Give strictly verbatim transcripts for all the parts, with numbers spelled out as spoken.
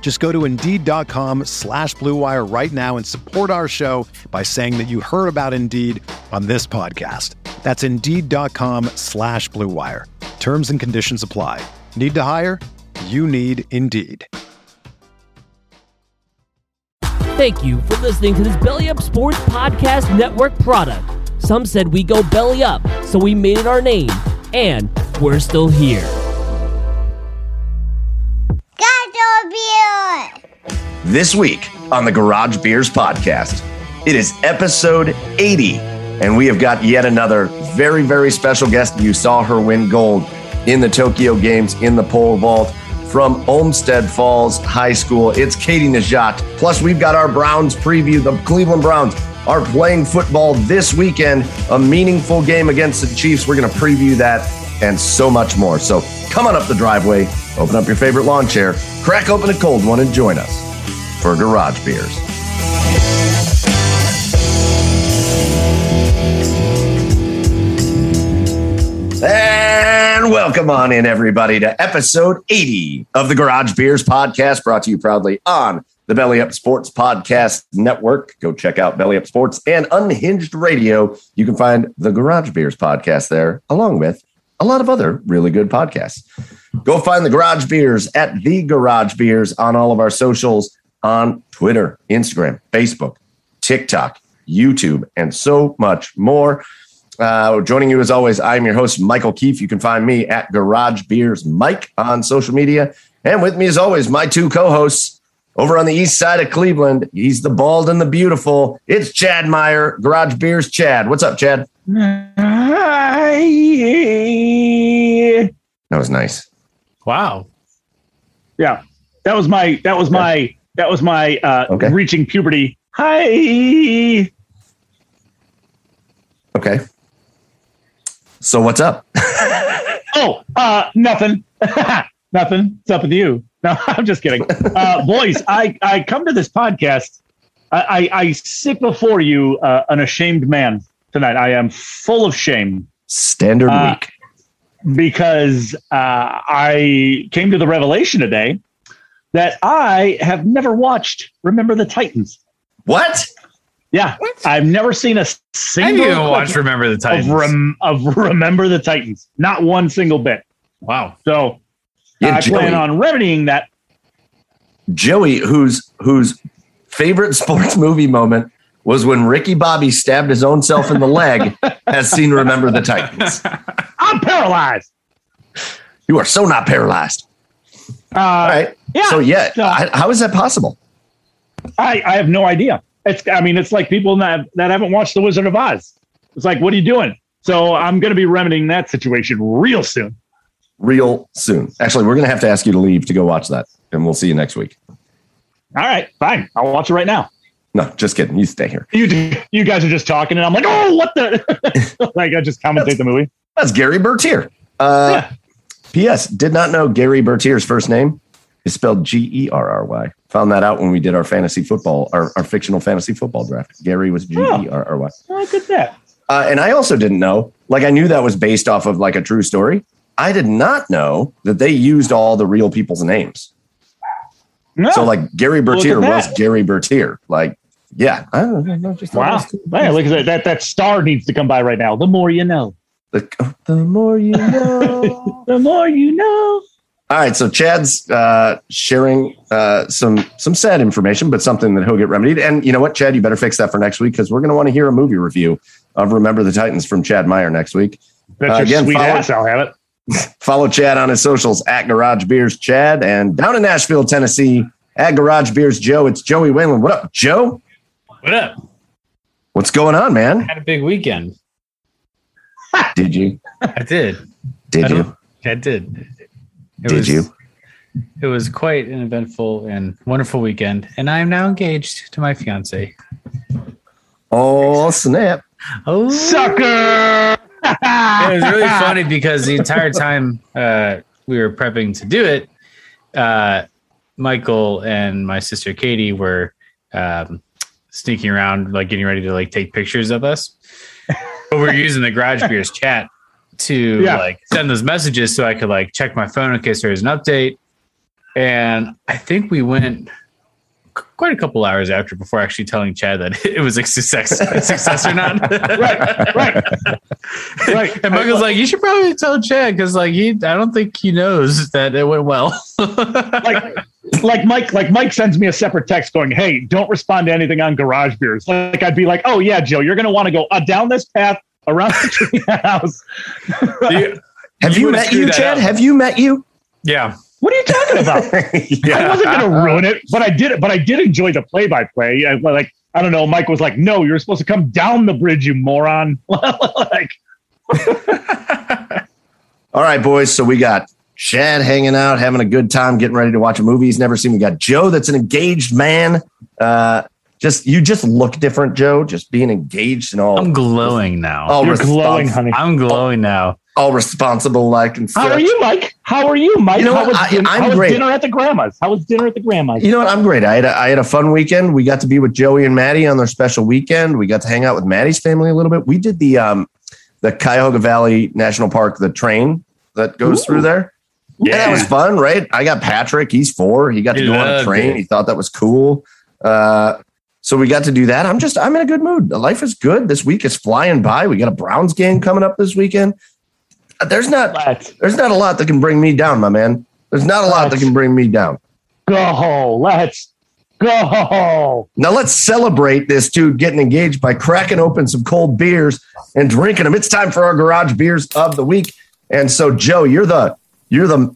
Just go to Indeed.com slash Blue Wire right now and support our show by saying that you heard about Indeed on this podcast. That's Indeed.com slash Blue Wire. Terms and conditions apply. Need to hire? You need Indeed. Thank you for listening to this Belly Up Sports Podcast Network product. Some said we go belly up, so we made it our name, and we're still here. This week on the Garage Beers Podcast, it is episode eighty, and we have got yet another very, very special guest. You saw her win gold in the Tokyo Games in the pole vault from Olmsted Falls High School. It's Katie Nageotte. Plus, we've got our Browns preview. The Cleveland Browns are playing football this weekend, a meaningful game against the Chiefs. We're going to preview that and so much more. So come on up the driveway, open up your favorite lawn chair, crack open a cold one, and join us for Garage Beers. And welcome on in, everybody, to episode eighty of the Garage Beers Podcast, brought to you proudly on the Belly Up Sports Podcast Network. Go check out Belly Up Sports and Unhinged Radio. You can find the Garage Beers Podcast there, along with a lot of other really good podcasts. Go find the Garage Beers at The Garage Beers on all of our socials, on Twitter, Instagram, Facebook, TikTok, YouTube, and so much more. Uh, joining you as always, I'm your host, Michael Keefe. You can find me at Garage Beers Mike on social media. And with me as always, my two co-hosts over on the east side of Cleveland. He's the bald and the beautiful. It's Chad Meyer, Garage Beers Chad. What's up, Chad? Hi. That was nice. Wow. Yeah, that was my, that was my, That was my uh, okay. reaching puberty. Hi. Okay. So what's up? oh, uh, nothing. nothing. What's up with you? No, I'm just kidding. Uh, boys, I, I come to this podcast. I, I, I sit before you uh, an ashamed man tonight. I am full of shame. Standard uh, week. Because uh, I came to the revelation today that I have never watched Remember the Titans. What? Yeah. What? I've never seen a single... I didn't watch Remember the Titans. Of, rem- of Remember the Titans. Not one single bit. Wow. So yeah, I Joey, plan on remedying that. Joey, whose whose favorite sports movie moment was when Ricky Bobby stabbed his own self in the leg, has seen Remember the Titans. I'm paralyzed. You are so not paralyzed. Uh, All right. Yeah. So yeah, uh, I, how is that possible? I, I have no idea. It's I mean, it's like people that that haven't watched The Wizard of Oz. It's like, what are you doing? So I'm going to be remedying that situation real soon. Real soon. Actually, we're going to have to ask you to leave to go watch that, and we'll see you next week. All right, fine. I'll watch it right now. No, just kidding. You stay here. You do, you guys are just talking, and I'm like, oh, what the? Like I just commentate the movie. That's Gary Bertier. Uh, yeah. P S Did not know Gary Bertier's first name is spelled G E R R Y. Found that out when we did our fantasy football, our, our fictional fantasy football draft. Gary was G E R R Y. Oh, I did that. Uh, and I also didn't know, like I knew that was based off of like a true story. I did not know that they used all the real people's names. No. So like Gary Bertier was Gary Bertier. Like, yeah. I don't know, just wow. Man, look at that. that. That star needs to come by right now. The more you know. The, the more you know. The more you know. All right, so Chad's uh, sharing uh, some some sad information, but something that he'll get remedied. And you know what, Chad, you better fix that for next week because we're going to want to hear a movie review of Remember the Titans from Chad Meyer next week. That's uh, your again, sweet follow, ass, I'll have it. Follow Chad on his socials, at Garage Beers Chad, and down in Nashville, Tennessee, at Garage Beers Joe. It's Joey Whalen. What up, Joe? What up? What's going on, man? I had a big weekend. Did you? I did. Did I you? I did. It Did was, you? It was quite an eventful and wonderful weekend, and I am now engaged to my fiance. Oh snap! Oh sucker! It was really funny because the entire time uh, we were prepping to do it, uh, Michael and my sister Katie were um, sneaking around, like getting ready to like take pictures of us. But we were using the Garage Beers chat to yeah. like send those messages so I could like check my phone in case there was an update. And I think we went c- quite a couple hours after before actually telling Chad that it was a success, a success or not. right, right, right. And Michael's like, you should probably tell Chad because like he, I don't think he knows that it went well. like, like Mike, like Mike sends me a separate text going, "Hey, don't respond to anything on Garage Beers." Like I'd be like, "Oh yeah, Joe, you're gonna want to go uh, down this path." Around the house. You, have you, you met you, Chad? Up. Have you met you? Yeah. What are you talking about? yeah. I wasn't going to ruin it, but I did. But I did enjoy the play-by-play. I, like I don't know. Mike was like, "No, you're supposed to come down the bridge, you moron!" like. All right, boys. So we got Chad hanging out, having a good time, getting ready to watch a movie he's never seen. We got Joe, that's an engaged man. Uh, Just you just look different, Joe. Just being engaged and all. I'm glowing now. All You're respons- glowing, honey. I'm glowing now. All responsible, like and stuff. How are you, Mike? How are you, Mike? You know how was, I, din- I'm how great. was dinner at the grandma's? How was dinner at the grandma's? You know what? I'm great. I had a, I had a fun weekend. We got to be with Joey and Maddie on their special weekend. We got to hang out with Maddie's family a little bit. We did the um the Cuyahoga Valley National Park, the train that goes Ooh. through there. Yeah, and that was fun, right? I got Patrick. He's four. He got to go on a train. It. He thought that was cool. Uh, So we got to do that. I'm just, I'm in a good mood. Life is good. This week is flying by. We got a Browns game coming up this weekend. There's not, Let's. there's not a lot that can bring me down, my man. There's not a lot Let's. that can bring me down. Go. Let's go. Now let's celebrate this dude getting engaged by cracking open some cold beers and drinking them. It's time for our Garage Beers of the week. And so Joe, you're the, you're the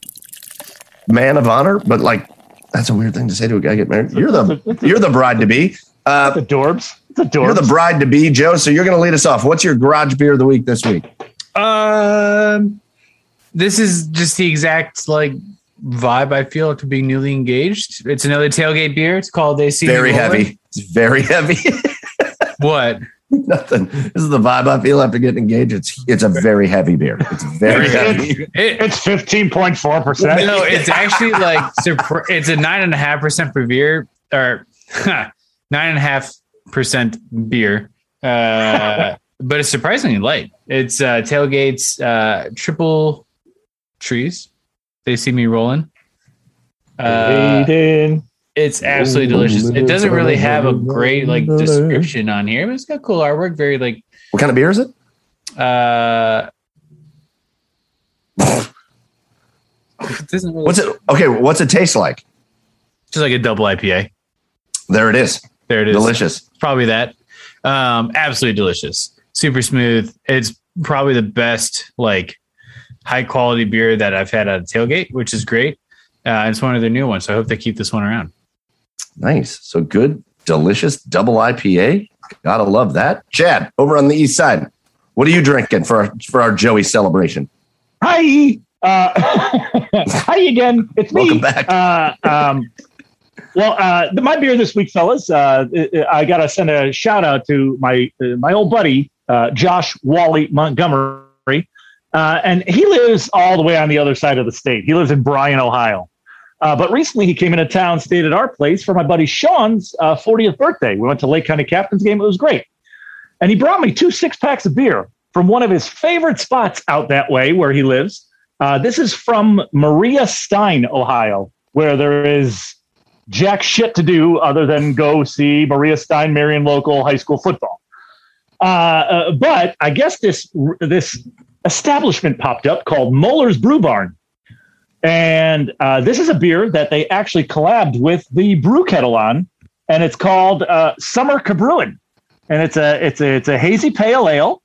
man of honor, but like, that's a weird thing to say to a guy get married. You're the, you're the bride to be. Uh, the Dorbs. The Dorbs. You're the bride to be, Joe. So you're going to lead us off. What's your Garage Beer of the week this week? Um, this is just the exact like vibe I feel after being newly engaged. It's another tailgate beer. It's called A C. Very heavy. It's very heavy. What? Nothing. This is the vibe I feel after getting engaged. It's it's a very heavy beer. It's very heavy. It, it's fifteen point four percent. No, it's actually like it's a nine and a half percent per beer or. Nine and a half percent beer, uh, but it's surprisingly light. It's uh, tailgates, uh, triple trees. They see me rolling. Uh, it's absolutely delicious. It doesn't really have a great like description on here, but it's got cool artwork. Very like. What kind of beer is it? Uh, it doesn't really what's it? Okay, what's it taste like? Just like a double I P A. There it is. There it is. Delicious. Probably that. Um, absolutely delicious. Super smooth. It's probably the best, like, high quality beer that I've had at a tailgate, which is great. Uh, it's one of their new ones, so I hope they keep this one around. Nice. So good, delicious double I P A. Gotta love that. Chad, over on the east side, what are you drinking for our, for our Joey celebration? Hi. Uh, hi again. It's me. Welcome back. Uh, um, Well, uh, the, my beer this week, fellas, uh, I got to send a shout out to my uh, my old buddy, uh, Josh Wally Montgomery. Uh, and he lives all the way on the other side of the state. He lives in Bryan, Ohio. Uh, but recently he came into town, stayed at our place for my buddy Sean's uh, fortieth birthday. We went to Lake County Captain's game. It was great. And he brought me two six packs of beer from one of his favorite spots out that way where he lives. Uh, this is from Maria Stein, Ohio, where there is jack shit to do other than go see Maria Stein, Marion local high school football. Uh, uh, but I guess this this establishment popped up called Moeller's Brew Barn. And uh, this is a beer that they actually collabed with the Brew Kettle on, and it's called uh, Summer Cabrewin. And it's a it's a it's a hazy pale ale,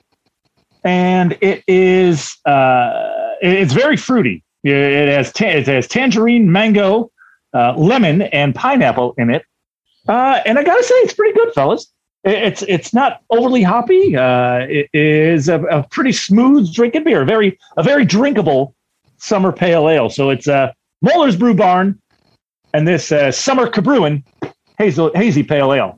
and it is uh, it's very fruity. It has ta- it has tangerine, mango, uh, lemon, and pineapple in it. Uh, and I gotta say, it's pretty good, fellas. It's it's not overly hoppy. Uh, it is a, a pretty smooth drinking beer. Very a very drinkable summer pale ale. So it's a uh, Moeller's Brew Barn, and this uh, Summer Cabrewin hazel hazy pale ale.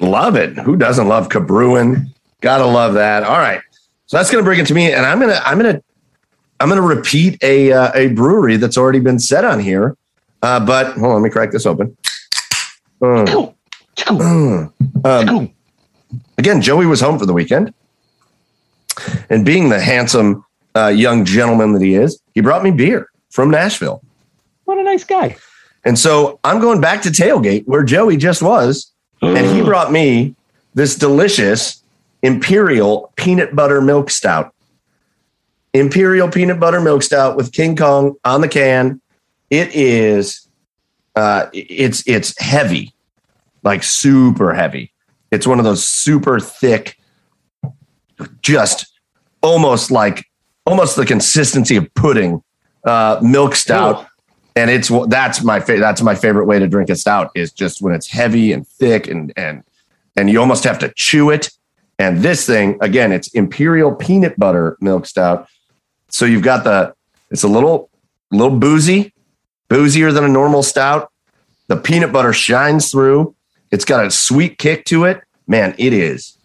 Love it. Who doesn't love Cabrewin? Gotta love that. All right, so that's gonna bring it to me, and I'm gonna I'm gonna I'm gonna repeat a uh, a brewery that's already been said on here. Uh, but hold on, let me crack this open. Mm. Mm. Um, Again, Joey was home for the weekend, and being the handsome uh, young gentleman that he is, he brought me beer from Nashville. What a nice guy. And so I'm going back to Tailgate where Joey just was, and he brought me this delicious Imperial peanut butter milk stout. Imperial peanut butter milk stout with King Kong on the can. It is, uh, it's, it's heavy, like super heavy. It's one of those super thick, just almost like almost the consistency of pudding, uh, milk stout. Ooh. And it's that's my fa- that's my favorite way to drink a stout is just when it's heavy and thick and and and you almost have to chew it. And this thing, again, it's Imperial peanut butter milk stout. So you've got the it's a little little boozy, boozier than a normal stout. The peanut butter shines through. It's got a sweet kick to it. Man, it is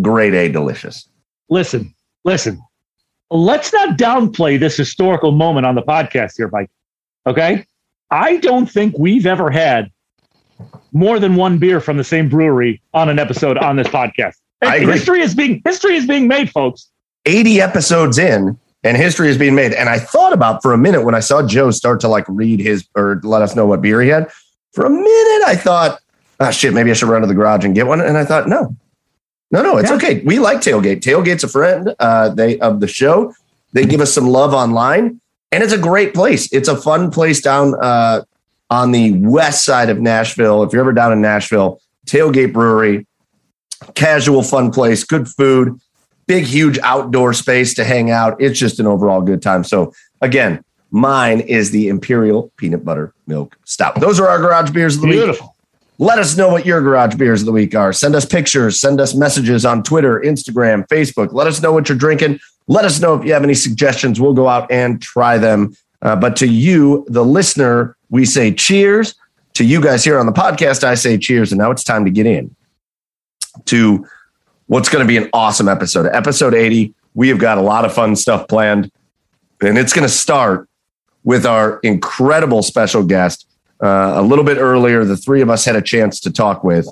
grade A delicious. Listen, listen. Let's not downplay this historical moment on the podcast here, Mike. Okay? I don't think we've ever had more than one beer from the same brewery on an episode on this podcast. I agree. History is being history is being made, folks. eighty episodes in, and history is being made. And I thought about for a minute when I saw Joe start to like read his or let us know what beer he had. For a minute, I thought, oh, shit, maybe I should run to the garage and get one. And I thought, no, no, no, it's yeah. okay. We like Tailgate. Tailgate's a friend uh, they of the show. They give us some love online, and it's a great place. It's a fun place down uh, on the west side of Nashville. If you're ever down in Nashville, Tailgate Brewery, casual, fun place, good food, big, huge outdoor space to hang out. It's just an overall good time. So, again, mine is the Imperial Peanut Butter Milk Stout. Those are our garage beers of the Beautiful. week. Beautiful. Let us know what your garage beers of the week are. Send us pictures, send us messages on Twitter, Instagram, Facebook. Let us know what you're drinking. Let us know if you have any suggestions. We'll go out and try them. Uh, but to you, the listener, we say cheers. To you guys here on the podcast, I say cheers. And now it's time to get in to what's going to be an awesome episode. Episode eighty, we have got a lot of fun stuff planned. And it's going to start with our incredible special guest. Uh, a little bit earlier, the three of us had a chance to talk with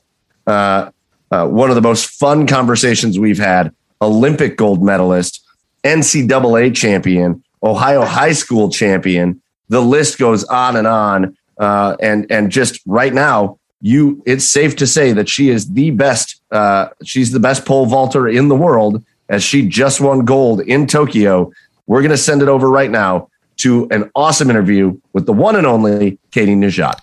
uh, uh, one of the most fun conversations we've had, Olympic gold medalist, N C double A champion, Ohio high school champion. The list goes on and on. Uh, and and just right now, you it's safe to say that she is the best. Uh, she's the best pole vaulter in the world as she just won gold in Tokyo. We're going to send it over right now to an awesome interview with the one and only Katie Nageotte.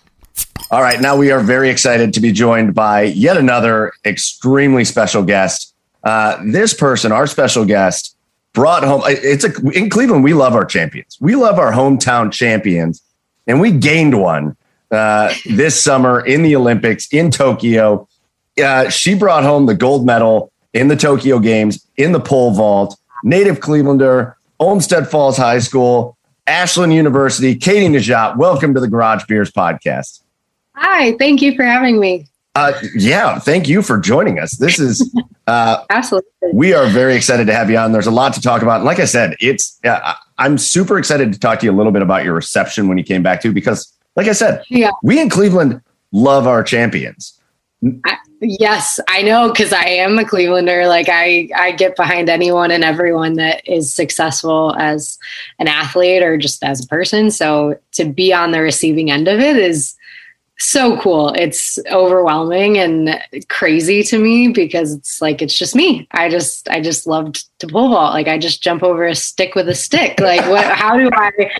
All right, now we are very excited to be joined by yet another extremely special guest. Uh, this person, our special guest, brought home. It's a, in Cleveland, we love our champions. We love our hometown champions, and we gained one uh, this summer in the Olympics in Tokyo. Uh, she brought home the gold medal in the Tokyo Games in the pole vault. Native Clevelander, Olmsted Falls High School, Ashland University, Katie Nageotte, welcome to the Garage Beers podcast. Hi, thank you for having me. Uh, yeah, thank you for joining us. This is uh, absolutely. We are very excited to have you on. There's a lot to talk about. And like I said, it's uh, I'm super excited to talk to you a little bit about your reception when you came back too, because like I said, yeah. we in Cleveland love our champions. I, yes, I know, because I am a Clevelander. Like I, I get behind anyone and everyone that is successful as an athlete or just as a person. So to be on the receiving end of it is so cool. It's overwhelming and crazy to me because it's like, it's just me. I just, I just loved to pole vault. Like I just jump over a stick with a stick. Like what, how do I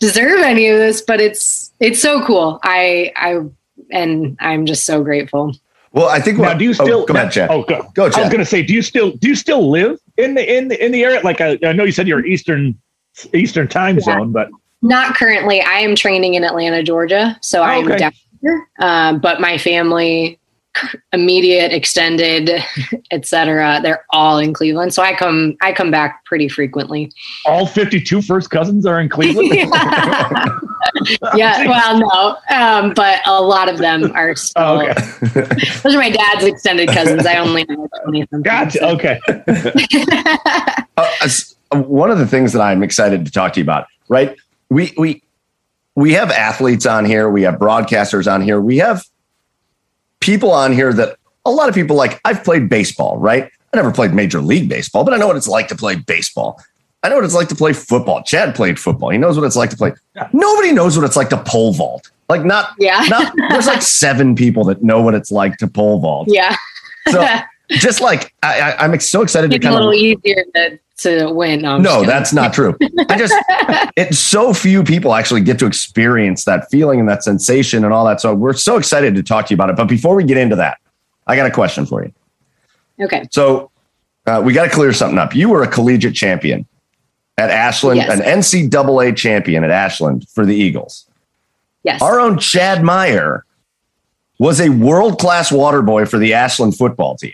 deserve any of this, but it's it's so cool. I I and I'm just so grateful. Well, I think. Now, do you still? Oh, go now, ahead, Chad. Oh, go. go Chad. I was going to say, do you still do you still live in the in the in the area? Like I, I know you said you're Eastern Eastern time yeah. zone, but not currently. I am training in Atlanta, Georgia, so oh, I'm okay. definitely here. Uh, but my family, immediate, extended, et cetera, they're all in Cleveland. So I come I come back pretty frequently. All fifty-two first cousins are in Cleveland? yeah. yeah, well, no. Um, but a lot of them are still. Oh, okay. Those are my dad's extended cousins. I only know twenty-something. Gotcha. So. Okay. uh, one of the things that I'm excited to talk to you about, right? We we we have athletes on here. We have broadcasters on here. We have people on here that a lot of people like. I've played baseball, right? I never played Major League Baseball, but I know what it's like to play baseball. I know what it's like to play football. Chad played football. He knows what it's like to play. Yeah. Nobody knows what it's like to pole vault. Like not, yeah. not, there's like seven people that know what it's like to pole vault. Yeah. So just like, I, I, I'm so excited it's to kind of. It's a little easier to, to win. No, no that's not true. I just, it's so few people actually get to experience that feeling and that sensation and all that. So we're so excited to talk to you about it. But before we get into that, I got a question for you. Okay. So uh, we got to clear something up. You were a collegiate champion at Ashland, yes. an N C double A champion at Ashland for the Eagles. Yes. Our own Chad Meyer was a world-class water boy for the Ashland football team.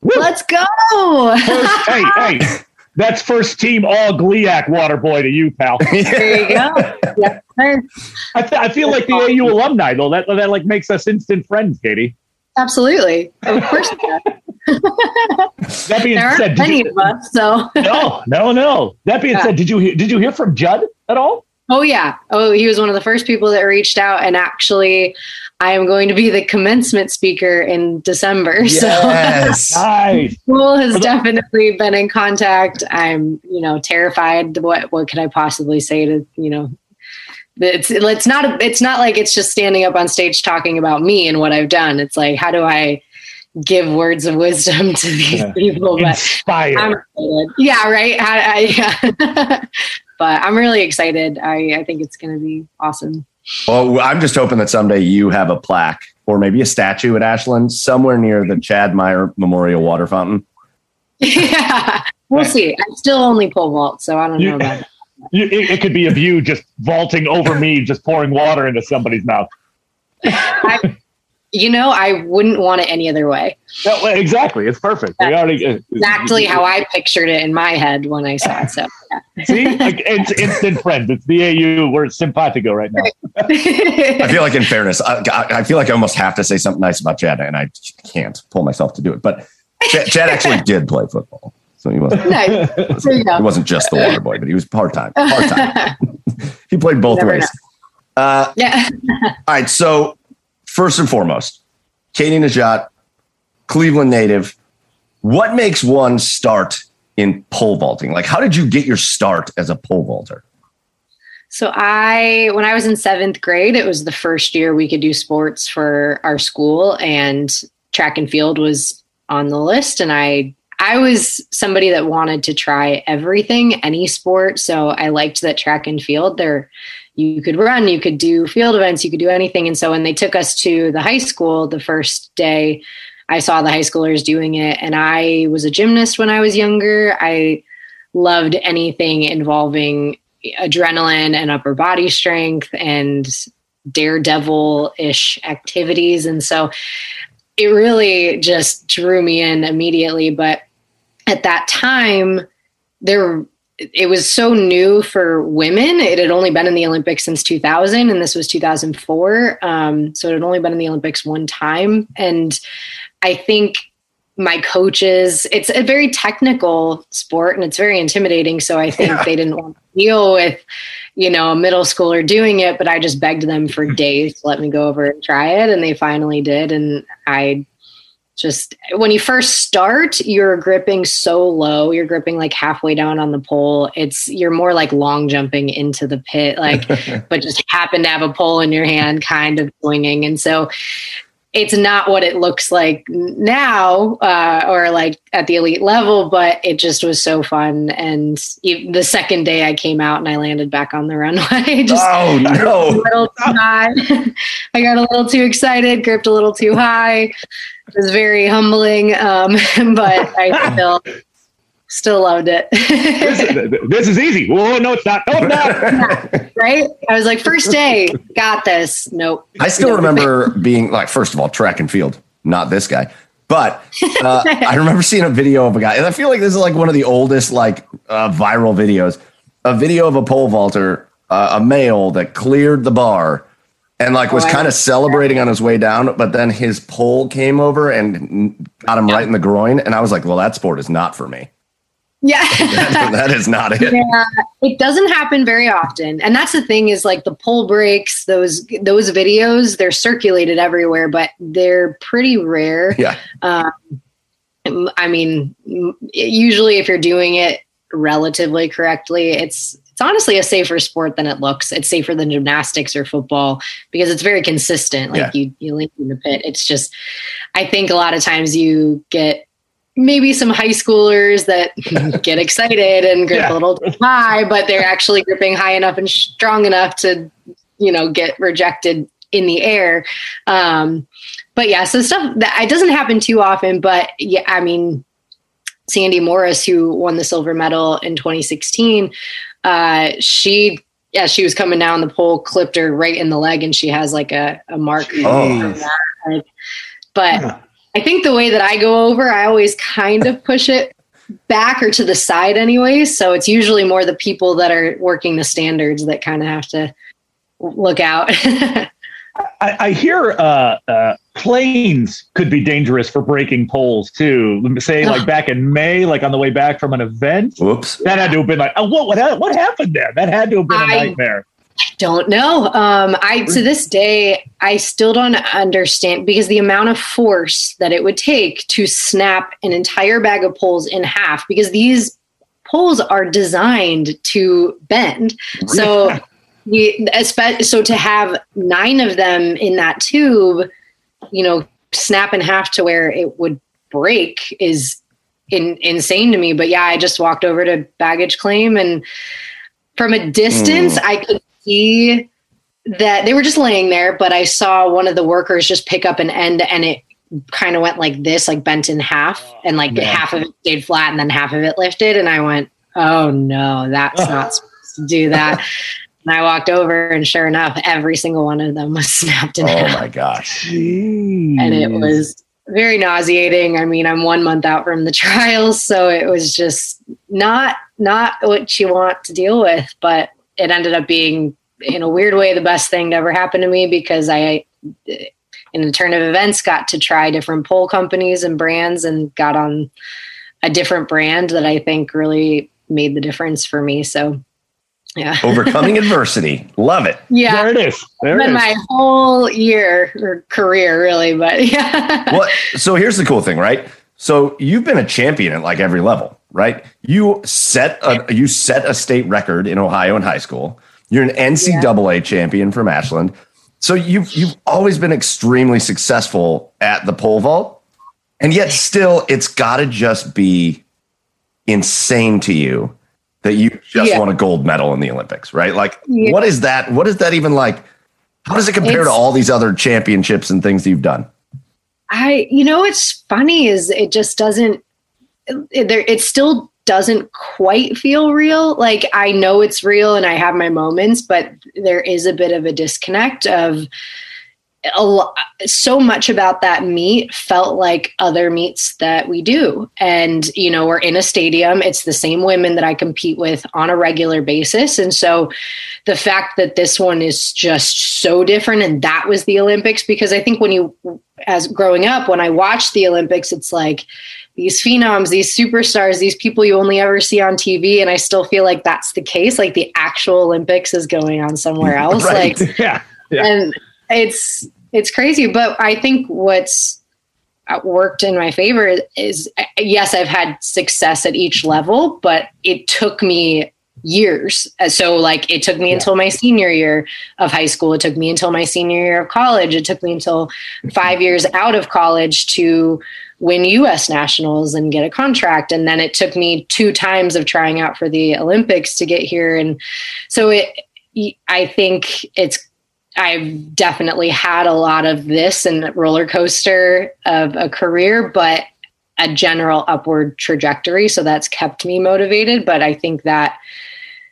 Woo! Let's go. First, hey, hey, that's first team all GLIAC water boy to you, pal. There you go. Yes, sir. I, th- I feel like the A U alumni, though. That, that like makes us instant friends, Katie. Absolutely. Of course it does. That being there said, aren't many of us, so no, no, no. That being yeah. said, did you did you hear from Judd at all? Oh yeah. Oh, he was one of the first people that reached out, and actually, I am going to be the commencement speaker in December. Yes. So nice. School has definitely been in contact. I'm, you know, terrified. What what could I possibly say to you know? It's it's not it's not like it's just standing up on stage talking about me and what I've done. It's like how do I give words of wisdom to these yeah. people, but Inspire. I'm excited. Yeah, right. I, I, yeah. But I'm really excited. I, I think it's going to be awesome. Well, I'm just hoping that someday you have a plaque or maybe a statue at Ashland somewhere near the Chad Meyer Memorial Water Fountain. Yeah, we'll see. I still only pole vault, so I don't you, know about that. You, it, it could be of you just vaulting over me, just pouring water into somebody's mouth. I, You know, I wouldn't want it any other way. No, exactly. It's perfect. We already, uh, exactly how I pictured it in my head when I saw it. So, yeah. See, like, it's instant friends. It's the A U. We're simpatico right now. I feel like in fairness, I, I feel like I almost have to say something nice about Chad, and I can't pull myself to do it. But Chad, Chad actually did play football. So he wasn't, nice. wasn't you know. He wasn't just the water boy, but he was part-time. Part-time. He played both Never ways. Uh, yeah. All right, so... First and foremost, Katie Nageotte, Cleveland native. What makes one start in pole vaulting? Like, how did you get your start as a pole vaulter? So I, when I was in seventh grade, it was the first year we could do sports for our school, and track and field was on the list. And I, I was somebody that wanted to try everything, any sport. So I liked that track and field. They're You could run, you could do field events, you could do anything. And so when they took us to the high school the first day, I saw the high schoolers doing it. And I was a gymnast when I was younger. I loved anything involving adrenaline and upper body strength and daredevil-ish activities. And so it really just drew me in immediately. But at that time, there it was so new for women. It had only been in the Olympics since two thousand, and this was two thousand four. Um, so it had only been in the Olympics one time. And I think my coaches, it's a very technical sport and it's very intimidating. So I think yeah. they didn't want to deal with, you know, a middle schooler doing it, but I just begged them for days to let me go over and try it. And they finally did. And I Just when you first start, you're gripping so low, you're gripping like halfway down on the pole. It's you're more like long jumping into the pit, like, but just happen to have a pole in your hand, kind of swinging. And so it's not what it looks like now uh, or like at the elite level, but it just was so fun. And even the second day I came out and I landed back on the runway. just oh, no. A little too high. I got a little too excited, gripped a little too high. It was very humbling, um, but I still... Still loved it. this, is, this is easy. Oh, no, it's not. Oh, no. Yeah, right? I was like, first day, got this. Nope. I still nope. remember being like, first of all, track and field, not this guy. But uh, I remember seeing a video of a guy, and I feel like this is like one of the oldest like uh, viral videos, a video of a pole vaulter, uh, a male that cleared the bar and like was oh, kind of celebrating that on his way down. But then his pole came over and got him yeah. right in the groin. And I was like, well, that sport is not for me. Yeah, that, that is not it. Yeah, it doesn't happen very often. And that's the thing is like the pole breaks, those those videos, they're circulated everywhere, but they're pretty rare. Yeah. Um, I mean, usually if you're doing it relatively correctly, it's it's honestly a safer sport than it looks. It's safer than gymnastics or football because it's very consistent. Like yeah. you, you lean in the pit. It's just, I think a lot of times you get maybe some high schoolers that get excited and grip yeah. a little too high, but they're actually gripping high enough and strong enough to, you know, get rejected in the air. Um, but yeah, so stuff that it doesn't happen too often, but yeah, I mean, Sandy Morris, who won the silver medal in twenty sixteen, uh, she, yeah, she was coming down the pole, clipped her right in the leg, and she has like a, a mark. Oh. Like, but yeah. I think the way that I go over, I always kind of push it back or to the side anyway. So it's usually more the people that are working the standards that kind of have to look out. I, I hear uh, uh, planes could be dangerous for breaking poles too. Say like back in May, like on the way back from an event. Oops. That had to have been like, oh, what, what, what happened there? That had to have been a nightmare. I, I don't know. Um, I to this day, I still don't understand because the amount of force that it would take to snap an entire bag of poles in half, because these poles are designed to bend. So, you, so to have nine of them in that tube, you know, snap in half to where it would break is in, insane to me. But yeah, I just walked over to baggage claim, and from a distance, mm. I could see that they were just laying there, but I saw one of the workers just pick up an end, and it kind of went like this, like bent in half, and like yeah. half of it stayed flat and then half of it lifted. And I went, oh no, that's not supposed to do that. And I walked over, and sure enough, every single one of them was snapped in half. Oh my gosh. Jeez. And it was very nauseating. I mean, I'm one month out from the trials, so it was just not, not what you want to deal with, but it ended up being, in a weird way, the best thing to ever happen to me, because I, in the turn of events, got to try different pole companies and brands, and got on a different brand that I think really made the difference for me. So yeah. Overcoming adversity. Love it. Yeah. There it is. There it's been it is. My whole year or career really, but yeah. Well, so here's the cool thing, right? So you've been a champion at like every level, right? You set a, you set a state record in Ohio in high school. You're an N C double A yeah. champion from Ashland. So you've, you've always been extremely successful at the pole vault. And yet still, it's got to just be insane to you that you just yeah. won a gold medal in the Olympics, right? Like, yeah. what is that? What is that even like? How does it compare it's- to all these other championships and things that you've done? I, you know, what's funny is it just doesn't, it, it still doesn't quite feel real. Like, I know it's real and I have my moments, but there is a bit of a disconnect of a lot. So much about that meet felt like other meets that we do. And, you know, we're in a stadium. It's the same women that I compete with on a regular basis. And so the fact that this one is just so different, and that was the Olympics, because I think when you, as growing up, when I watched the Olympics, it's like these phenoms, these superstars, these people you only ever see on T V. And I still feel like that's the case. Like, the actual Olympics is going on somewhere else. Right. Like, yeah. yeah. And it's, it's crazy. But I think what's worked in my favor is, yes, I've had success at each level, but it took me years. So like it took me yeah. until my senior year of high school. It took me until my senior year of college. It took me until five years out of college to win U S nationals and get a contract. And then it took me two times of trying out for the Olympics to get here. And so it, I think it's, I've definitely had a lot of this and roller coaster of a career, but a general upward trajectory. So that's kept me motivated. But I think that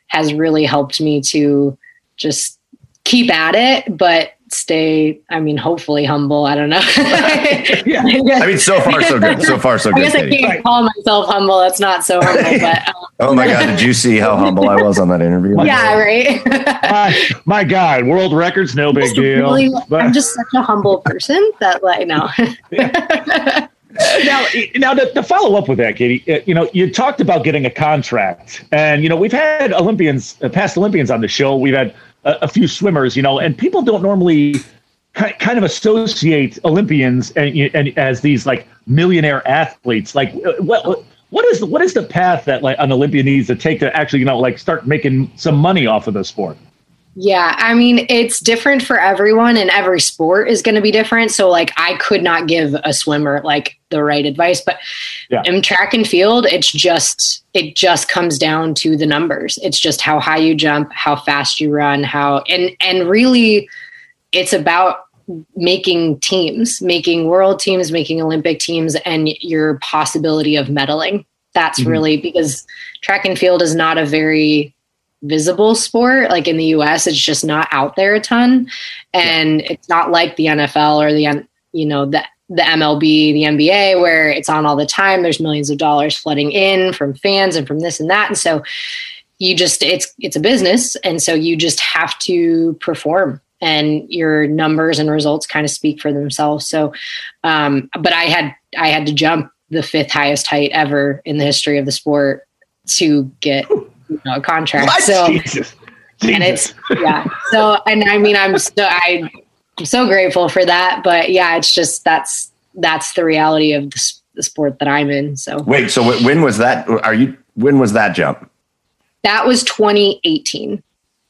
has really helped me to just keep at it, but stay, I mean, hopefully humble. I don't know. yeah. I, I mean, so far, so good. So far, so good. I guess I can't right. call myself humble. That's not so humble. But, um, oh my God. Did you see how humble I was on that interview? Yeah, right. my, my God, world records, no big deal. Really, but. I'm just such a humble person that like, no. yeah. Now, now to, to follow up with that, Katie, you know, you talked about getting a contract, and, you know, we've had Olympians, past Olympians on the show. We've had a few swimmers, you know, and people don't normally kind of associate Olympians and, and as these like millionaire athletes. Like, what what is the, what is the path that like an Olympian needs to take to actually, you know, like start making some money off of the sport? Yeah, I mean, it's different for everyone, and every sport is going to be different. So, like, I could not give a swimmer like the right advice, but yeah. in track and field, it's just it just comes down to the numbers. It's just how high you jump, how fast you run, how and and really, it's about making teams, making world teams, making Olympic teams, and your possibility of medaling. That's mm-hmm. really because track and field is not a very visible sport. Like in the U S, it's just not out there a ton. And it's not like the N F L or the, you know, the, the M L B, the N B A, where it's on all the time. There's millions of dollars flooding in from fans and from this and that. And so you just, it's, it's a business. And so you just have to perform, and your numbers and results kind of speak for themselves. So, um, but I had, I had to jump the fifth highest height ever in the history of the sport to get No, a contract. What? So, Jesus. Jesus. And it's, yeah. So, and I mean, I'm so, I, I'm so grateful for that, but yeah, it's just, that's, that's the reality of the, the sport that I'm in. So wait, so w- when was that, are you, when was that jump? That was twenty eighteen.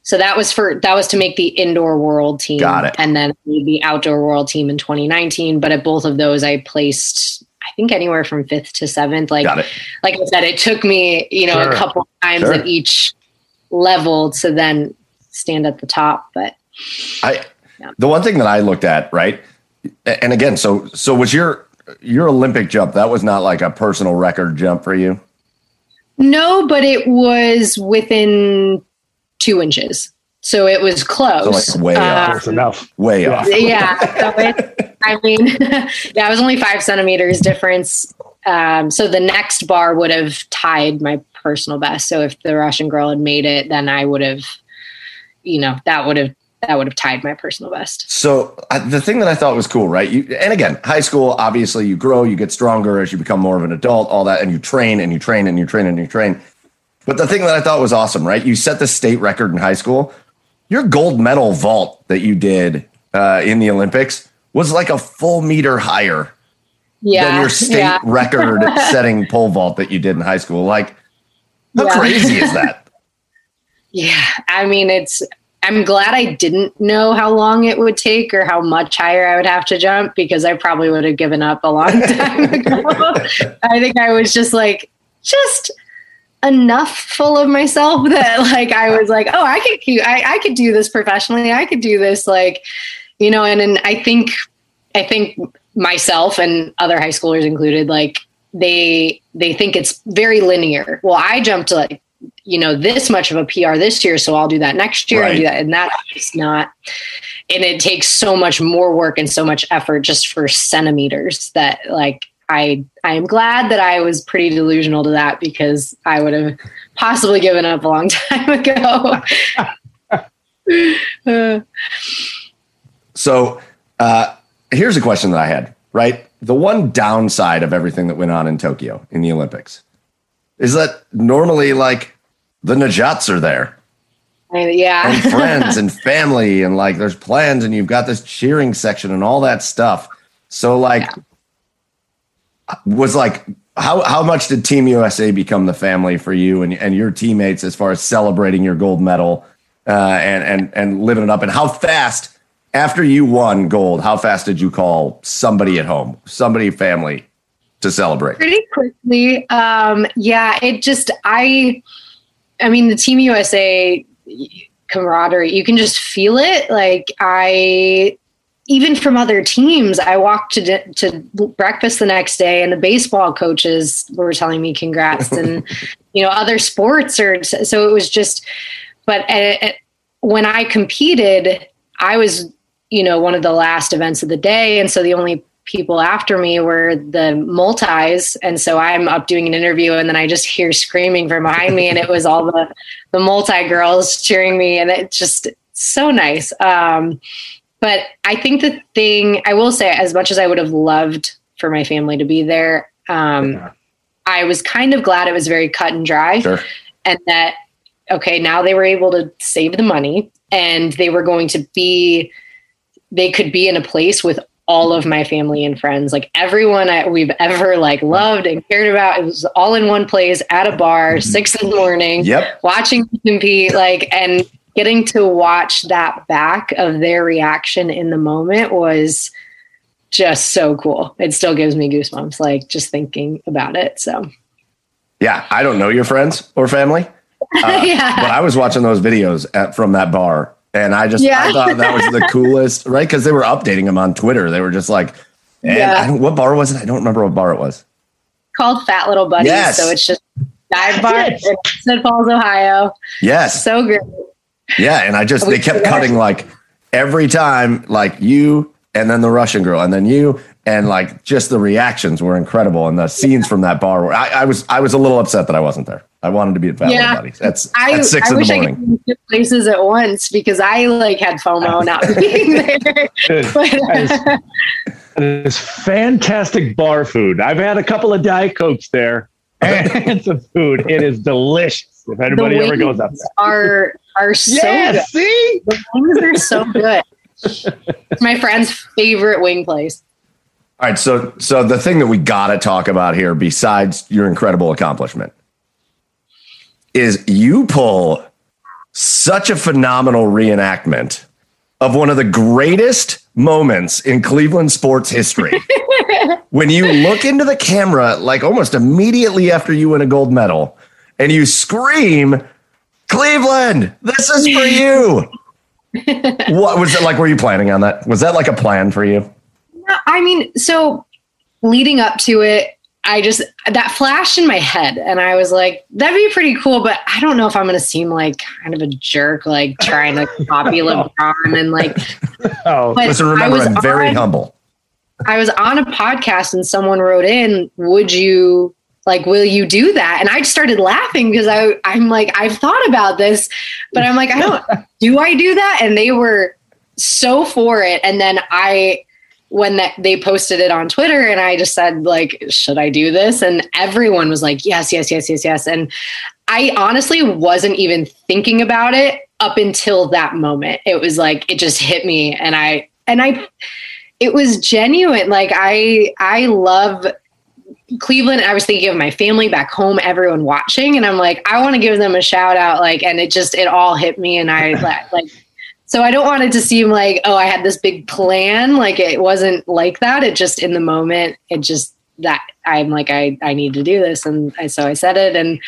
So that was for, that was to make the indoor world team. Got it. And then the outdoor world team in twenty nineteen. But at both of those, I placed, I think, anywhere from fifth to seventh. Like, like I said, it took me, you know, sure. a couple times sure. at each level to then stand at the top. But I, yeah. the one thing that I looked at, right. And again, so, so was your, your Olympic jump, that was not like a personal record jump for you? No, but it was within two inches. So it was close. So like way off. Um, That's enough. Way off. Yeah. So it, I mean, yeah, it was only five centimeters difference. Um, so the next bar would have tied my personal best. So if the Russian girl had made it, then I would have, you know, that would have that would have tied my personal best. So uh, the thing that I thought was cool, right? You, and again, high school, obviously you grow, you get stronger as you become more of an adult, all that, and you train and you train and you train and you train. But the thing that I thought was awesome, right? You set the state record in high school. Your gold medal vault that you did uh, in the Olympics was like a full meter higher yeah, than your state yeah. record setting pole vault that you did in high school. Like, how yeah. crazy is that? Yeah. I mean, it's, I'm glad I didn't know how long it would take or how much higher I would have to jump, because I probably would have given up a long time ago. I think I was just like, just enough full of myself that like I was like, oh, I could I, I could do this professionally. I could do this, like, you know, and, and I think I think myself and other high schoolers included, like they they think it's very linear. Well, I jumped like, you know, this much of a P R this year, so I'll do that next year right. and do that. And that's not, and it takes so much more work and so much effort just for centimeters that like I I am glad that I was pretty delusional to that, because I would have possibly given up a long time ago. So uh, here's a question that I had, right? The one downside of everything that went on in Tokyo in the Olympics is that normally like the Nageottes are there. I mean, yeah. And friends and family, and like there's plans and you've got this cheering section and all that stuff. So like, yeah. was like How how much did Team U S A become the family for you and, and your teammates as far as celebrating your gold medal uh, and, and, and living it up? And how fast, after you won gold, how fast did you call somebody at home, somebody family to celebrate? Pretty quickly. Um, yeah, it just, I, I mean, the Team U S A camaraderie, you can just feel it. Like I... Even from other teams, I walked to di- to breakfast the next day, and the baseball coaches were telling me congrats, and you know other sports are. So it was just, but at, at, when I competed, I was you know one of the last events of the day, and so the only people after me were the multis, and so I'm up doing an interview, and then I just hear screaming from behind me, and it was all the the multi girls cheering me, and it just so nice. Um, But I think the thing I will say, as much as I would have loved for my family to be there, um, yeah. I was kind of glad it was very cut and dry. Sure. And that, okay, now they were able to save the money and they were going to be, they could be in a place with all of my family and friends, like everyone I, we've ever like loved and cared about. It was all in one place at a bar, six in the morning, yep. watching them compete, like, and getting to watch that back of their reaction in the moment was just so cool. It still gives me goosebumps, like just thinking about it. So, yeah, I don't know your friends or family, uh, yeah. but I was watching those videos at, from that bar, and I just yeah. I thought that was the coolest, right? Because they were updating them on Twitter. They were just like, and yeah. I don't, what bar was it? I don't remember what bar it was. Called Fat Little Buddies. Yes. So it's just dive bar yes. in Olmsted Falls, Ohio. Yes, so great. Yeah, and I just, they kept cutting, like, every time, like, you, and then the Russian girl, and then you, and, like, just the reactions were incredible, and the scenes yeah. from that bar were, I, I was I was a little upset that I wasn't there. I wanted to be at Fat yeah. Little Buddies. That's I, at six I in the morning. I wish I could be in two places at once, because I, like, had FOMO not being there. But, uh, this fantastic bar food. I've had a couple of Diet Cokes there, and some food. It is delicious. If anybody ever goes up there. Are are so yeah, good. See? The wings are so good. It's my friend's favorite wing place. All right, so so the thing that we gotta talk about here, besides your incredible accomplishment, is you pull such a phenomenal reenactment of one of the greatest moments in Cleveland sports history. When you look into the camera, like almost immediately after you win a gold medal, and you scream, Cleveland, this is for you. What was it like? Were you planning on that? Was that like a plan for you? No, I mean, so leading up to it, I just, that flashed in my head and I was like, that'd be pretty cool. But I don't know if I'm going to seem like kind of a jerk, like trying to copy LeBron and like, oh, but listen, remember, I'm very on, humble. I was on a podcast and someone wrote in, would you, like, will you do that? And I just started laughing because I, I'm like, I've thought about this, but I'm like, I don't, do I do that? And they were so for it. And then I, when that, they posted it on Twitter and I just said like, should I do this? And everyone was like, yes, yes, yes, yes, yes. And I honestly wasn't even thinking about it up until that moment. It was like, it just hit me. And I, and I, it was genuine. Like I, I love Cleveland. I was thinking of my family back home, everyone watching, and I'm like, I want to give them a shout out, like, and it just, it all hit me, and I like, so I don't want it to seem like, oh, I had this big plan, like it wasn't like that. It just, in the moment, it just, that I'm like, I I need to do this, and I, so I said it, and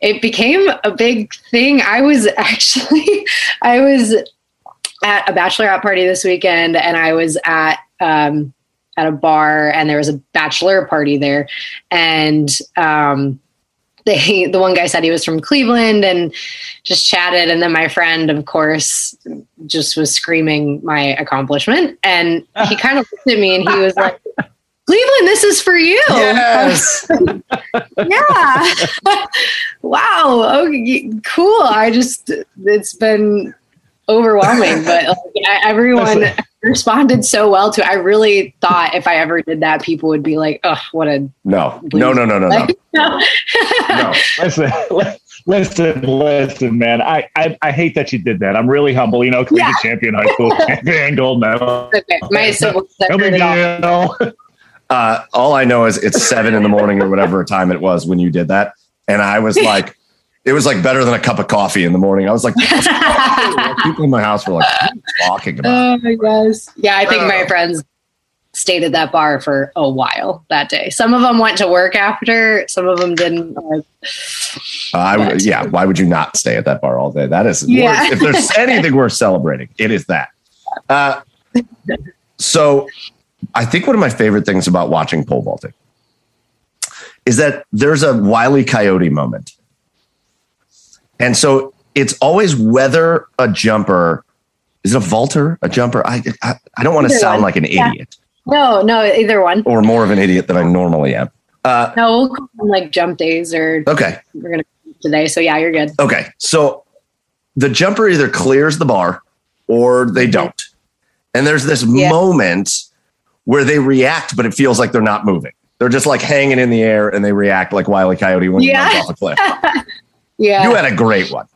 it became a big thing. I was actually, I was at a bachelorette party this weekend, and I was at um at a bar, and there was a bachelor party there. And, um, they, the one guy said he was from Cleveland and just chatted. And then my friend, of course, just was screaming my accomplishment. And he kind of looked at me and he was like, Cleveland, this is for you. Yes. yeah. wow. Okay. Cool. I just, it's been overwhelming, but like, everyone responded so well to it. I really thought if I ever did that, people would be like, oh, what a no, no, no, no, no, no. no. no. Listen, listen, listen, man. I, I, I hate that you did that. I'm really humble. You know, Cleveland yeah. champion, high school champion, gold medal. Okay. My siblings, no big deal. Uh, all I know is it's seven in the morning or whatever time it was when you did that. And I was like, it was like better than a cup of coffee in the morning. I was like, people in my house were like, what are you talking about? Oh my gosh. Yeah. I think uh, my friends stayed at that bar for a while that day. Some of them went to work after, some of them didn't. Uh, uh, I would, yeah. Why would you not stay at that bar all day? That is, yeah. If there's anything worth celebrating, it is that. Uh, so I think one of my favorite things about watching pole vaulting is that there's a Wile E. Coyote moment. And so it's always whether a jumper is it a vaulter, a jumper. I I, I don't want to sound one. like an yeah. idiot. No, no, either one. Or more of an idiot than I normally am. Uh, no, we'll call them like jump days or okay. We're gonna today. So yeah, you're good. Okay, so the jumper either clears the bar or they don't, and there's this yeah. moment where they react, but it feels like they're not moving. They're just like hanging in the air, and they react like Wile E. Coyote when yeah. you jump off a cliff. Yeah, you had a great one.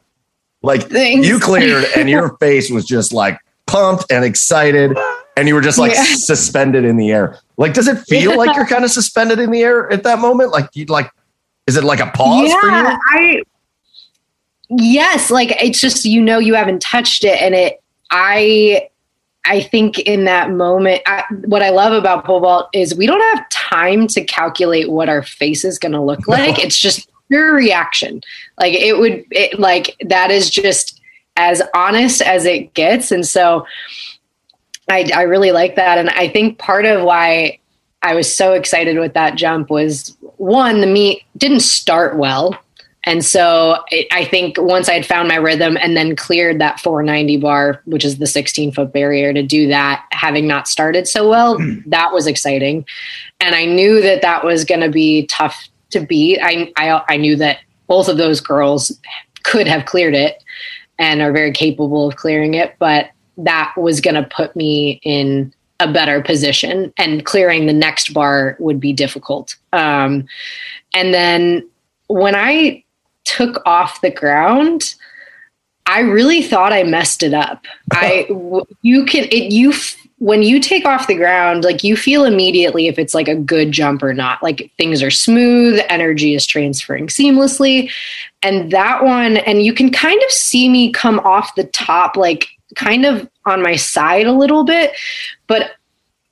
Like Thanks. You cleared, and your face was just like pumped and excited. And you were just like yeah. suspended in the air. Like, does it feel yeah. like you're kind of suspended in the air at that moment? Like, you like, is it like a pause yeah, for you? I, yes. Like, it's just, you know, you haven't touched it. And it, I, I think in that moment, I, what I love about pole vault is we don't have time to calculate what our face is going to look like. No. It's just pure reaction. Like it would, it, like that is just as honest as it gets. And so, I, I really like that. And I think part of why I was so excited with that jump was, one, the meet didn't start well. And so it, I think once I had found my rhythm and then cleared that four ninety bar, which is the sixteen foot barrier, to do that, having not started so well, mm. that was exciting. And I knew that that was going to be tough to beat. I, I, I knew that both of those girls could have cleared it and are very capable of clearing it. But that was going to put me in a better position, and clearing the next bar would be difficult. Um, and then when I took off the ground, I really thought I messed it up. I, you can, it, you, when you take off the ground, like you feel immediately if it's like a good jump or not, like things are smooth, energy is transferring seamlessly. And that one, and you can kind of see me come off the top, like, kind of on my side a little bit, but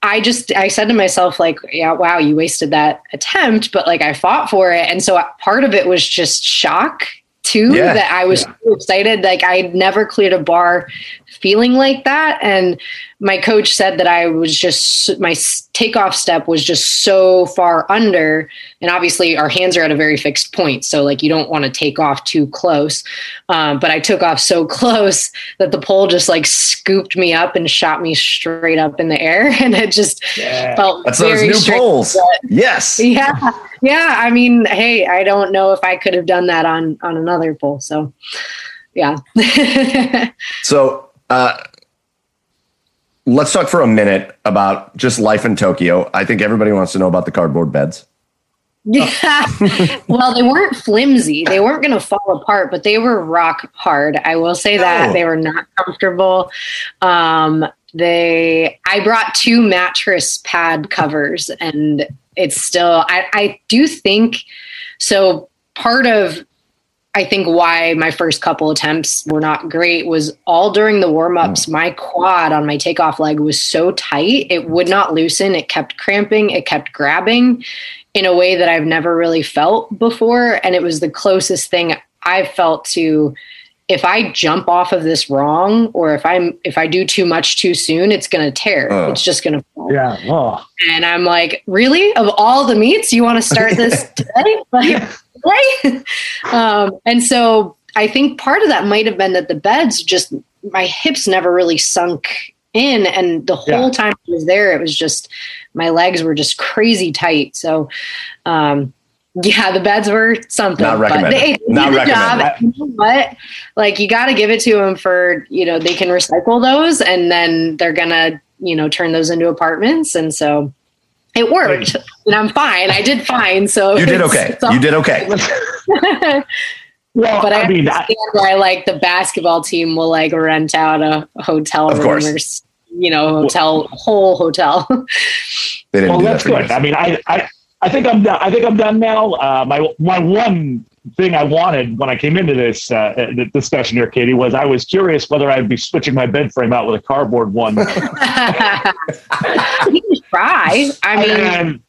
I just, I said to myself like, yeah, wow, you wasted that attempt, but like I fought for it. And so part of it was just shock too, yeah, that I was yeah. so excited. Like I'd never cleared a bar feeling like that. And my coach said that I was just, my takeoff step was just so far under, and obviously our hands are at a very fixed point. So like, you don't want to take off too close. Um, but I took off so close that the pole just like scooped me up and shot me straight up in the air. And it just yeah. felt That's very those new poles. Yes. Yeah. Yeah. I mean, hey, I don't know if I could have done that on, on another pole. So yeah. so, uh, Let's talk for a minute about just life in Tokyo. I think everybody wants to know about the cardboard beds. Yeah. Well, they weren't flimsy. They weren't going to fall apart, but they were rock hard. I will say that. Oh. They were not comfortable. Um, they, I brought two mattress pad covers, and it's still, I, I do think, so part of, I think why my first couple attempts were not great was all during the warm-ups, my quad on my takeoff leg was so tight. It would not loosen. It kept cramping. It kept grabbing in a way that I've never really felt before. And it was the closest thing I felt to, if I jump off of this wrong, or if I'm, if I do too much too soon, it's going to tear. Uh, it's just going to fall. Yeah. Oh. And I'm like, really? Of all the meets, you want to start this today? Like, yeah. Right. Um, and so I think part of that might have been that the beds just, my hips never really sunk in. And the whole yeah. time I was there, it was just, my legs were just crazy tight. So, um, yeah, the beds were something. Not recommended. But they, they Not did the recommended. Job. You know what? Like, you got to give it to them for, you know, they can recycle those, and then they're going to, you know, turn those into apartments. And so it worked, and I'm fine. I did fine. So you did okay. You did okay. Well, but I, I mean, understand I, why like the basketball team will like rent out a hotel room or you know, hotel, well, whole hotel. They didn't well, do that's that good. I mean, I, I, I think I'm done. I think I'm done now. Uh, my my one thing I wanted when I came into this uh, discussion here, Katie, was I was curious whether I'd be switching my bed frame out with a cardboard one. You can try. I mean, and,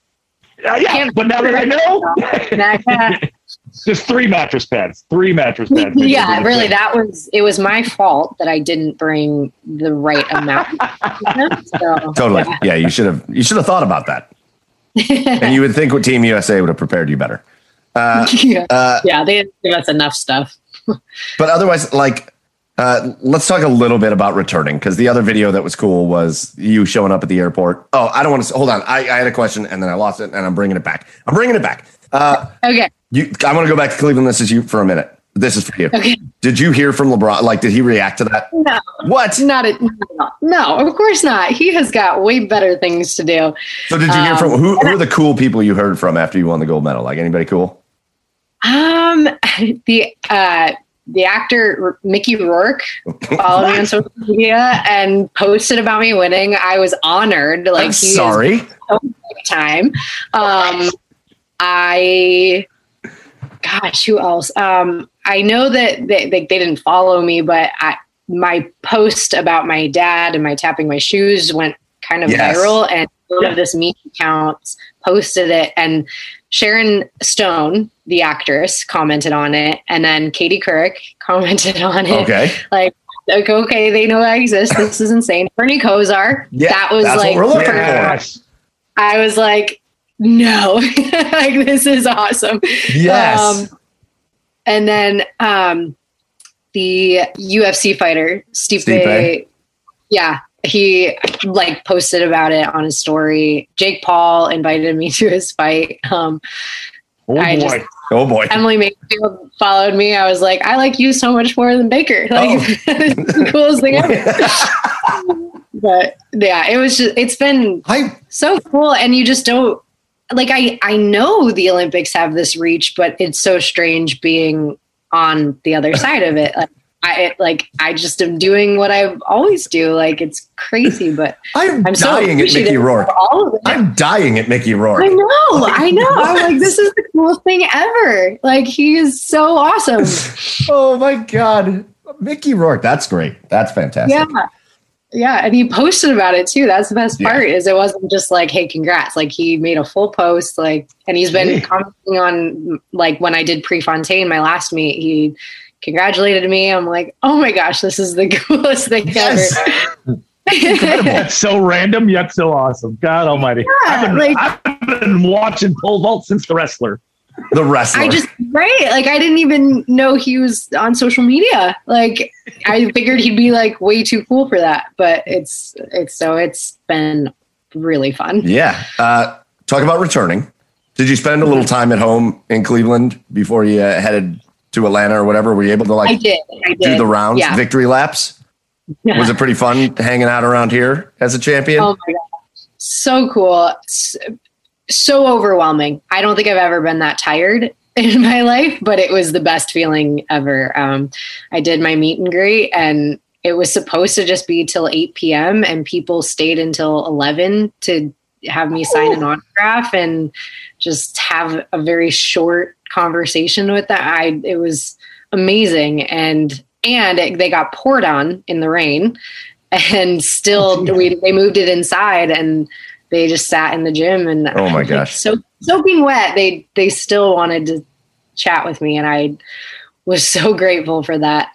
uh, yeah, but now that I know, just three mattress pads, three mattress pads. Yeah, really, that was it was my fault that I didn't bring the right amount. So, totally. Yeah. yeah, you should have. You should have thought about that. And you would think what Team U S A would have prepared you better. Uh, yeah. Uh, yeah, they give us enough stuff. But otherwise, like, uh, let's talk a little bit about returning, because the other video that was cool was you showing up at the airport. Oh, I don't want to hold on. I, I had a question and then I lost it, and I'm bringing it back. I'm bringing it back. Uh, okay. You, I want to go back to Cleveland. This is you for a minute. This is for you. Okay. Did you hear from LeBron? Like, did he react to that? No. What? Not at all. No, of course not. He has got way better things to do. So did you hear um, from who, who are the cool people you heard from after you won the gold medal? Like, anybody cool? Um, the, uh, the actor Mickey Rourke followed me on social media and posted about me winning. I was honored. Like, I'm he sorry. Is so big time. Um, I, gosh, who else? Um, I know that they, they, they didn't follow me, but I, my post about my dad and my tapping my shoes went kind of yes. viral, and one yeah. of this meme accounts posted it, and Sharon Stone, the actress, commented on it, and then Katie Couric commented on it. Okay, like, like okay, they know I exist. This is insane. Bernie Kosar. Yeah, that was like, yes. I was like, no, like, this is awesome. Yes. Um, And then um, the U F C fighter, Stipe, Stipe, yeah, he like posted about it on his story. Jake Paul invited me to his fight. Um, oh, I boy. Just, oh, boy. Emily Mayfield followed me. I was like, I like you so much more than Baker. Like, oh. It's the coolest thing ever. But, yeah, it was just, it's been I, so cool. And you just don't. Like, I, I know the Olympics have this reach, but it's so strange being on the other side of it. Like, I like I just am doing what I always do. Like, it's crazy, but I'm, I'm dying so at Mickey Rourke. I'm dying at Mickey Rourke. I know, like, I know. What? Like, this is the coolest thing ever. Like, he is so awesome. Oh my God, Mickey Rourke. That's great. That's fantastic. Yeah. Yeah, and he posted about it too. That's the best part. Yeah. Is it wasn't just like, "Hey, congrats!" Like, he made a full post. Like, and he's been yeah. commenting on, like, when I did Prefontaine, my last meet, he congratulated me. I'm like, "Oh my gosh, this is the coolest thing yes. ever!" Incredible. That's so random yet so awesome. God Almighty! Yeah, I've, been, like, I've been watching pole vault since the wrestler. The wrestler. I just right. Like, I didn't even know he was on social media. Like, I figured he'd be like way too cool for that. But it's it's so it's been really fun. Yeah. Uh, talk about returning. Did you spend a little time at home in Cleveland before you uh, headed to Atlanta or whatever? Were you able to like I did. I did. do the rounds, yeah. victory laps? Yeah. Was it pretty fun hanging out around here as a champion? Oh my gosh, so cool. So, So overwhelming. I don't think I've ever been that tired in my life, but it was the best feeling ever. Um, I did my meet and greet, and it was supposed to just be till eight p.m. and people stayed until eleven to have me sign an autograph and just have a very short conversation with that. I, it was amazing. And, and it, they got poured on in the rain, and still we, they moved it inside, and they just sat in the gym, and oh my gosh, so soaking wet. They they still wanted to chat with me, and I was so grateful for that.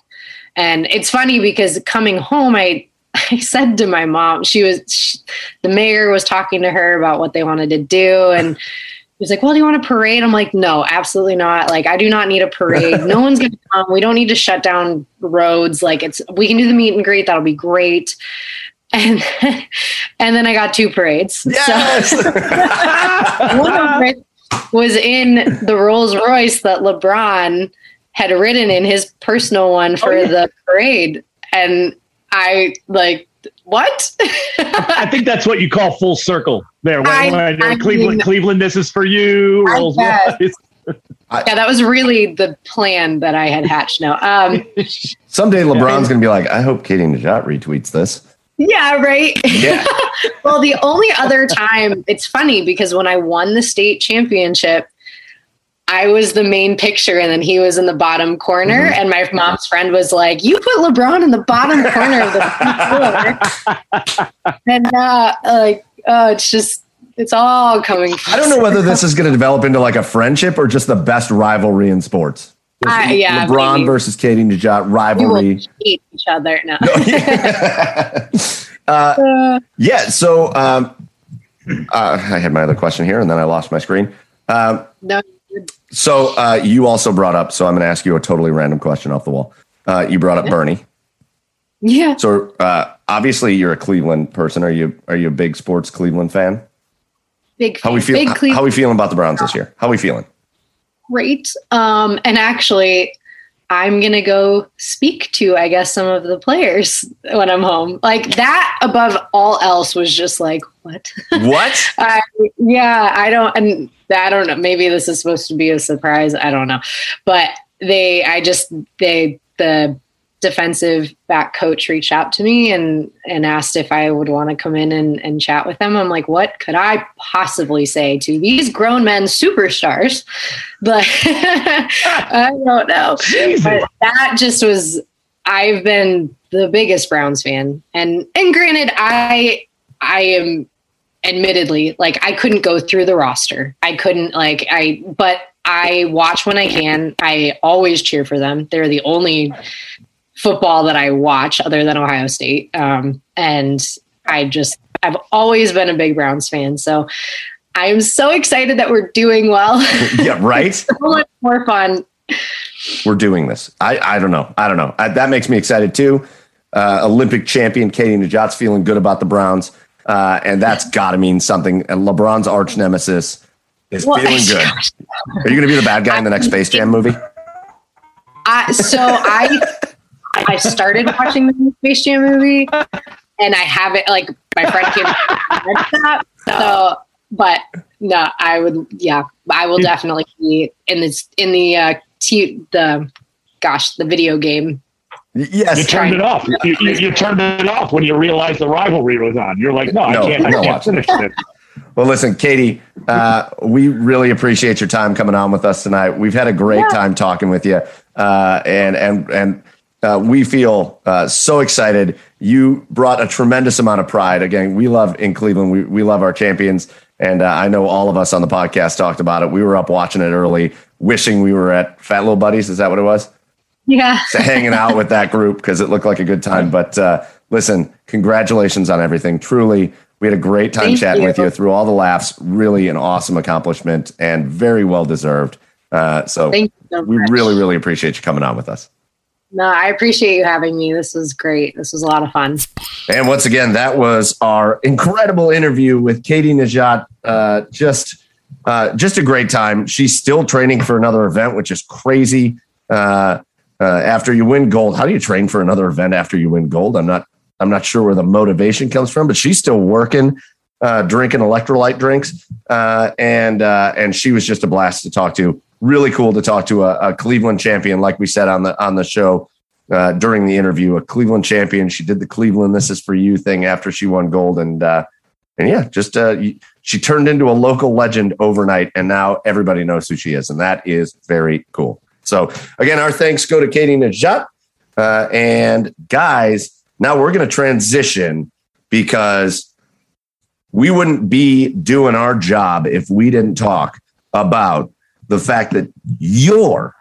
And it's funny because coming home, I I said to my mom, she was she, the mayor was talking to her about what they wanted to do, and he was like, "Well, do you want a parade?" I'm like, "No, absolutely not. Like, I do not need a parade. No one's gonna come. We don't need to shut down roads. Like, it's we can do the meet and greet. That'll be great." And then, and then I got two parades. Yes! So, one of which was in the Rolls Royce that LeBron had ridden in, his personal one for oh, yeah. the parade. And I like, what? I think that's what you call full circle there. When, I, when I, I Cleveland, mean, Cleveland, this is for you. Rolls Royce. Yeah, that was really the plan that I had hatched now. Um, Someday LeBron's going to be like, I hope Katie Nageotte retweets this. Yeah, right. Yeah. Well, the only other time, it's funny because when I won the state championship, I was the main picture and then he was in the bottom corner. Mm-hmm. And my mom's friend was like, you put LeBron in the bottom corner of the floor. And uh, like, oh, it's just, it's all coming. I don't know whether this is going to develop into like a friendship or just the best rivalry in sports. Uh, yeah, LeBron maybe. Versus Katie Nageotte rivalry. Hate each other now. No, yeah. Uh, yeah. So um, uh, I had my other question here, and then I lost my screen. Um, no. So uh, you also brought up. So I'm going to ask you a totally random question off the wall. Uh, you brought up Bernie. Yeah. So uh, obviously you're a Cleveland person. Are you? Are you a big sports Cleveland fan? Big. Fan. How we feel? Big how, Cleveland. How we feeling about the Browns this year? How we feeling? Great. Um, and actually, I'm going to go speak to, I guess, some of the players when I'm home. Like that above all else was just like, what? What? uh, yeah, I don't and I don't know. Maybe this is supposed to be a surprise. I don't know. But they I just they the defensive back coach reached out to me and, and asked if I would want to come in and, and chat with them. I'm like, what could I possibly say to these grown men superstars? But I don't know. But that just was, I've been the biggest Browns fan. And, and granted, I, I am admittedly, like I couldn't go through the roster. I couldn't like, I, but I watch when I can. I always cheer for them. They're the only football that I watch other than Ohio State. Um, and I just, I've always been a big Browns fan. So I am so excited that we're doing well. Yeah. Right. It's so much more fun. We're doing this. I, I don't know. I don't know. I, that makes me excited too. Uh, Olympic champion Katie Nageotte's feeling good about the Browns. Uh, and that's gotta mean something. And LeBron's arch nemesis is well, feeling good. Are you going to be the bad guy in the next Space Jam movie? I, so I, I started watching the Space Jam movie and I haven't, like, my friend came up. So, but no, I would, yeah, I will definitely be in this, in the, uh, t- the, gosh, the video game. Yes. You turned it off. You, you, you turned it off when you realized the rivalry was on. You're like, no, no I can't, I can't finish it. Well, listen, Katie, uh, we really appreciate your time coming on with us tonight. We've had a great yeah. time talking with you. Uh, and, and, and, Uh, we feel uh, so excited. You brought a tremendous amount of pride. Again, we love in Cleveland. We we love our champions. And uh, I know all of us on the podcast talked about it. We were up watching it early, wishing we were at Fat Little Buddies. Is that what it was? Yeah. So hanging out with that group because it looked like a good time. But uh, listen, congratulations on everything. Truly, we had a great time Thank chatting you. with you through all the laughs. Really an awesome accomplishment and very well deserved. Uh, so, Thank you so we much. really, really appreciate you coming on with us. No, I appreciate you having me. This was great. This was a lot of fun. And once again, that was our incredible interview with Katie Nageotte. Uh, just, uh, just a great time. She's still training for another event, which is crazy. Uh, uh, after you win gold, how do you train for another event after you win gold? I'm not, I'm not sure where the motivation comes from, but she's still working, uh, drinking electrolyte drinks. Uh, and, uh, and she was just a blast to talk to. Really cool to talk to a, a Cleveland champion, like we said on the on the show uh, during the interview. A Cleveland champion. She did the Cleveland "This Is for You" thing after she won gold, and uh, and yeah, just uh, she turned into a local legend overnight, and now everybody knows who she is, and that is very cool. So again, our thanks go to Katie Nageotte, uh, and guys, now we're going to transition because we wouldn't be doing our job if we didn't talk about the fact that your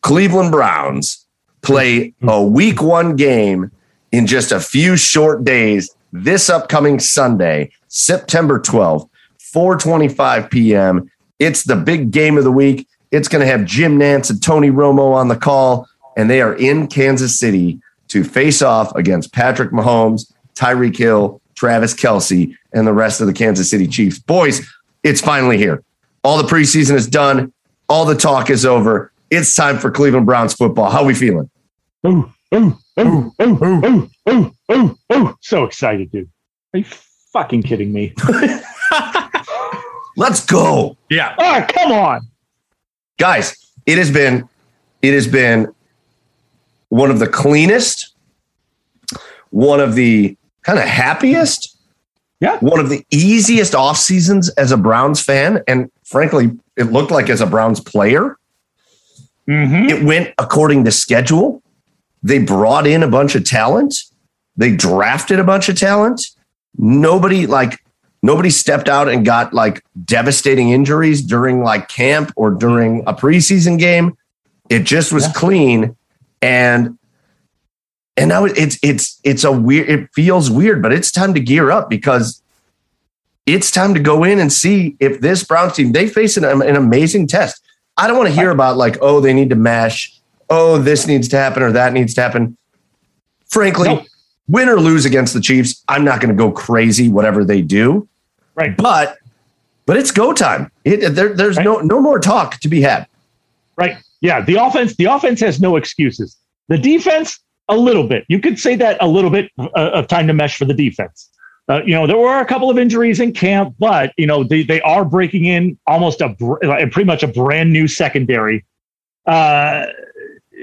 Cleveland Browns play a week one game in just a few short days this upcoming Sunday, September twelfth, four twenty-five p.m. It's the big game of the week. It's going to have Jim Nantz and Tony Romo on the call, and they are in Kansas City to face off against Patrick Mahomes, Tyreek Hill, Travis Kelce, and the rest of the Kansas City Chiefs. Boys, it's finally here. All the preseason is done. All the talk is over. It's time for Cleveland Browns football. How are we feeling? Ooh, ooh, ooh, ooh, ooh, ooh, ooh, ooh. So excited, dude. Are you fucking kidding me? Let's go. Yeah. Oh, come on. Guys, it has been it has been one of the cleanest, one of the kind of happiest. Yeah. One of the easiest off seasons as a Browns fan. And frankly, it looked like as a Browns player, mm-hmm. It went according to schedule. They brought in a bunch of talent. They drafted a bunch of talent. Nobody like nobody stepped out and got like devastating injuries during like camp or during a preseason game. It just was yeah. clean. And and now it's it's it's a weird it feels weird, but it's time to gear up because it's time to go in and see if this Browns team, they face an, an amazing test. I don't want to hear about like, oh, they need to mash. Oh, this needs to happen or that needs to happen. Frankly, no. Win or lose against the Chiefs, I'm not going to go crazy, whatever they do. Right. But but it's go time. It, there, there's right. no no more talk to be had. Right. Yeah. The offense, the offense has no excuses. The defense, a little bit. You could say that a little bit uh, of time to mesh for the defense. Uh, you know, there were a couple of injuries in camp, but, you know, they, they are breaking in almost a br- pretty much a brand new secondary uh,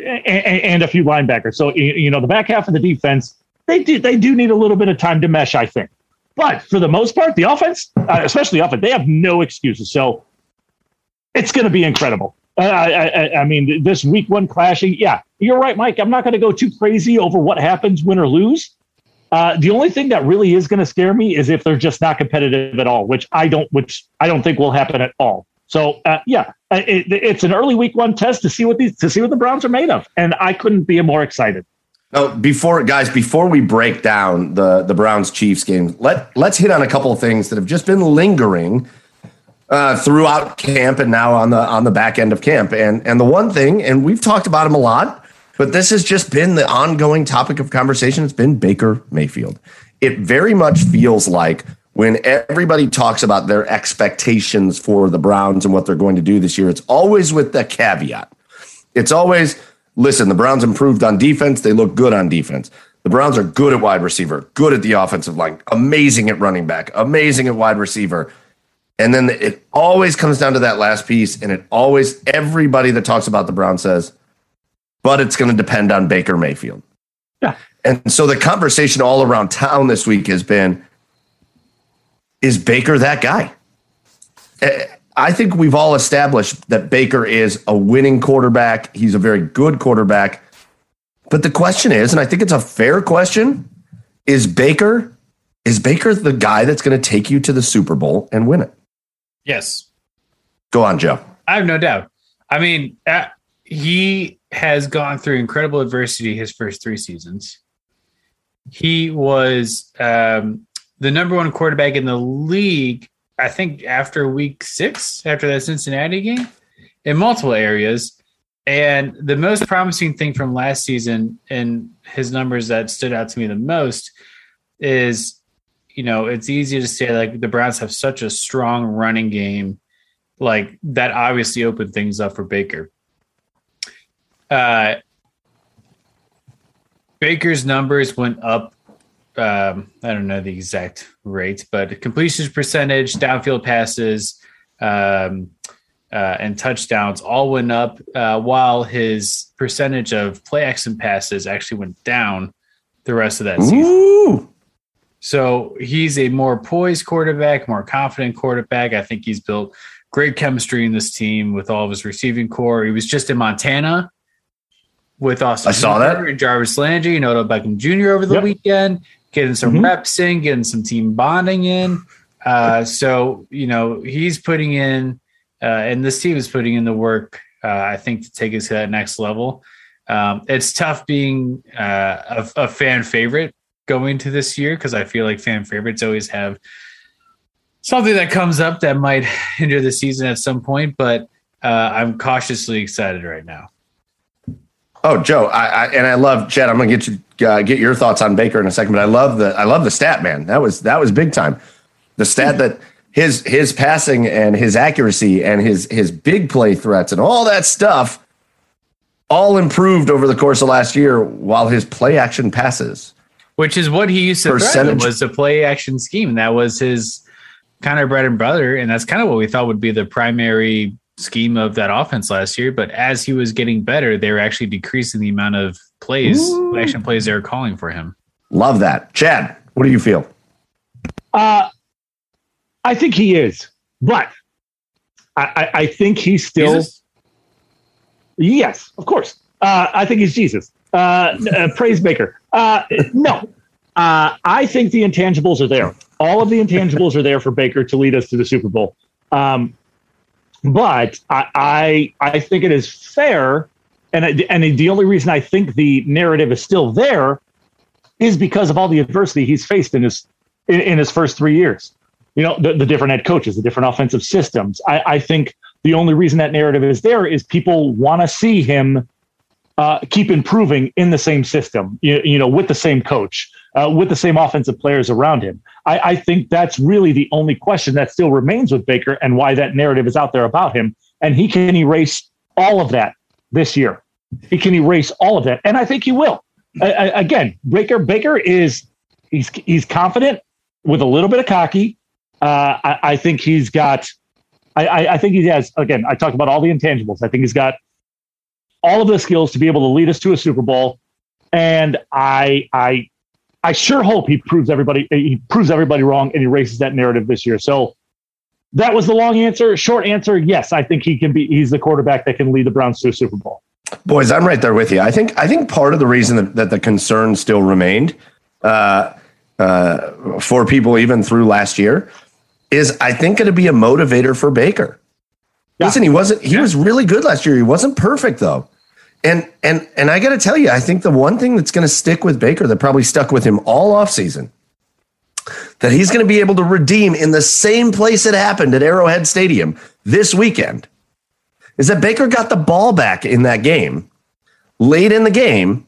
and, and a few linebackers. So, you know, the back half of the defense, they do they do need a little bit of time to mesh, I think. But for the most part, the offense, uh, especially offense, they have no excuses. So it's going to be incredible. Uh, I, I, I mean, this week one clashing. Yeah, you're right, Mike. I'm not going to go too crazy over what happens, win or lose. Uh, the only thing that really is going to scare me is if they're just not competitive at all, which I don't, which I don't think will happen at all. So uh, yeah, it, it's an early week one test to see what these, to see what the Browns are made of, and I couldn't be more excited. Now, before guys, before we break down the the Browns Chiefs game, let let's hit on a couple of things that have just been lingering uh, throughout camp and now on the on the back end of camp, and and the one thing, and we've talked about them a lot. But this has just been the ongoing topic of conversation. It's been Baker Mayfield. It very much feels like when everybody talks about their expectations for the Browns and what they're going to do this year, it's always with the caveat. It's always, listen, the Browns improved on defense. They look good on defense. The Browns are good at wide receiver, good at the offensive line, amazing at running back, amazing at wide receiver. And then it always comes down to that last piece. And it always, everybody that talks about the Browns says, but it's going to depend on Baker Mayfield. Yeah. And so the conversation all around town this week has been, is Baker that guy? I think we've all established that Baker is a winning quarterback. He's a very good quarterback. But the question is, and I think it's a fair question, is Baker, is Baker the guy that's going to take you to the Super Bowl and win it? Yes. Go on, Joe. I have no doubt. I mean, uh, he... has gone through incredible adversity his first three seasons. He was um, the number one quarterback in the league, I think, after week six, after that Cincinnati game, in multiple areas. And the most promising thing from last season and his numbers that stood out to me the most is, you know, it's easy to say, like, the Browns have such a strong running game. Like, that obviously opened things up for Baker. Uh, Baker's numbers went up. Um, I don't know the exact rate, but completion percentage, downfield passes, um, uh, and touchdowns all went up, uh, while his percentage of play action passes actually went down the rest of that season. Ooh. So he's a more poised quarterback, more confident quarterback. I think he's built great chemistry in this team with all of his receiving core. He was just in Montana with Austin I saw that. and Jarvis Landry and Odell Beckham Junior over the yep. weekend, getting some mm-hmm. reps in, getting some team bonding in. Uh, so, you know, he's putting in, uh, and this team is putting in the work, uh, I think, to take us to that next level. Um, it's tough being uh, a, a fan favorite going to this year because I feel like fan favorites always have something that comes up that might hinder the season at some point, but uh, I'm cautiously excited right now. Oh, Joe, I, I and I love Chad. I'm going to get you uh, get your thoughts on Baker in a second, but I love the I love the stat, man. That was that was big time. The stat that his his passing and his accuracy and his his big play threats and all that stuff all improved over the course of last year, while his play action passes, which is what he used to threaten, was the play action scheme. That was his kind of bread and butter, and that's kind of what we thought would be the primary scheme of that offense last year, but as he was getting better, they were actually decreasing the amount of plays, Ooh. action plays they were calling for him. Love that. Chad, What do you feel? Uh, I think he is, but I, I, I think he's still. Jesus? Yes, of course. Uh, I think he's Jesus. Uh, uh, praise maker. Uh, no, uh, I think the intangibles are there. All of the intangibles are there for Baker to lead us to the Super Bowl. Um, but I, I, I think it is fair. And, I, and the only reason I think the narrative is still there is because of all the adversity he's faced in his in, in his first three years. You know, the, the different head coaches, the different offensive systems. I, I think the only reason that narrative is there is people want to see him uh, keep improving in the same system, you, you know, with the same coach, uh, with the same offensive players around him. I, I think that's really the only question that still remains with Baker and why that narrative is out there about him. And he can erase all of that this year. He can erase all of that. And I think he will. I, I, again, Baker Baker is he's he's confident with a little bit of cocky. Uh, I, I think he's got I, I think he has. Again, I talked about all the intangibles. I think he's got all of the skills to be able to lead us to a Super Bowl. And I I I sure hope he proves everybody he proves everybody wrong and erases that narrative this year. So that was the long answer. Short answer, yes, I think he can be he's the quarterback that can lead the Browns to a Super Bowl. Boys, I'm right there with you. I think I think part of the reason that, that the concern still remained uh, uh, for people even through last year is I think it'll be a motivator for Baker. Yeah. Listen, he wasn't he yeah. was really good last year. He wasn't perfect though. And and and I gotta tell you, I think the one thing that's gonna stick with Baker that probably stuck with him all offseason, that he's gonna be able to redeem in the same place it happened at Arrowhead Stadium this weekend, is that Baker got the ball back in that game, late in the game,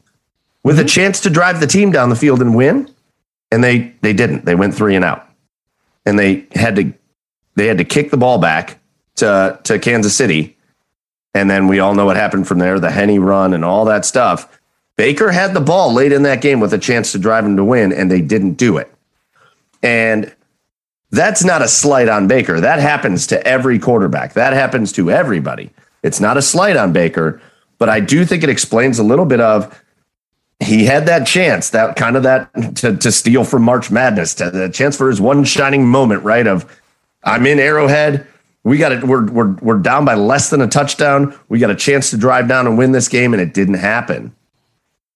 with mm-hmm. a chance to drive the team down the field and win, and they they didn't. They went three and out, and they had to they had to kick the ball back to to Kansas City, and then we all know what happened from there—the Henny run and all that stuff. Baker had the ball late in that game with a chance to drive him to win, and they didn't do it. And that's not a slight on Baker. That happens to every quarterback. That happens to everybody. It's not a slight on Baker, but I do think it explains a little bit of he had that chance, that kind of that to, to steal from March Madness, to the chance for his one shining moment, right? Of I'm in Arrowhead. We got it. We're, we're, we're down by less than a touchdown. We got a chance to drive down and win this game, and it didn't happen.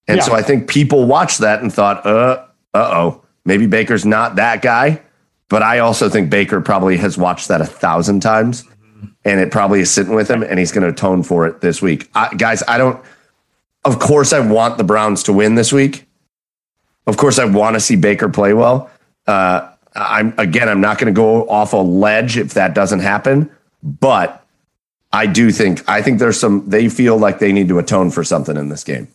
And yeah. so I think people watched that and thought, uh, uh-oh, maybe Baker's not that guy. But I also think Baker probably has watched that a thousand times, and it probably is sitting with him, and he's going to atone for it this week. I, guys, I don't – of course I want the Browns to win this week. Of course I want to see Baker play well. Uh, I'm again, I'm not going to go off a ledge if that doesn't happen, but I do think – I think there's some – they feel like they need to atone for something in this game.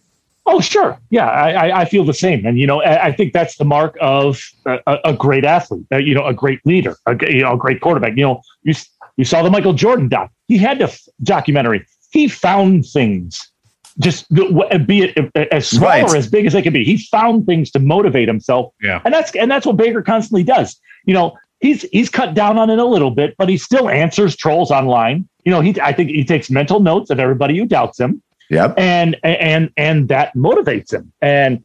Oh, sure. Yeah, I, I feel the same. And, you know, I think that's the mark of a, a great athlete, a, you know, a great leader, a, you know, a great quarterback. You know, you you saw the Michael Jordan doc. He had a documentary. He found things, just be it as small right. or as big as they could be. He found things to motivate himself. Yeah. And that's and that's what Baker constantly does. You know, he's he's cut down on it a little bit, but he still answers trolls online. You know, he I think he takes mental notes of everybody who doubts him. Yep. And, and, and that motivates him. And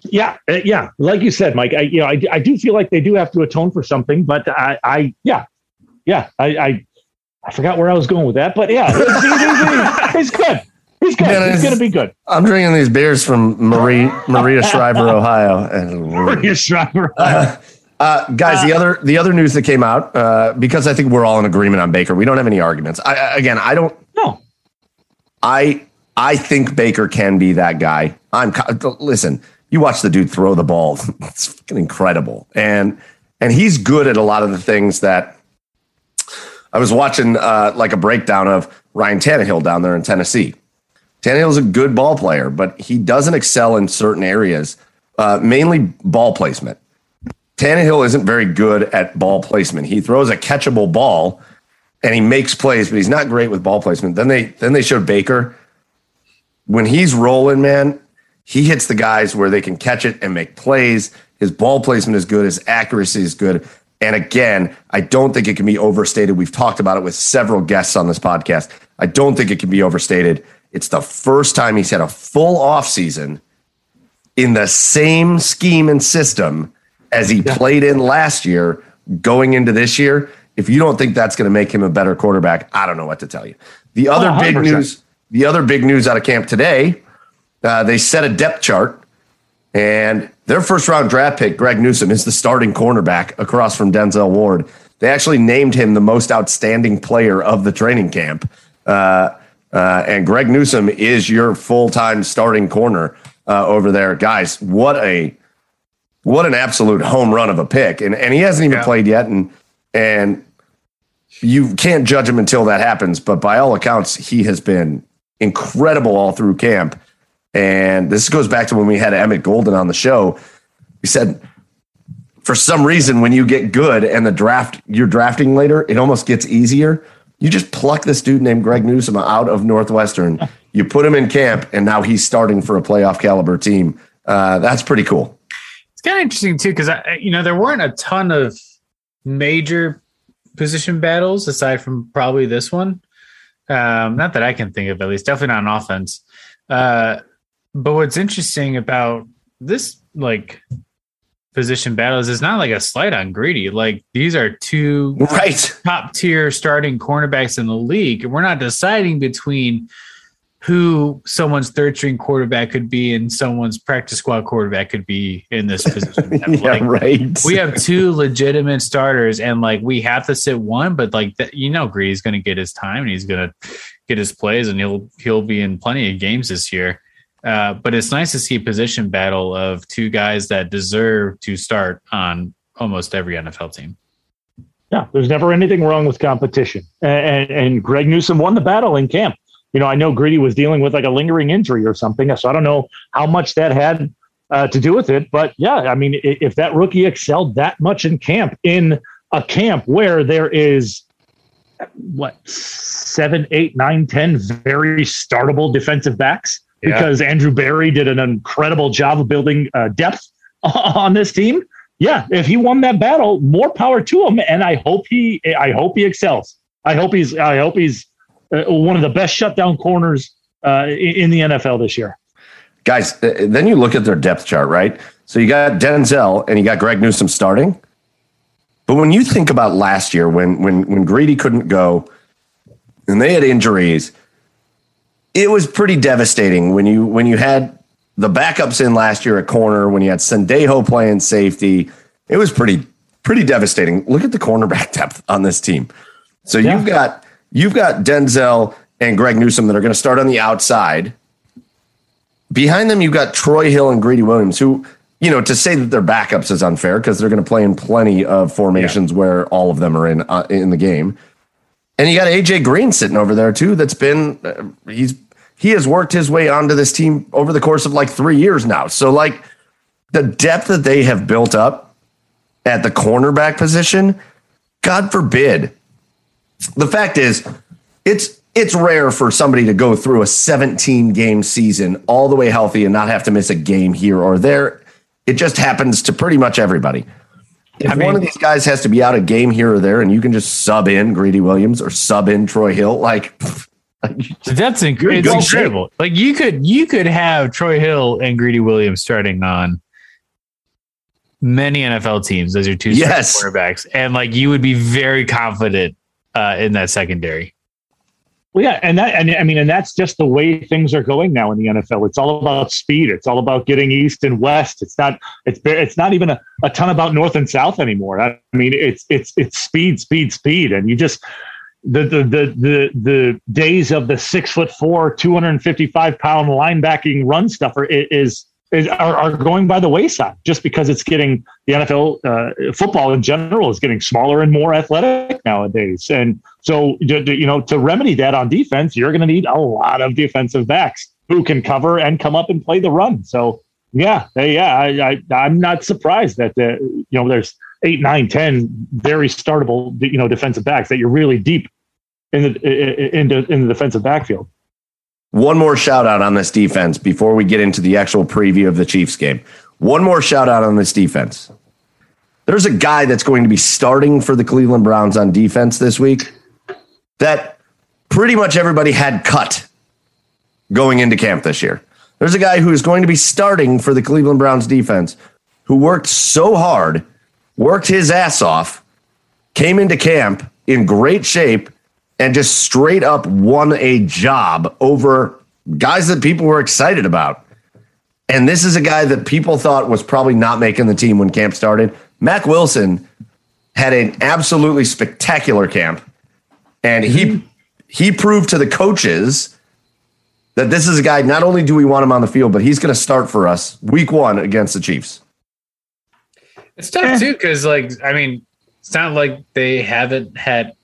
yeah, yeah. Like you said, Mike, I, you know, I, I do feel like they do have to atone for something, but I, I, yeah, yeah. I, I, I forgot where I was going with that, but yeah, he's, he's, he's, he's good. He's good. Man, he's going to be good. I'm drinking these beers from Marie, Maria Shriver, Ohio. And Maria Shriver. Uh, uh, guys, uh, the other, the other news that came out, uh, because I think we're all in agreement on Baker. We don't have any arguments. I, again, I don't know. I I think Baker can be that guy. I'm listen. You watch the dude throw the ball; it's fucking incredible, and and he's good at a lot of the things that I was watching, uh, like a breakdown of Ryan Tannehill down there in Tennessee. Tannehill's a good ball player, but he doesn't excel in certain areas, uh, mainly ball placement. Tannehill isn't very good at ball placement. He throws a catchable ball. And he makes plays, but he's not great with ball placement. Then they then they showed Baker. When he's rolling, man, he hits the guys where they can catch it and make plays. His ball placement is good. His accuracy is good. And again, I don't think it can be overstated. We've talked about it with several guests on this podcast. I don't think it can be overstated. It's the first time he's had a full offseason in the same scheme and system as he yeah. played in last year going into this year, if you don't think that's going to make him a better quarterback, I don't know what to tell you. The other oh, big news, the other big news out of camp today, uh, they set a depth chart, and their first round draft pick, Greg Newsome, is the starting cornerback across from Denzel Ward. They actually named him the most outstanding player of the training camp. Uh, uh, and Greg Newsome is your full-time starting corner uh, over there. Guys, what a, what an absolute home run of a pick. And and he hasn't even yeah. played yet. And, and you can't judge him until that happens. But by all accounts, he has been incredible all through camp. And this goes back to when we had Emmett Golden on the show. He said, for some reason, when you get good and the draft, you're drafting later, it almost gets easier. You just pluck this dude named Greg Newsome out of Northwestern. You put him in camp, and now he's starting for a playoff caliber team. Uh, that's pretty cool. It's kind of interesting, too, because, you know, there weren't a ton of major position battles aside from probably this one. Um, not that I can think of, at least. Definitely not on offense. Uh But what's interesting about this, like, position battles is not like a slight on Greedy. Like, these are two right. top-tier starting cornerbacks in the league, and we're not deciding between who someone's third-string quarterback could be and someone's practice squad quarterback could be in this position. yeah, like, right. We have two legitimate starters, and, like, we have to sit one, but, like, that, you know, Greedy's going to get his time, and he's going to get his plays, and he'll he'll be in plenty of games this year. Uh, but it's nice to see a position battle of two guys that deserve to start on almost every N F L team. Yeah, there's never anything wrong with competition. And, and, and Greg Newsome won the battle in camp. You know, I know Greedy was dealing with like a lingering injury or something, so I don't know how much that had uh, to do with it. But yeah, I mean, if that rookie excelled that much in camp, in a camp where there is what, seven, eight, nine, ten very startable defensive backs, because yeah. Andrew Berry did an incredible job of building uh, depth on this team. Yeah, if he won that battle, more power to him. And I hope he, I hope he excels. I hope he's, I hope he's uh, one of the best shutdown corners uh, in the N F L this year. Guys, then you look at their depth chart, right? So you got Denzel and you got Greg Newsome starting. But when you think about last year, when when when Greedy couldn't go, and they had injuries. It was pretty devastating when you when you had the backups in last year at corner, when you had Sendejo playing safety. It was pretty pretty devastating. Look at the cornerback depth on this team. So yeah. you've got you've got Denzel and Greg Newsome that are going to start on the outside. Behind them, you've got Troy Hill and Greedy Williams, who, you know, to say that they're backups is unfair because they're going to play in plenty of formations yeah. where all of them are in uh, in the game. And you got A J Green sitting over there too. That's been uh, he's. He has worked his way onto this team over the course of like three years now. So like the depth that they have built up at the cornerback position, God forbid. The fact is it's, it's rare for somebody to go through a seventeen game season all the way healthy and not have to miss a game here or there. It just happens to pretty much everybody. If I mean, one of these guys has to be out a game here or there and you can just sub in Greedy Williams or sub in Troy Hill, like that's inc- it's incredible. Shape. Like you could, you could have Troy Hill and Greedy Williams starting on many N F L teams as your two yes. quarterbacks, and like you would be very confident uh, in that secondary. Well, yeah, and that, and I mean, and that's just the way things are going now in the N F L. It's all about speed. It's all about getting east and west. It's not, it's, it's not even a, a ton about north and south anymore. I mean, it's, it's, it's speed, speed, speed, and you just. The, the the the the days of the six foot four, two hundred and fifty five pound linebacking run stuffer is is are, are going by the wayside just because it's getting the N F L uh, football in general is getting smaller and more athletic nowadays. And so you know to remedy that on defense, you're going to need a lot of defensive backs who can cover and come up and play the run. So yeah, yeah, I, I I'm not surprised that the, you know there's eight, nine, ten very startable you know defensive backs that you're really deep. In the, in, the, in the defensive backfield. One more shout out on this defense before we get into the actual preview of the Chiefs game. One more shout out on this defense. There's a guy that's going to be starting for the Cleveland Browns on defense this week that pretty much everybody had cut going into camp this year. There's a guy who is going to be starting for the Cleveland Browns defense who worked so hard, worked his ass off, came into camp in great shape, and just straight up won a job over guys that people were excited about. And this is a guy that people thought was probably not making the team when camp started. Mac Wilson had an absolutely spectacular camp, and he he proved to the coaches that this is a guy, not only do we want him on the field, but he's going to start for us week one against the Chiefs. It's tough, too, because, like, I mean, it's not like they haven't had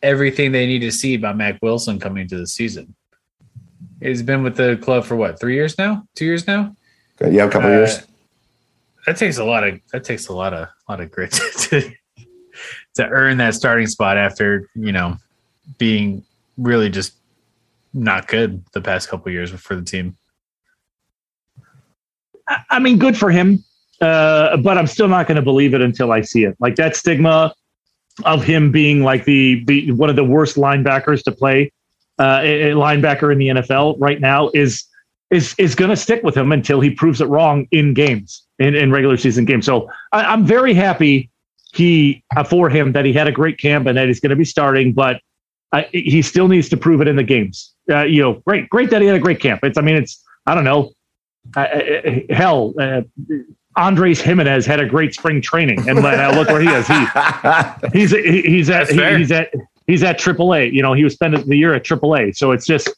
everything they need to see by Mac Wilson coming into the season. He's been with the club for, what, three years now? Two years now? Yeah, a couple uh, years. That takes a lot of that takes a lot of a lot of grit to to earn that starting spot after, you know, being really just not good the past couple of years for the team. I mean, good for him, uh, but I'm still not going to believe it until I see it. Like, that stigma of him being like the, the one of the worst linebackers to play, uh, a, a linebacker in the N F L right now is is is going to stick with him until he proves it wrong in games, in, in regular season games. So I, I'm very happy he uh, for him that he had a great camp and that he's going to be starting, but uh, he still needs to prove it in the games. Uh, you know, great, great that he had a great camp. It's, I mean, it's, I don't know, uh, uh, hell, uh, Andres Jimenez had a great spring training, and uh, look where he is. He, he's he, he's at he, he's at he's at triple A. You know, he was spending the year at triple A. So it's just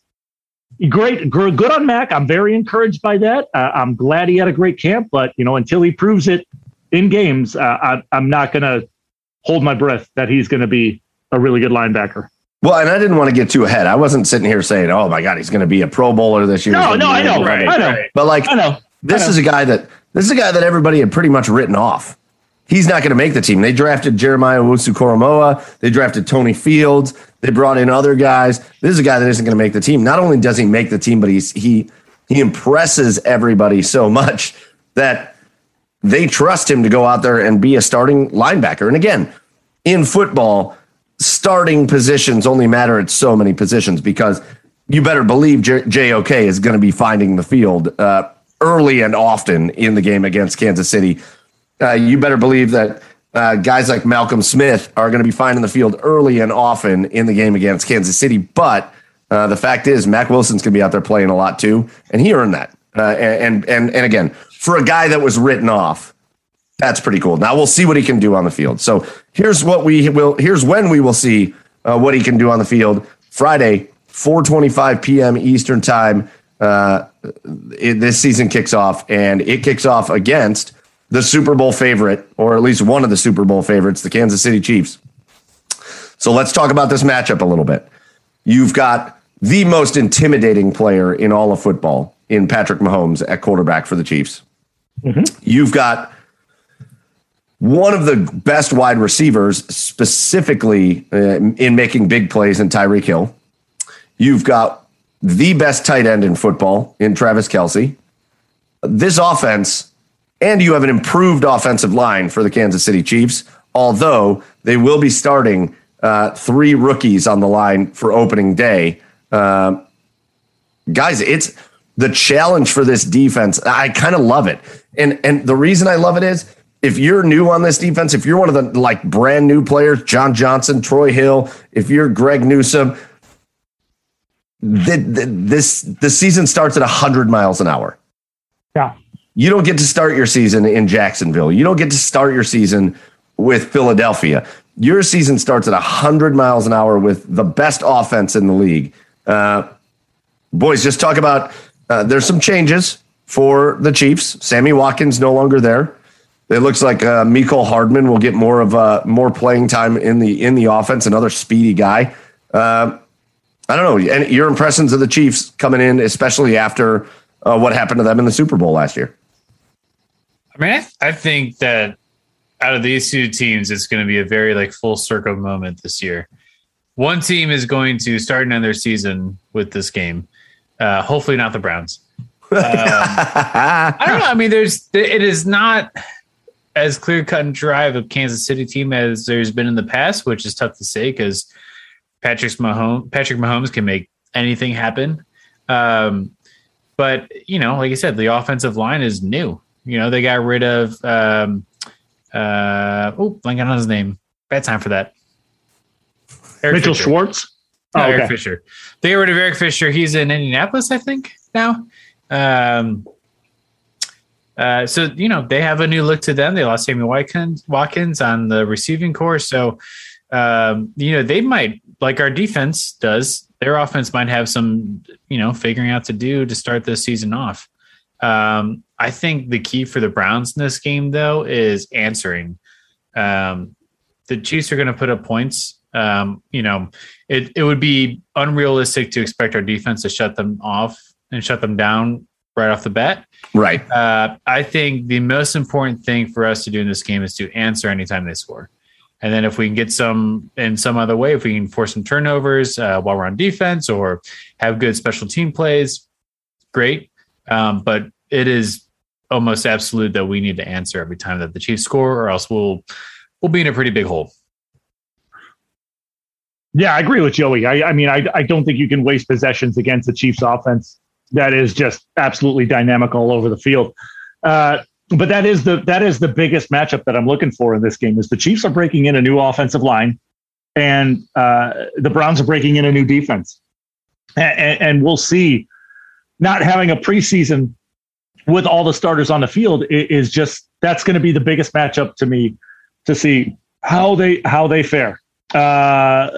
great, good on Mac. I'm very encouraged by that. Uh, I'm glad he had a great camp, but you know, until he proves it in games, uh, I, I'm not going to hold my breath that he's going to be a really good linebacker. Well, and I didn't want to get too ahead. I wasn't sitting here saying, "Oh my God, he's going to be a Pro Bowler this year." No, no, I know, right, I know. But like, I know. This I know. is a guy that this is a guy that everybody had pretty much written off. He's not going to make the team. They drafted Jeremiah Owusu-Koramoah. They drafted Tony Fields. They brought in other guys. This is a guy that isn't going to make the team. Not only does he make the team, but he's, he he impresses everybody so much that they trust him to go out there and be a starting linebacker. And again, in football, starting positions only matter at so many positions, because you better believe J- JOK is going to be finding the field uh, early and often in the game against Kansas City. Uh, you better believe that uh, guys like Malcolm Smith are going to be finding the field early and often in the game against Kansas City. But uh, the fact is, Mac Wilson's going to be out there playing a lot too, and he earned that. Uh, and and and again, for a guy that was written off, that's pretty cool. Now we'll see what he can do on the field. So here's what we will. Here's when we will see uh, what he can do on the field. Friday, four twenty-five p.m. Eastern time. Uh, it, this season kicks off, and it kicks off against the Super Bowl favorite, or at least one of the Super Bowl favorites, the Kansas City Chiefs. So let's talk about this matchup a little bit. You've got the most intimidating player in all of football in Patrick Mahomes at quarterback for the Chiefs. Mm-hmm. You've got one of the best wide receivers, specifically uh, in making big plays, in Tyreek Hill. You've got the best tight end in football in Travis Kelce. This offense, and you have an improved offensive line for the Kansas City Chiefs, although they will be starting uh, three rookies on the line for opening day. Uh, guys, it's the challenge for this defense. I kind of love it. And, and the reason I love it is, if you're new on this defense, if you're one of the like brand new players, John Johnson, Troy Hill, if you're Greg Newsome, th- th- this the season starts at one hundred miles an hour. Yeah, you don't get to start your season in Jacksonville. You don't get to start your season with Philadelphia. Your season starts at one hundred miles an hour with the best offense in the league. Uh, boys, just talk about uh, there's some changes for the Chiefs. Sammy Watkins no longer there. It looks like uh, Mecole Hardman will get more of uh, more playing time in the in the offense. Another speedy guy. Uh, I don't know. And your impressions of the Chiefs coming in, especially after uh, what happened to them in the Super Bowl last year. I mean, I, th- I think that out of these two teams, it's going to be a very like full circle moment this year. One team is going to start and end their season with this game. Uh, hopefully, not the Browns. Um, I don't know. I mean, there's it is not as clear-cut and dry of a Kansas City team as there's been in the past, which is tough to say because Patrick Mahomes, Patrick Mahomes can make anything happen. Um, But, you know, like I said, the offensive line is new. You know, they got rid of, um, uh, oh, blanking on his name. Bad time for that. Eric Mitchell Fisher. Schwartz? No, oh, okay. Eric Fisher. They got rid of Eric Fisher. He's in Indianapolis, I think, now. Um, uh, so, you know, they have a new look to them. They lost Sammy Watkins, Watkins on the receiving corps. So, um, you know, they might, like our defense does, their offense might have some, you know, figuring out to do to start this season off. Um, I think the key for the Browns in this game, though, is answering. Um, the Chiefs are going to put up points. Um, you know, it, it would be unrealistic to expect our defense to shut them off and shut them down right off the bat. Right. Uh, I think the most important thing for us to do in this game is to answer anytime they score. And then if we can get some in some other way, if we can force some turnovers uh, while we're on defense or have good special team plays, great. Um, but it is almost absolute that we need to answer every time that the Chiefs score, or else we'll we'll be in a pretty big hole. Yeah, I agree with Joey. I, I mean, I, I don't think you can waste possessions against the Chiefs offense. That is just absolutely dynamic all over the field. Uh, But that is the that is the biggest matchup that I'm looking for in this game. Is the Chiefs are breaking in a new offensive line, and uh, the Browns are breaking in a new defense, and, and we'll see. Not having a preseason with all the starters on the field is just that's going to be the biggest matchup to me to see how they how they fare. Uh,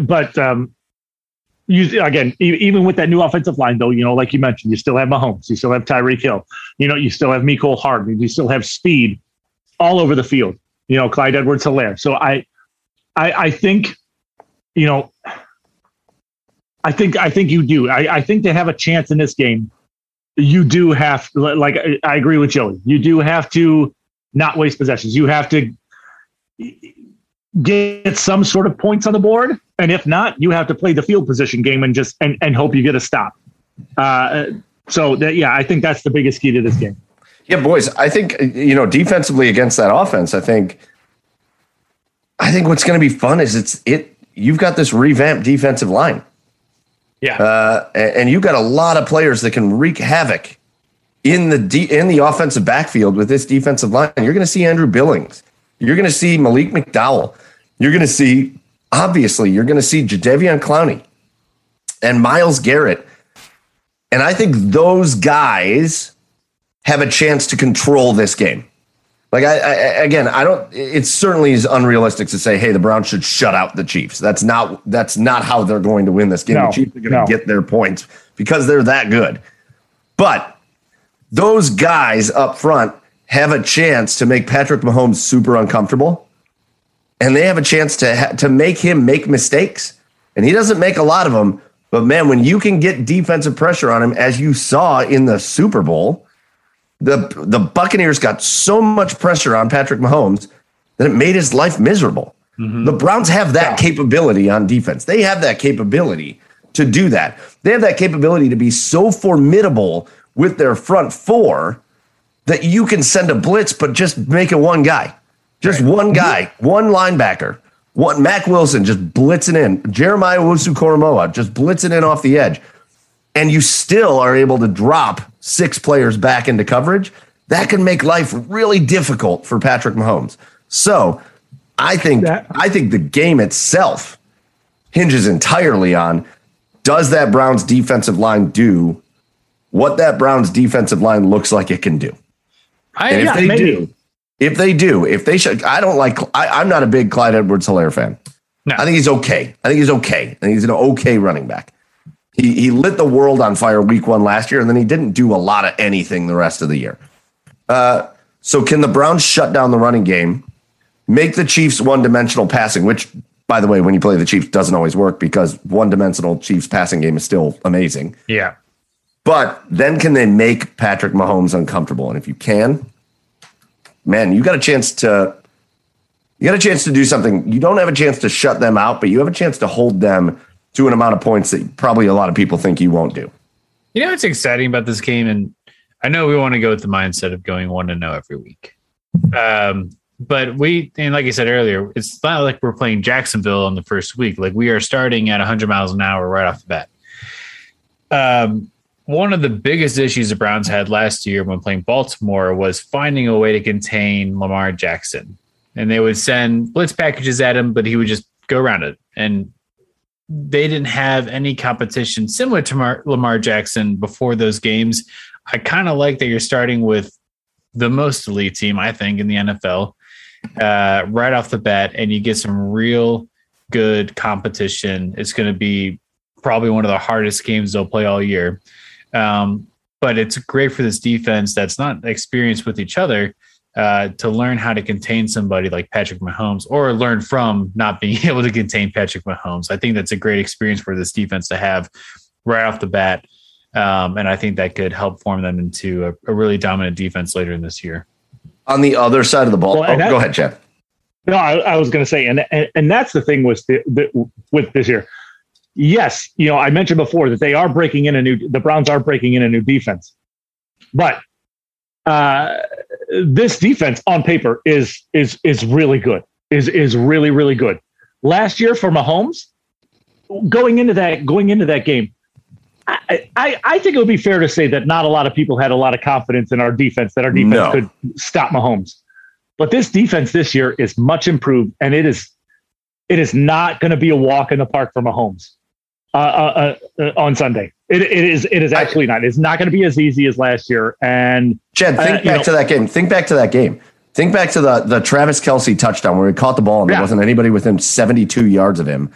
but um, You, again, even with that new offensive line, though, you know, like you mentioned, you still have Mahomes, you still have Tyreek Hill, you know, you still have Mecole Hardman, you still have speed all over the field, you know, Clyde Edwards-Helaire. So I, I, I think, you know, I think, I think you do. I, I think to have a chance in this game, you do have, like, I agree with Joey, you do have to not waste possessions. You have to get some sort of points on the board. And if not, you have to play the field position game and just and, and hope you get a stop. Uh, so, that, yeah, I think that's the biggest key to this game. Yeah, boys, I think, you know, defensively against that offense, I think I think what's going to be fun is it's it. You've got this revamped defensive line. Yeah. Uh, and, and you've got a lot of players that can wreak havoc in the de- in the offensive backfield with this defensive line. You're going to see Andrew Billings. You're going to see Malik McDowell. You're going to see, obviously, you're going to see Jadeveon Clowney and Myles Garrett. And I think those guys have a chance to control this game. Like, I, I again, I don't, it certainly is unrealistic to say, hey, the Browns should shut out the Chiefs. That's not, that's not how they're going to win this game. No, the Chiefs are going no. to get their points because they're that good. But those guys up front have a chance to make Patrick Mahomes super uncomfortable, and they have a chance to ha- to make him make mistakes. And he doesn't make a lot of them, but man, when you can get defensive pressure on him, as you saw in the Super Bowl, the the Buccaneers got so much pressure on Patrick Mahomes that it made his life miserable. Mm-hmm. The Browns have that yeah. capability on defense. They have that capability to do that. They have that capability to be so formidable with their front four that you can send a blitz, but just make it one guy. Just right. one guy, one linebacker, one Mac Wilson just blitzing in. Jeremiah Owusu-Koramoah just blitzing in off the edge. And you still are able to drop six players back into coverage. That can make life really difficult for Patrick Mahomes. So I think that- I think the game itself hinges entirely on, does that Browns defensive line do what that Browns defensive line looks like it can do? I, and if yeah, they maybe. do, if they do, if they should, I don't like, I, I'm not a big Clyde Edwards-Helaire fan. No. I think he's okay. I think he's okay. I think he's an okay running back. He he lit the world on fire week one last year, and then he didn't do a lot of anything the rest of the year. Uh, so can the Browns shut down the running game, make the Chiefs one-dimensional passing, which, by the way, when you play the Chiefs, doesn't always work because one-dimensional Chiefs passing game is still amazing. Yeah. But then can they make Patrick Mahomes uncomfortable? And if you can, man, you got a chance to you got a chance to do something. You don't have a chance to shut them out, but you have a chance to hold them to an amount of points that probably a lot of people think you won't do. You know what's exciting about this game, and I know we want to go with the mindset of going one to zero every week. Um, but we, and like I said earlier, it's not like we're playing Jacksonville on the first week. Like we are starting at one hundred miles an hour right off the bat. Um. one of the biggest issues the Browns had last year when playing Baltimore was finding a way to contain Lamar Jackson. And they would send blitz packages at him, but he would just go around it. And they didn't have any competition similar to Mar- Lamar Jackson before those games. I kind of like that you're starting with the most elite team, I think, in the N F L uh, right off the bat, and you get some real good competition. It's going to be probably one of the hardest games they'll play all year. Um, but it's great for this defense that's not experienced with each other uh, to learn how to contain somebody like Patrick Mahomes, or learn from not being able to contain Patrick Mahomes. I think that's a great experience for this defense to have right off the bat. Um, and I think that could help form them into a, a really dominant defense later in this year. On the other side of the ball. Well, oh, that, go ahead, Jeff. No, I, I was going to say, and, and and that's the thing with the, the, with this year. Yes, you know, I mentioned before that they are breaking in a new, the Browns are breaking in a new defense. But uh, this defense on paper is is is really good, is is really, really good. Last year for Mahomes, going into that, going into that game, I, I, I think it would be fair to say that not a lot of people had a lot of confidence in our defense, that our defense no. could stop Mahomes. But this defense this year is much improved, and it is it is not going to be a walk in the park for Mahomes. Uh, uh, uh, uh, on Sunday, it, it is. It is actually I, not. It's not going to be as easy as last year. And Chad, think uh, back you know, to that game. Think back to that game. Think back to the the Travis Kelce touchdown where he caught the ball and yeah. there wasn't anybody within seventy-two yards of him,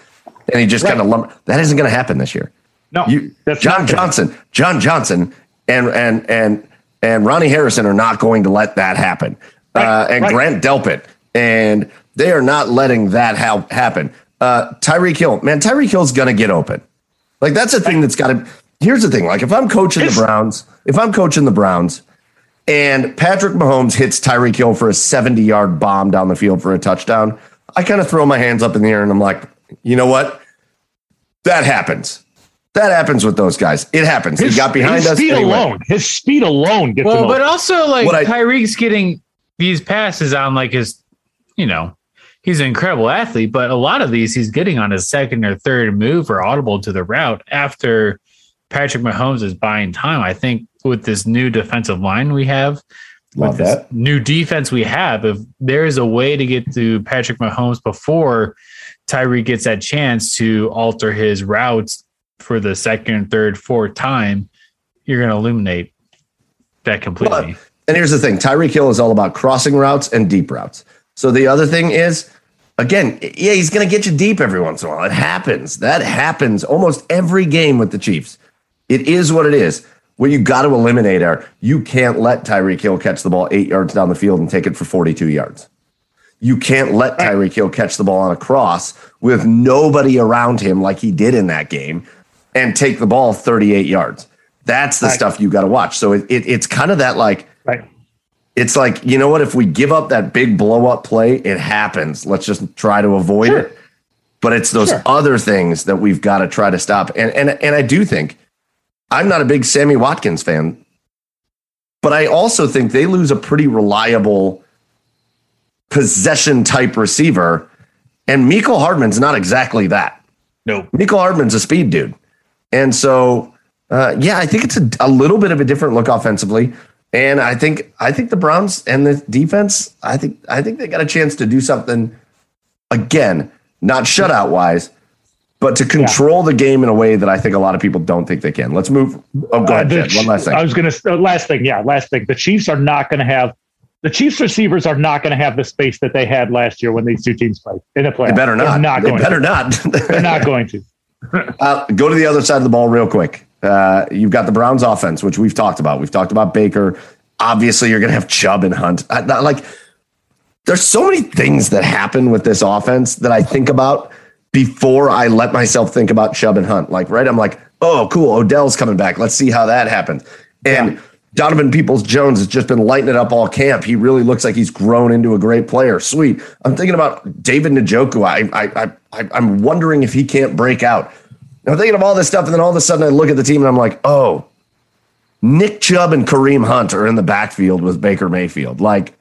and he just right. kind of lumbered. That isn't going to happen this year. No, you, John Johnson, John Johnson, and and and and Ronnie Harrison are not going to let that happen. Right. Uh, and right. Grant Delpit, and they are not letting that ha- happen. Uh, Tyreek Hill, man, Tyreek Hill's going to get open. Like, that's a thing that's got to, here's the thing. Like, if I'm coaching the Browns, if I'm coaching the Browns and Patrick Mahomes hits Tyreek Hill for a seventy yard bomb down the field for a touchdown, I kind of throw my hands up in the air and I'm like, you know what? That happens. That happens with those guys. It happens. His, he got behind his us. His speed anyway. alone. His speed alone gets well, him but open. Also, like, I, Tyreek's getting these passes on, like, his, you know, he's an incredible athlete, but a lot of these he's getting on his second or third move or audible to the route after Patrick Mahomes is buying time. I think with this new defensive line we have, Love with that. this new defense we have, if there is a way to get to Patrick Mahomes before Tyreek gets that chance to alter his routes for the second, third, fourth time, you're going to eliminate that completely. But, and here's the thing, Tyreek Hill is all about crossing routes and deep routes. So the other thing is, again, yeah, he's going to get you deep every once in a while. It happens. That happens almost every game with the Chiefs. It is what it is. What you got to eliminate are, you can't let Tyreek Hill catch the ball eight yards down the field and take it for forty-two yards. You can't let Tyreek Hill catch the ball on a cross with nobody around him like he did in that game and take the ball thirty-eight yards. That's the right. stuff you got to watch. So it, it it's kind of that, like, right. It's like, you know what? If we give up that big blow up play, it happens. Let's just try to avoid sure. it. But it's those sure. other things that we've got to try to stop. And and and I do think, I'm not a big Sammy Watkins fan, but I also think they lose a pretty reliable possession type receiver. And Mecole Hardman's not exactly that. No, Mecole Hardman's a speed dude. And so, uh, yeah, I think it's a, a little bit of a different look offensively. And I think I think the Browns and the defense, I think I think they got a chance to do something, again, not shutout wise, but to control yeah. the game in a way that I think a lot of people don't think they can. Let's move. Oh, go ahead, uh, Ch- One last thing. I was going to uh, last thing. Yeah, last thing. The Chiefs are not going to have the Chiefs receivers are not going to have the space that they had last year when these two teams played in the playoffs. They better not. not they better to. not. They're not going to. Uh, go to the other side of the ball real quick. Uh, you've got the Browns offense, which we've talked about. We've talked about Baker. Obviously, you're going to have Chubb and Hunt. I, I, like, there's so many things that happen with this offense that I think about before I let myself think about Chubb and Hunt. Like, right? I'm like, oh, cool. Odell's coming back. Let's see how that happens. And yeah. Donovan Peoples-Jones has just been lighting it up all camp. He really looks like he's grown into a great player. Sweet. I'm thinking about David Njoku. I, I, I, I'm wondering if he can't break out. I'm thinking of all this stuff, and then all of a sudden I look at the team and I'm like, oh, Nick Chubb and Kareem Hunt are in the backfield with Baker Mayfield. Like,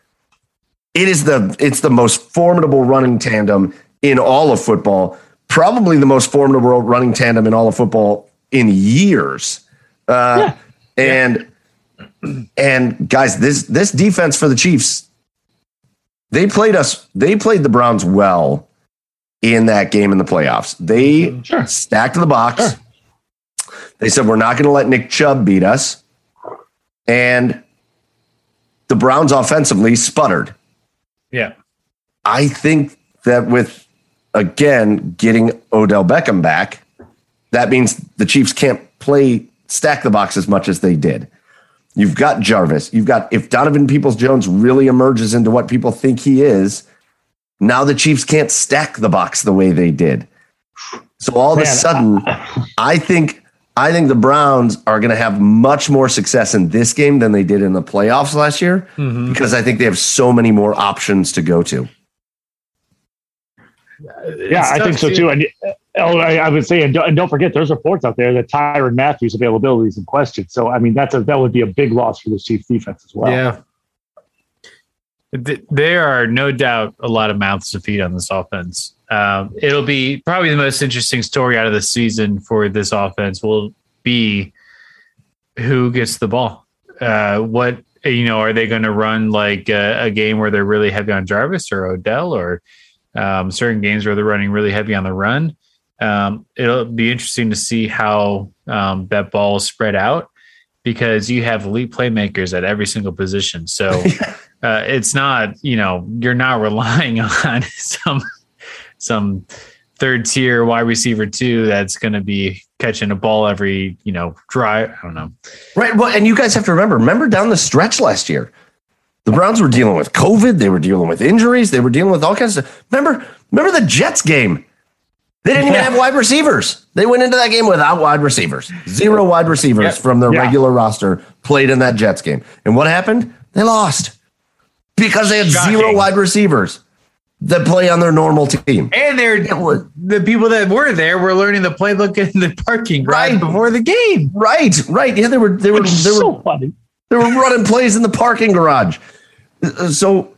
it is the it's the most formidable running tandem in all of football, probably the most formidable running tandem in all of football in years. Uh, yeah. And yeah. and guys, this this defense for the Chiefs, they played us. They played the Browns well in that game in the playoffs. They sure. stacked the box. Sure. They said, we're not going to let Nick Chubb beat us. And the Browns offensively sputtered. Yeah. I think that with, again, getting Odell Beckham back, that means the Chiefs can't play stack the box as much as they did. You've got Jarvis. You've got, if Donovan Peoples-Jones really emerges into what people think he is, now the Chiefs can't stack the box the way they did. So all Man, of a sudden, I, I think... I think the Browns are going to have much more success in this game than they did in the playoffs last year, mm-hmm. because I think they have so many more options to go to. Yeah, I think so too. And I would say, and don't forget, there's reports out there that Tyrann Mathieu availability is in question. So, I mean, that's a, that would be a big loss for the Chiefs defense as well. Yeah. There are no doubt a lot of mouths to feed on this offense. Um, it'll be probably the most interesting story out of the season for this offense will be who gets the ball. Uh, what, you know, are they going to run like a, a game where they're really heavy on Jarvis or Odell, or um, certain games where they're running really heavy on the run? Um, it'll be interesting to see how um, that ball is spread out, because you have elite playmakers at every single position. So uh, it's not, you know, you're not relying on some, some third tier wide receiver two that's going to be catching a ball every, you know, drive. I don't know. Right. Well, and you guys have to remember, remember down the stretch last year, the Browns were dealing with COVID. They were dealing with injuries. They were dealing with all kinds of stuff. Remember, remember the Jets game. They didn't even yeah. have wide receivers. They went into that game without wide receivers. Zero wide receivers yep. from their yeah. regular roster played in that Jets game. And what happened? They lost because they had Shocking. zero wide receivers that play on their normal team. And they're the people that were there were learning the playbook in the parking right, right before the game. Right, right. Yeah, they were they were they so were funny. They were running plays in the parking garage. So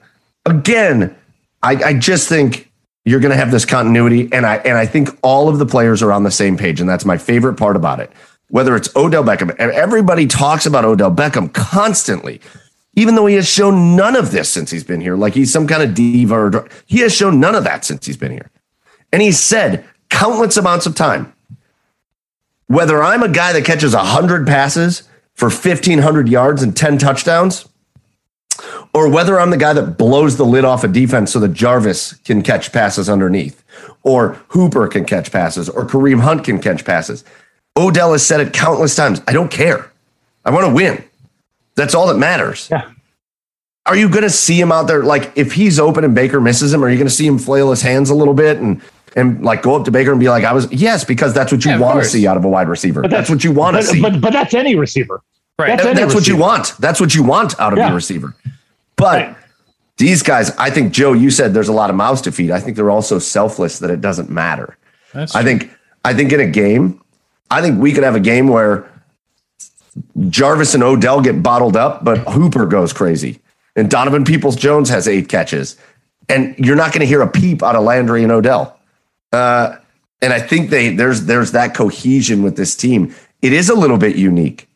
again, I, I just think you're going to have this continuity, and I and I think all of the players are on the same page, and that's my favorite part about it. Whether it's Odell Beckham, and everybody talks about Odell Beckham constantly, even though he has shown none of this since he's been here. Like he's some kind of diva. Or, he has shown none of that since he's been here. And he's said countless amounts of time, whether I'm a guy that catches one hundred passes for fifteen hundred yards and ten touchdowns, or whether I'm the guy that blows the lid off a defense so that Jarvis can catch passes underneath, or Hooper can catch passes, or Kareem Hunt can catch passes. Odell has said it countless times. I don't care. I want to win. That's all that matters. Yeah. Are you going to see him out there? Like if he's open and Baker misses him, are you going to see him flail his hands a little bit and, and like go up to Baker and be like, I was, yes, because that's what you yeah, want to see out of a wide receiver. But that's, that's what you want to see. But, but that's any receiver. Right. That's, that's receiver. what you want. That's what you want out of yeah. your receiver. But right. these guys, I think, Joe, you said there's a lot of mouths to feed. I think they're all so selfless that it doesn't matter. That's I think I think in a game, I think we could have a game where Jarvis and Odell get bottled up, but Hooper goes crazy. And Donovan Peoples-Jones has eight catches. And you're not going to hear a peep out of Landry and Odell. Uh, and I think they there's there's that cohesion with this team. It is a little bit unique.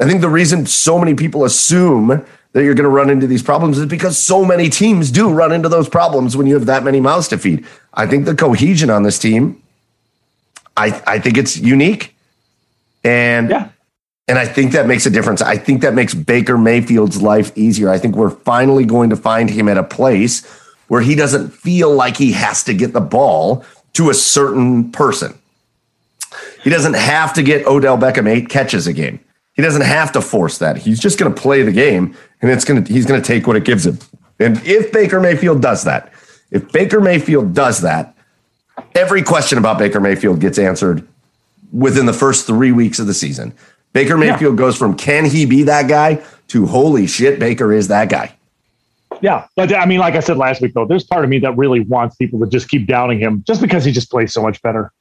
I think the reason so many people assume that you're going to run into these problems is because so many teams do run into those problems when you have that many mouths to feed. I think the cohesion on this team, I, I think it's unique. And, yeah. and I think that makes a difference. I think that makes Baker Mayfield's life easier. I think we're finally going to find him at a place where he doesn't feel like he has to get the ball to a certain person. He doesn't have to get Odell Beckham eight catches a game. He doesn't have to force that. He's just going to play the game, and it's going to he's going to take what it gives him. And if Baker Mayfield does that, if Baker Mayfield does that, every question about Baker Mayfield gets answered within the first three weeks of the season. Baker Mayfield yeah. goes from can he be that guy to holy shit, Baker is that guy. Yeah, but I mean, like I said last week, though, there's part of me that really wants people to just keep downing him, just because he just plays so much better.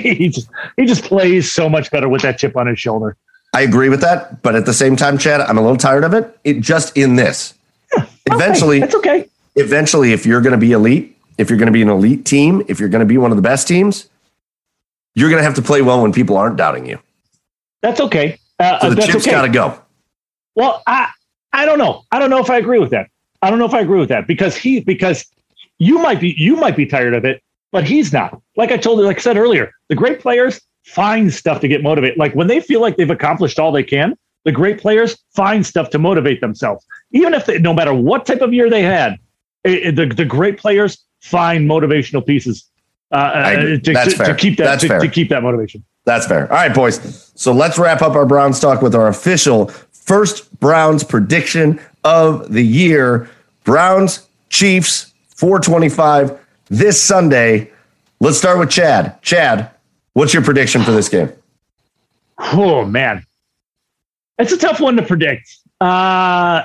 he just he just plays so much better with that chip on his shoulder. I agree with that, but at the same time, Chad, I'm a little tired of it. It just in this. Yeah, eventually, it's okay. Eventually, if you're going to be elite, if you're going to be an elite team, if you're going to be one of the best teams, you're going to have to play well when people aren't doubting you. That's okay. Uh, so the that's chip's okay. Got to go. Well, I I don't know. I don't know if I agree with that. I don't know if I agree with that because he because you might be you might be tired of it, but he's not. Like I told you, like I said earlier, the great players find stuff to get motivated. Like when they feel like they've accomplished all they can, the great players find stuff to motivate themselves. Even if they, no matter what type of year they had, it, it, the the great players find motivational pieces uh, I, to, to, to keep that to, to keep that motivation. That's fair. All right, boys. So let's wrap up our Browns talk with our official first Browns prediction of the year. Browns Chiefs four twenty-five this Sunday. Let's start with Chad. Chad, what's your prediction for this game? Oh man, it's a tough one to predict. Uh, all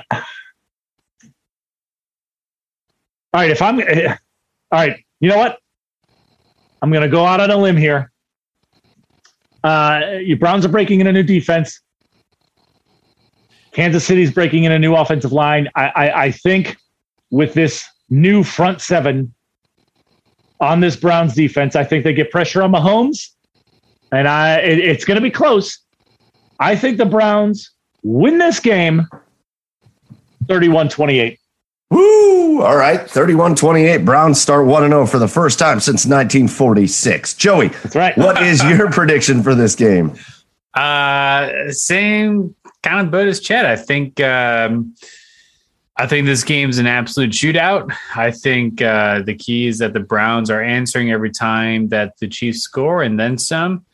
right, if I'm all right, you know what? I'm going to go out on a limb here. Uh, your Browns are breaking in a new defense. Kansas City's breaking in a new offensive line. I, I, I think with this new front seven on this Browns defense, I think they get pressure on Mahomes, and I it, it's going to be close. I think the Browns win this game thirty-one twenty-eight. Woo! All right, thirty-one twenty-eight. Browns start one and oh for the first time since nineteen forty-six. Joey, that's right. What is your prediction for this game? Uh, same kind of boat as Chad. I think um, I think this game's an absolute shootout. I think uh, the key is that the Browns are answering every time that the Chiefs score and then some.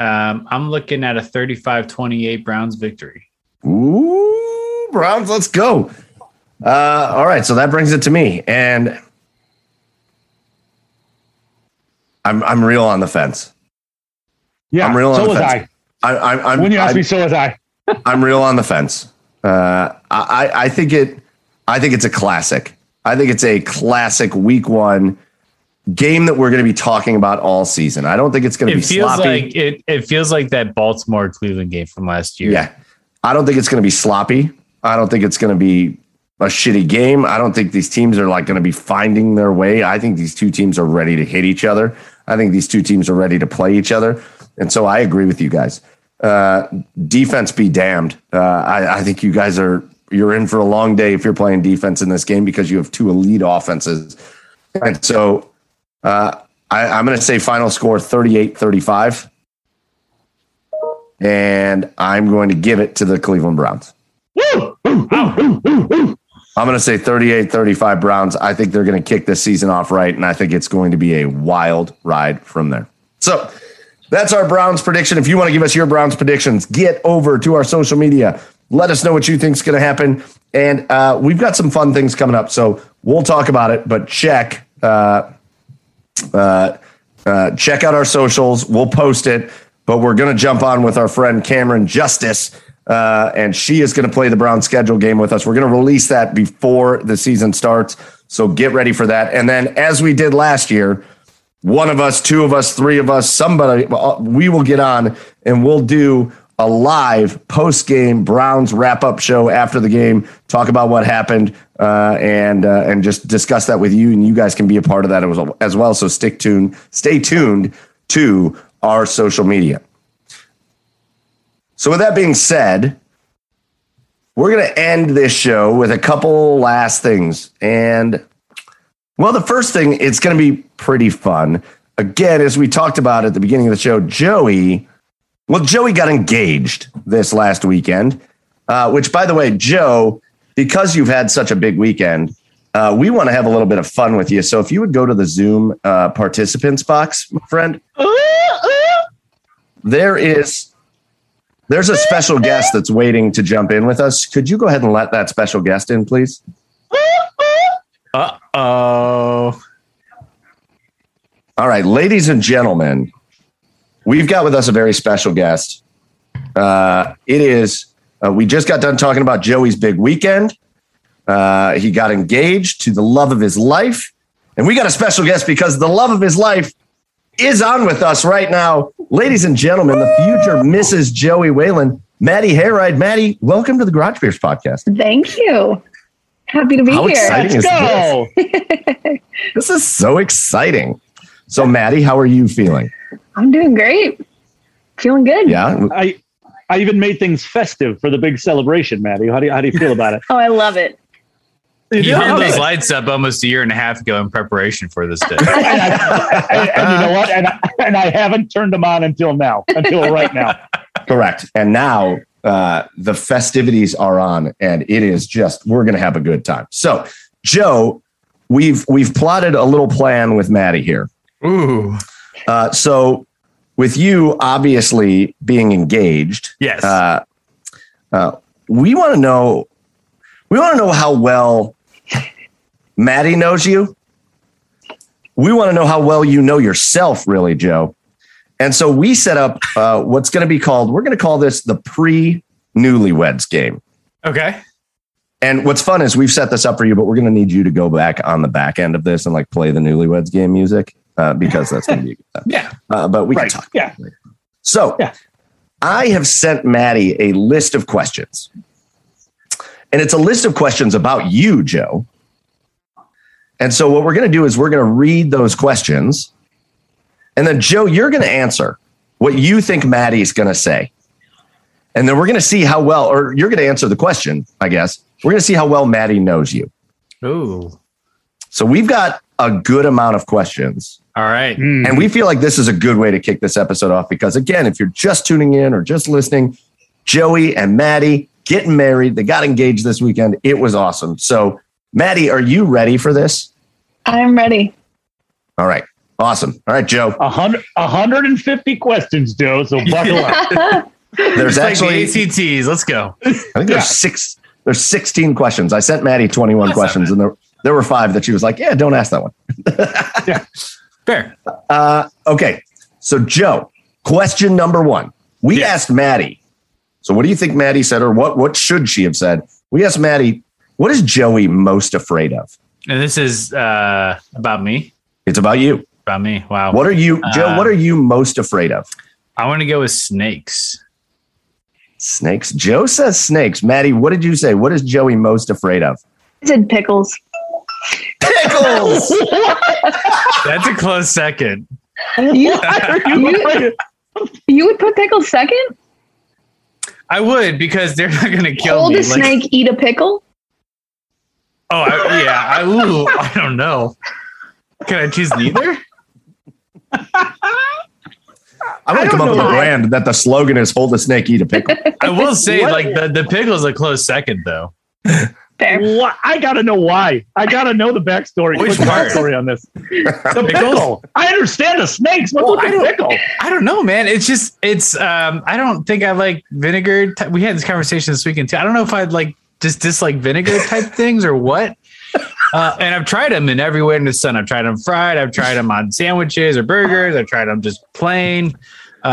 Um, I'm looking at a thirty-five twenty-eight Browns victory. Ooh, Browns, let's go. Uh, all right, so that brings it to me, and I'm I'm real on the fence. Yeah, I'm real on so the was fence. I. I, I I'm, when you ask I, me, so was I. I'm real on the fence. Uh, I I think it. I think it's a classic. I think it's a classic week one game that we're going to be talking about all season. I don't think it's going to be feels sloppy. Like it, it feels like that Baltimore Cleveland game from last year. Yeah, I don't think it's going to be sloppy. I don't think it's going to be a shitty game. I don't think these teams are like going to be finding their way. I think these two teams are ready to hit each other. I think these two teams are ready to play each other. And so I agree with you guys. Uh, defense be damned. Uh, I, I think you guys are, you're in for a long day if you're playing defense in this game because you have two elite offenses. And so uh, I, I'm going to say final score thirty-eight thirty-five. And I'm going to give it to the Cleveland Browns. Woo! Wow. I'm going to say thirty-eight thirty-five Browns. I think they're going to kick this season off right, and I think it's going to be a wild ride from there. So that's our Browns prediction. If you want to give us your Browns predictions, get over to our social media. Let us know what you think is going to happen. And uh, we've got some fun things coming up, so we'll talk about it. But check, uh, uh, uh, check out our socials. We'll post it. But we're going to jump on with our friend Cameron Justice, Uh, and she is going to play the Browns schedule game with us. We're going to release that before the season starts. So get ready for that. And then as we did last year, one of us, two of us, three of us, somebody, we will get on and we'll do a live post-game Browns wrap-up show after the game, talk about what happened, uh, and uh, and just discuss that with you. And you guys can be a part of that as well. So stick tuned, stay tuned to our social media. So with that being said, we're going to end this show with a couple last things. And, well, the first thing, it's going to be pretty fun. Again, as we talked about at the beginning of the show, Joey, well, Joey got engaged this last weekend, uh, which, by the way, Joe, because you've had such a big weekend, uh, we want to have a little bit of fun with you. So if you would go to the Zoom uh, participants box, my friend, there is... There's a special guest that's waiting to jump in with us. Could you go ahead and let that special guest in, please? Uh-oh. All right, ladies and gentlemen, we've got with us a very special guest. Uh, it is, uh, we just got done talking about Joey's big weekend. Uh, he got engaged to the love of his life. And we got a special guest because the love of his life is on with us right now. Ladies and gentlemen, the future Missus Joey Whalen, Maddie Hayride. Maddie, welcome to the Garage Beers Podcast. Thank you. Happy to be how here. Exciting Let's is go. This? This is so exciting. So, Maddie, how are you feeling? I'm doing great. Feeling good. Yeah. I I even made things festive for the big celebration, Maddie. How do you, how do you feel about it? Oh, I love it. You, you hung those lights up almost a year and a half ago in preparation for this day. and, I, I, and you know what? And I, and I haven't turned them on until now, until right now. Correct. And now uh, the festivities are on, and it is just, we're going to have a good time. So, Joe, we've we've plotted a little plan with Maddie here. Ooh. Uh, so, with you obviously being engaged, yes. Uh, uh, we want to know. We want to know how well Maddie knows you. We want to know how well you know yourself, really, Joe. And so we set up uh, what's going to be called, we're going to call this the pre-newlyweds game. Okay. And what's fun is we've set this up for you, but we're going to need you to go back on the back end of this and like play the newlyweds game music uh, because that's going to be a good time. Yeah. Uh, but we right. can talk. Yeah. About it later. So yeah. I have sent Maddie a list of questions. And it's a list of questions about you, Joe. And so what we're going to do is we're going to read those questions. And then, Joe, you're going to answer what you think Maddie's going to say. And then we're going to see how well, or you're going to answer the question, I guess. We're going to see how well Maddie knows you. Ooh. So we've got a good amount of questions. All right. Mm. And we feel like this is a good way to kick this episode off because, again, if you're just tuning in or just listening, Joey and Maddie getting married. They got engaged this weekend. It was awesome. So, Maddie, are you ready for this? I'm ready. All right. Awesome. All right, Joe. one hundred, one hundred fifty questions, Joe. So buckle up. There's actually like the A C Ts. Let's go. I think there's yeah. six. There's sixteen questions. I sent Maddie twenty-one awesome. questions, and there there were five that she was like, "Yeah, don't ask that one." yeah. Fair. Uh, okay. So, Joe, question number one. We yeah. asked Maddie. So what do you think Maddie said, or what, what should she have said? We asked Maddie, what is Joey most afraid of? And this is uh, about me. It's about you. About me. Wow. What are you, Joe, uh, what are you most afraid of? I want to go with snakes. Snakes. Joe says snakes. Maddie, what did you say? What is Joey most afraid of? I said pickles. Pickles. That's a close second. You, you, you would put pickles second? I would, because they're not going to kill Hold me. Will the like, snake eat a pickle? Oh, I, yeah. I, ooh, I don't know. Can I choose neither? I'm going to come up with a brand that the slogan is "Hold the snake, eat a pickle." I will say, what? like, the, the pickle's a close second, though. Fair. I got to know why. I got to know the backstory. Which part? Backstory on this? The pickle. I understand the snakes. What's well, with the pickle? I don't know, man. It's just, it's, um, I don't think I like vinegar. T- we had this conversation this weekend too. I don't know if I'd like just dislike vinegar type things or what. Uh, and I've tried them in every way in the sun. I've tried them fried. I've tried them on sandwiches or burgers. I've tried them just plain. Uh,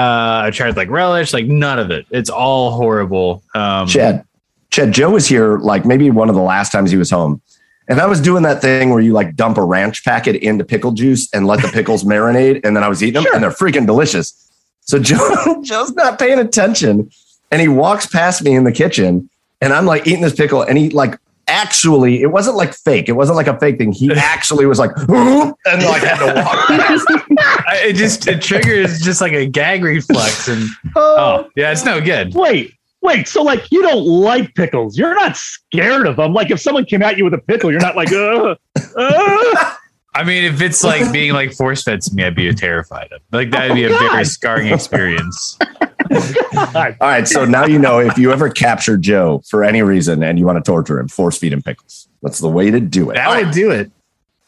I've tried like relish, like none of it. It's all horrible. Um, Chad. Chad, Joe was here like maybe one of the last times he was home. And I was doing that thing where you like dump a ranch packet into pickle juice and let the pickles marinate. And then I was eating them sure. and they're freaking delicious. So Joe, Joe's not paying attention. And he walks past me in the kitchen and I'm like eating this pickle. And he like actually, it wasn't like fake. It wasn't like a fake thing. He actually was like, and like had to walk past. It just it triggers just like a gag reflex. And oh, yeah, it's no good. Wait. Wait, so like you don't like pickles? You're not scared of them? Like if someone came at you with a pickle, you're not like, uh, uh. I mean, if it's like being like force fed to me, I'd be terrified of. Like that'd be oh, a God. very scarring experience. All right, so now you know if you ever capture Joe for any reason and you want to torture him, force feed him pickles. That's the way to do it. That would right. do it.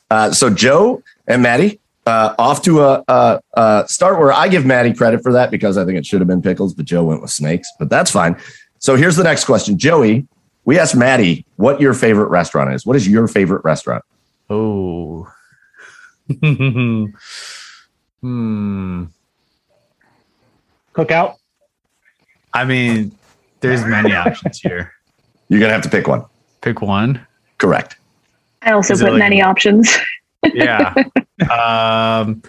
Uh, so Joe and Maddie. Uh, off to a, a, a start where I give Maddie credit for that because I think it should have been pickles, but Joe went with snakes, but that's fine. So here's the next question. Joey, we asked Maddie what your favorite restaurant is. What is your favorite restaurant? Oh. hmm. Cookout? I mean, there's many options here. You're going to have to pick one. Pick one? Correct. I also is put like many one? options. Yeah. Um,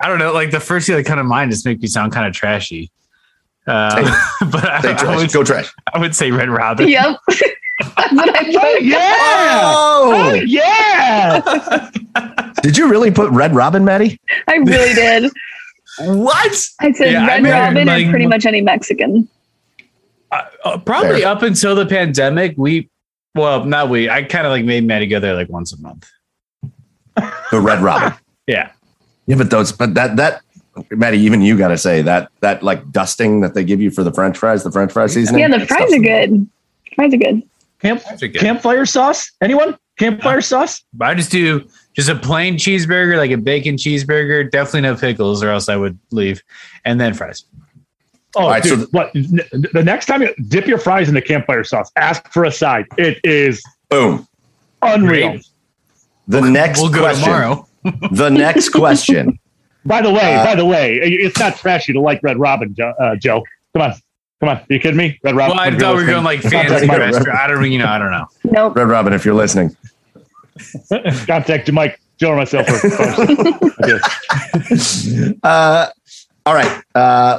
I don't know. Like the first thing that kind of mine just make me sound kind of trashy. Uh, hey, but I, trash. I would, go trash. I would say Red Robin. Yep. oh, yeah. Oh, oh yeah. Did you really put Red Robin, Maddie? I really did. What? I said yeah, Red I mean, Robin like, and pretty much any Mexican. uh, probably there. Up until the pandemic, we, well, not we, I kind of like made Maddie go there like once a month. The Red Robin. Yeah. Yeah, but those, but that, that, Maddie, even you got to say that, that like dusting that they give you for the French fries, the French fries seasoning. Yeah, the fries are good. Fries are good. Camp, are good. Campfire sauce? Anyone? Campfire no. sauce? I just do just a plain cheeseburger, like a bacon cheeseburger. Definitely no pickles, or else I would leave. And then fries. Oh, right, dude, so th- what, n- the next time you dip your fries in the campfire sauce, ask for a side. It is boom, unreal. Great. The we'll, next we'll go question. Tomorrow. The next question. By the way, uh, by the way, it's not trashy to like Red Robin, uh, Joe. Come on. Come on, are you kidding me? Red Robin. Well, I thought we were going like fancy restaurant. I don't, you know, I don't know. Nope. Red Robin, if you're listening, contact Mike, Joe, or myself. For uh, all right. Uh,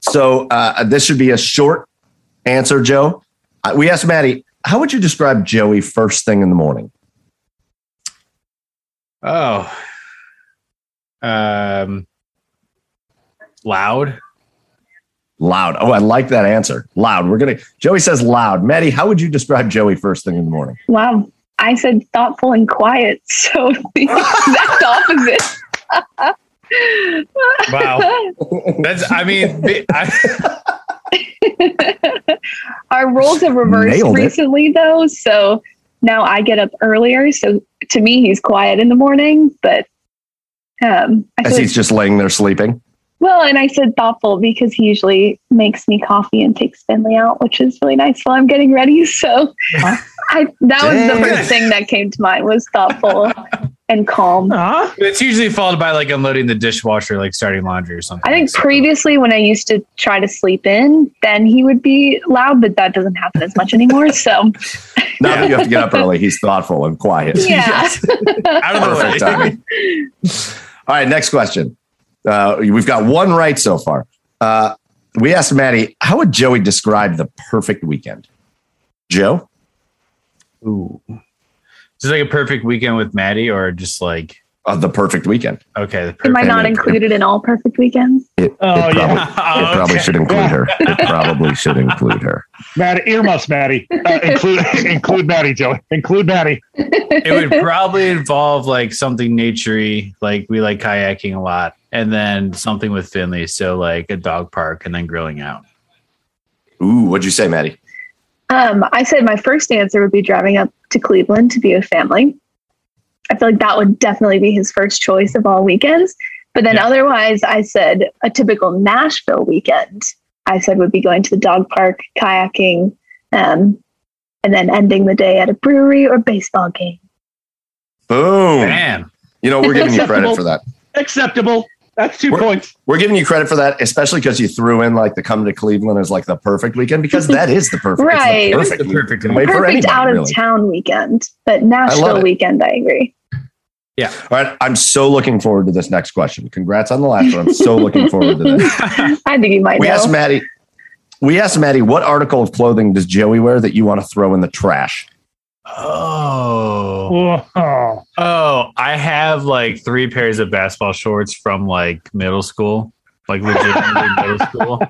so uh, this should be a short answer, Joe. Uh, we asked Maddie, how would you describe Joey first thing in the morning? Oh, um, loud. Loud. Oh, I like that answer. Loud. We're going to, Joey says loud. Maddie, how would you describe Joey first thing in the morning? Wow. I said thoughtful and quiet. So that's opposite. Wow. That's, I mean, I, our roles have reversed recently though. So now I get up earlier. So to me, he's quiet in the morning, but, um, I as he's like, just laying there sleeping. Well, and I said thoughtful because he usually makes me coffee and takes Finley out, which is really nice while I'm getting ready. So I, that was the first thing that came to mind was thoughtful and calm. Uh-huh. It's usually followed by like unloading the dishwasher, like starting laundry or something. I think like previously so. When I used to try to sleep in, then he would be loud, but that doesn't happen as much anymore. So now that you have to get up early, he's thoughtful and quiet. Yeah. Out of the way. All right, next question. Uh, we've got one right so far. Uh, we asked Maddie, how would Joey describe the perfect weekend? Joe? Ooh. Just like a perfect weekend with Maddie or just like... Uh, the perfect weekend. Okay. The perfect Am I not weekend. Included in all perfect weekends? It, oh, it probably, yeah. Oh, okay. It probably should include yeah. her. It probably should include her. Maddie, earmuffs, Maddie. Uh, include, include Maddie, Joey. Include Maddie. It would probably involve like something nature-y. Like we like kayaking a lot. And then something with Finley. So like a dog park and then grilling out. Ooh, what'd you say, Maddie? Um, I said my first answer would be driving up to Cleveland to be with family. I feel like that would definitely be his first choice of all weekends. But then yeah. otherwise, I said a typical Nashville weekend, I said would be going to the dog park, kayaking, um, and then ending the day at a brewery or baseball game. Boom. Man. You know, we're giving you credit for that. Acceptable. That's two we're, points. We're giving you credit for that, especially because you threw in like the come to Cleveland as like the perfect weekend because that is the perfect. Right. It's the perfect, it's the perfect, perfect for anybody, out of really. Town weekend, but Nashville I weekend, I agree. Yeah. All right. I'm so looking forward to this next question. Congrats on the last one. I'm so looking forward to this. I think you might. We know. asked Maddie. We asked Maddie, what article of clothing does Joey wear that you want to throw in the trash? Oh, Whoa. oh, I have like three pairs of basketball shorts from like middle school, like legitimately middle school.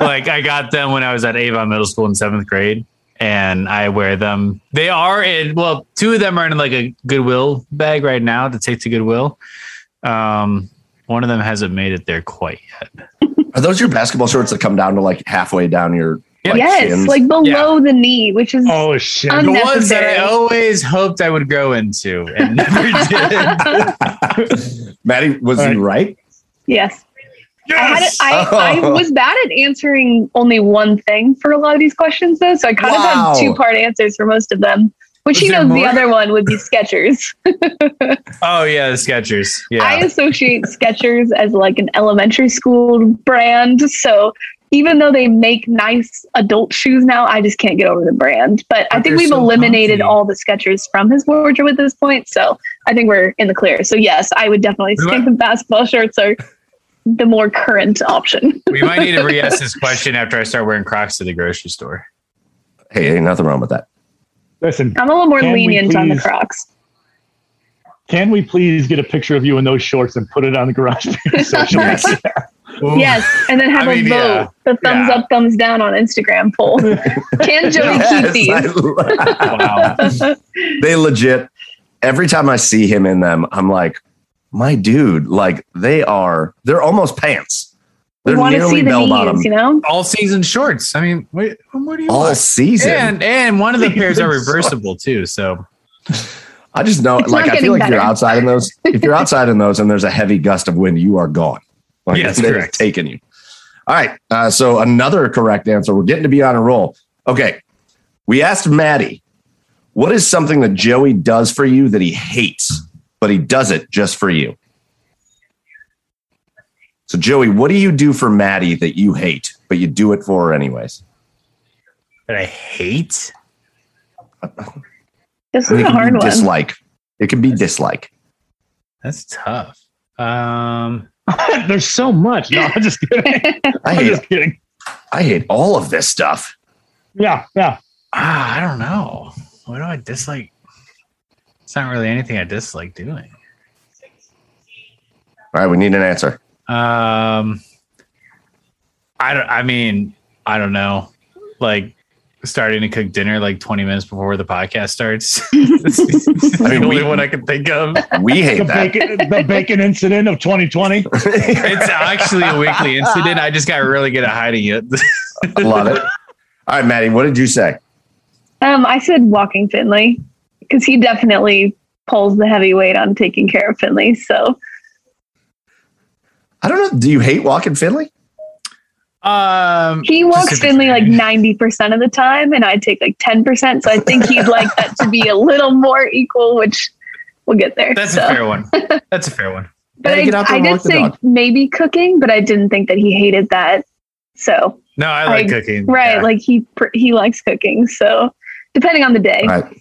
Like I got them when I was at Avon Middle School in seventh grade and I wear them. They are in, well, two of them are in like a Goodwill bag right now to take to Goodwill. Um, one of them hasn't made it there quite yet. Are those your basketball shorts that come down to like halfway down your Like yes, shins. Like below yeah. the knee, which is oh shit, the ones that I always hoped I would grow into and never did. Maddie, was right. you right? Yes. Yes! I, had, I, oh. I was bad at answering only one thing for a lot of these questions, though, so I kind wow. of had two-part answers for most of them. Which was he knows more? The other one would be Skechers. Oh yeah, the Skechers. Yeah, I associate Skechers as like an elementary school brand, so. Even though they make nice adult shoes now, I just can't get over the brand. But, but I think we've so eliminated comfy. All the Skechers from his wardrobe at this point. So I think we're in the clear. So yes, I would definitely skip the basketball shorts are the more current option. We might need to re-ask this question after I start wearing Crocs to the grocery store. Hey, ain't nothing wrong with that. Listen, I'm a little more lenient please, on the Crocs. Can we please get a picture of you in those shorts and put it on the garage social media? Ooh. Yes, and then have I a mean, vote, yeah. the thumbs yeah. up, thumbs down on Instagram poll. Can Joey yes, keep these? Wow. They legit, every time I see him in them, I'm like, my dude, like they are, they're almost pants. They're nearly bell bottom, you know. All season shorts. I mean, wait, what do you all want? Season? And and one of the pairs are reversible too. So I just know, it's like I feel like better. You're outside in those. If you're outside in those, and there's a heavy gust of wind, you are gone. Like yes, they're taking you. All right. Uh, so another correct answer. We're getting to be on a roll. Okay. We asked Maddie, what is something that Joey does for you that he hates, but he does it just for you? So, Joey, what do you do for Maddie that you hate, but you do it for her anyways? That I hate? This is a hard one. Dislike. It could be dislike. That's tough. Um, there's so much. No, I'm just kidding. I hate, I'm just kidding. I hate all of this stuff. Yeah, yeah. Ah, I don't know. What do I dislike? It's not really anything I dislike doing. All right, we need an answer. Um, I don't, I mean, I don't know, like starting to cook dinner like twenty minutes before the podcast starts. That's the I mean, only we, one I can think of. We hate the that. Bacon, the bacon incident of twenty twenty. It's actually a weekly incident. I just got really good at hiding it. I love it. All right, Maddie, what did you say? Um, I said walking Finley because he definitely pulls the heavy weight on taking care of Finley. So I don't know. Do you hate walking Finley? Um, he walks Finley like ninety percent of the time, and I take like ten percent. So I think he'd like that to be a little more equal, which we'll get there. That's so. a fair one. That's a fair one. But I, I, I did say maybe cooking, but I didn't think that he hated that. So no, I like I, cooking. Right. Yeah. Like he, he likes cooking. So depending on the day. All right.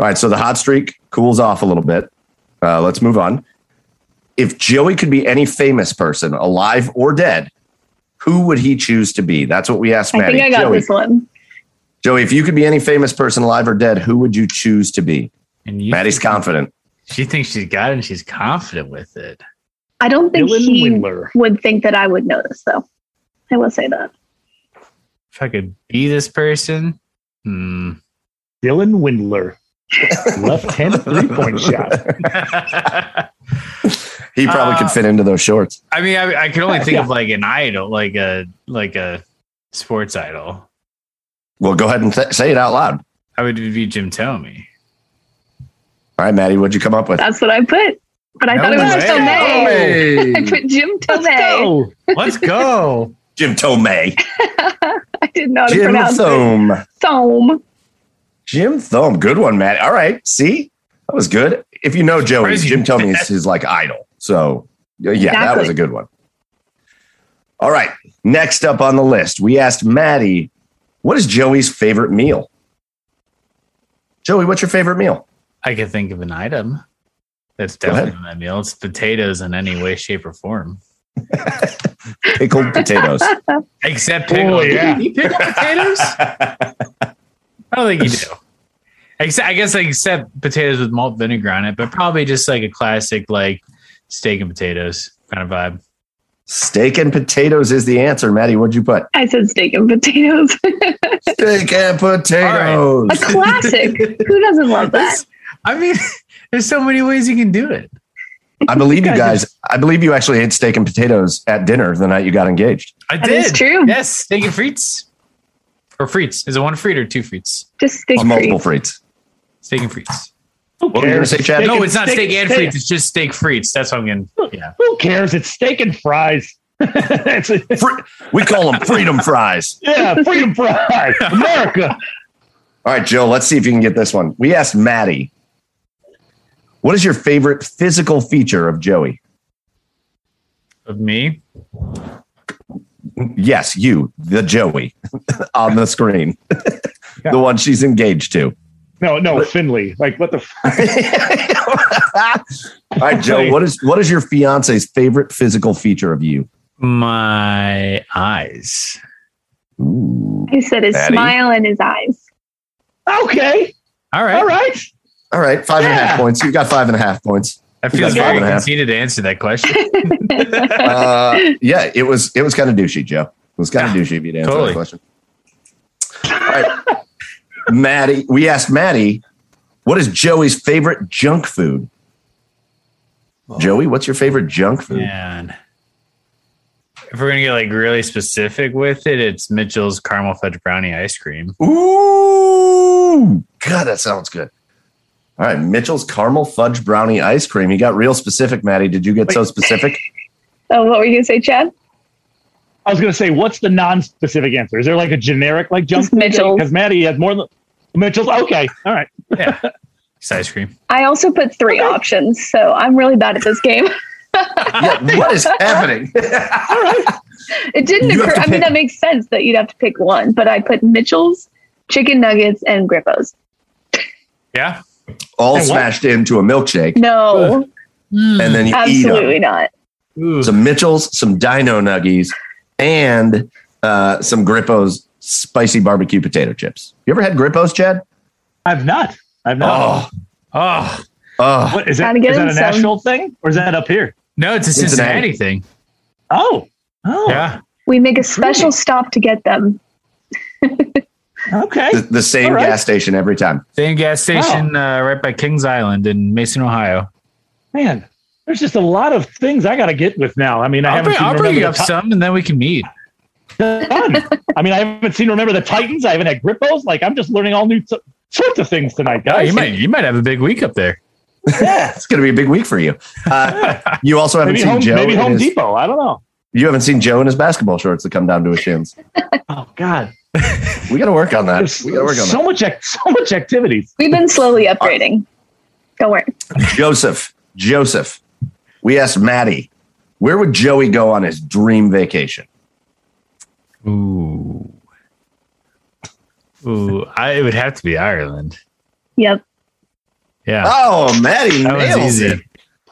All right. So the hot streak cools off a little bit. Uh, let's move on. If Joey could be any famous person, alive or dead, who would he choose to be? That's what we asked Maddie. I think I got Joey, this one. Joey, if you could be any famous person, alive or dead, who would you choose to be? And you Maddie's confident. She thinks she's got it and she's confident with it. I don't think Dylan he Windler. would think that I would know this, though. I will say that. If I could be this person, hmm. Dylan Windler. Left-hand three-point shot. He probably uh, could fit into those shorts. I mean, I, I could only think yeah. of like an idol, like a like a sports idol. Well, go ahead and th- say it out loud. I would be Jim Thome. All right, Maddie, what'd you come up with? That's what I put, but I no thought it was Thome. Thome. I put Jim Thome. Let's go. Let's go. Jim Thome. I didn't know how to Jim pronounce Thome. it. Thome. Jim Thome. Good one, Matt. All right. See, that was good. If you know Joey, Jim Thome is his like idol. So, yeah, exactly. That was a good one. All right. Next up on the list, we asked Maddie, what is Joey's favorite meal? Joey, what's your favorite meal? I can think of an item that's definitely on that meal. It's potatoes in any way, shape, or form. Pickled potatoes. Except pickled. Oh, yeah. Do you eat pickled potatoes? I don't think you do. I guess I accept potatoes with malt vinegar on it, but probably just like a classic, like steak and potatoes kind of vibe. Steak and potatoes is the answer. Maddie, what'd you put? I said steak and potatoes. Steak and potatoes. Right. A classic. Who doesn't love that? I mean, there's so many ways you can do it. I believe you guys. I believe you actually ate steak and potatoes at dinner the night you got engaged. I did. That is true. Yes. Steak and frites. Or frites. Is it one frite or two frites? Just steak and frites. Multiple frites. Steak and frites. What are you going to say, Chad? No, it's not steak, steak and frites. It's just steak frites. That's what I'm going to. Yeah. Who cares? It's steak and fries. Fr- we call them freedom fries. Yeah, freedom fries. America. All right, Joe, let's see if you can get this one. We asked Maddie, what is your favorite physical feature of Joey? Of me? Yes, you, the Joey on the screen. Yeah. The one she's engaged to. No, no, but, Finley. Like, what the? F- All right, Joe. What is what is your fiance's favorite physical feature of you? My eyes. Ooh, he said his Maddie. smile and his eyes. Okay. All right. All right. All right. Five yeah. and a half points. You got five and a half points. I feel like I conceded to answer that question. uh, yeah, it was it was kind of douchey, Joe. It was kind of yeah, douchey if you'd answer totally. that question. All right. Maddie, we asked Maddie, what is Joey's favorite junk food? Oh. Joey, what's your favorite junk food? Man. If we're going to get like really specific with it, it's Mitchell's caramel fudge brownie ice cream. Ooh, God, that sounds good. All right, Mitchell's caramel fudge brownie ice cream. You got real specific, Maddie. Did you get Wait. so specific? Oh, what were you going to say, Chad? I was going to say, what's the non-specific answer? Is there like a generic like junk? It's Mitchell's. Because Maddie has more than Mitchell's. Okay, all right. Yeah, it's ice cream. I also put three okay. options, so I'm really bad at this game. Yeah, what is happening? All right. It didn't you occur. I pick. mean, that makes sense that you'd have to pick one, but I put Mitchell's, chicken nuggets, and Grippos. Yeah. All and smashed what? into a milkshake. No. Mm. And then you Absolutely eat them. Absolutely not. Ooh. Some Mitchell's, some dino nuggies, and uh, some Grippos spicy barbecue potato chips. You ever had Grippos, Chad? I've not. I've not. Oh. Oh. oh. What, is that, is that a some. national thing? Or is that up here? No, it's a Cincinnati thing. Oh. Oh. Yeah. We make a special really? stop to get them. Okay. The, the same right. gas station every time. Same gas station wow. uh, right by Kings Island in Mason, Ohio. Man, there's just a lot of things I got to get with now. I mean, I I'll haven't bring, seen I'll bring you up t- some and then we can meet. I mean, I haven't seen Remember the Titans. I haven't had Grippos. Like, I'm just learning all new t- sorts of things tonight, guys. Oh, you might, you might have a big week up there. Yeah, it's going to be a big week for you. Uh, you also haven't maybe seen home, Joe. Maybe Home his, Depot. I don't know. You haven't seen Joe in his basketball shorts that come down to his shins. Oh, God. We got to work on that. There's we got to work on so that. Much, so much activity. We've been slowly upgrading. Don't worry. Joseph. Joseph. We asked Maddie, where would Joey go on his dream vacation? Ooh. Ooh. I, it would have to be Ireland. Yep. Yeah. Oh, Maddie that nails it.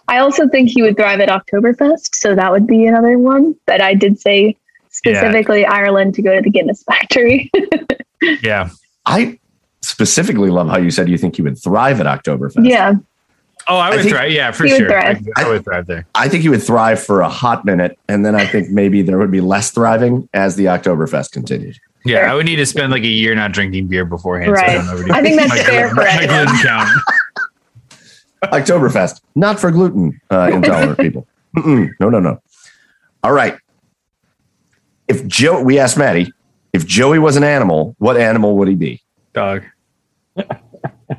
I also think he would thrive at Oktoberfest, so that would be another one. But I did say specifically yeah. Ireland to go to the Guinness factory. Yeah. I specifically love how you said you think he would thrive at Oktoberfest. Yeah. Oh, I would I thrive. Yeah, for sure. Would I, I would thrive there. I think he would thrive for a hot minute, and then I think maybe there would be less thriving as the Oktoberfest continues. Yeah, fair. I would need to spend like a year not drinking beer beforehand. Right. So I, don't know what I think that's my fair for anyone. Oktoberfest, not for gluten uh, intolerant people. Mm-mm. No, no, no. All right. If Joe, we asked Maddie, if Joey was an animal, what animal would he be? Dog. It's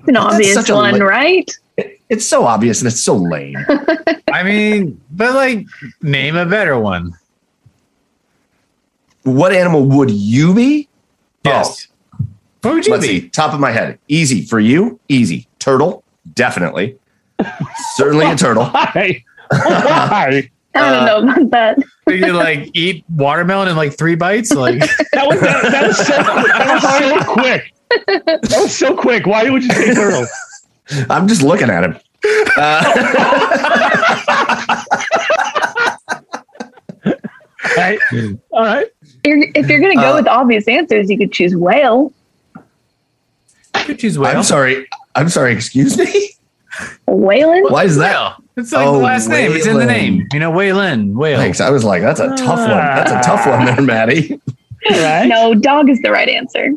an obvious one, la- right? It, it's so obvious and it's so lame. I mean, but like, name a better one. What animal would you be? Yes. Oh. What would you Let's be? See. Top of my head. Easy for you. Easy. Turtle. Definitely. Certainly a turtle. Why? Why? I don't uh, know about that. You like eat watermelon in like three bites? Like that was that, that was so that was so quick. That was so quick. Why would you say turtle? I'm just looking at him. Uh, all right. All right. You're, if you're gonna go uh, with obvious answers, you could choose whale. I could choose whale. I'm sorry. I'm sorry, excuse me? Waylon? Why is that? It's like oh, the last Waylon. name. It's in the name. You know, Waylon. Whale. Thanks. I was like, that's a tough ah. one. That's a tough one there, Maddie. Right? No, dog is the right answer.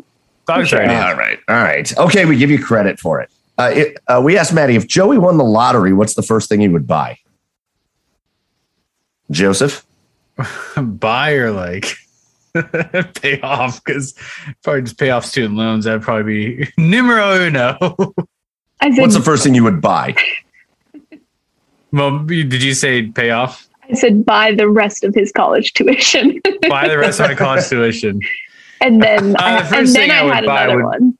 Dog's the right answer. All right. All right. Okay, we give you credit for it. Uh, it uh, we asked Maddie, if Joey won the lottery, what's the first thing he would buy? Joseph? Buy or like... pay off, because probably just pay off student loans. That'd probably be numero uno. I think What's the first thing you would buy? Well, did you say pay off? I said buy the rest of his college tuition. Buy the rest of my college tuition. And then, uh, I, the first and thing then I, I had buy another would, one.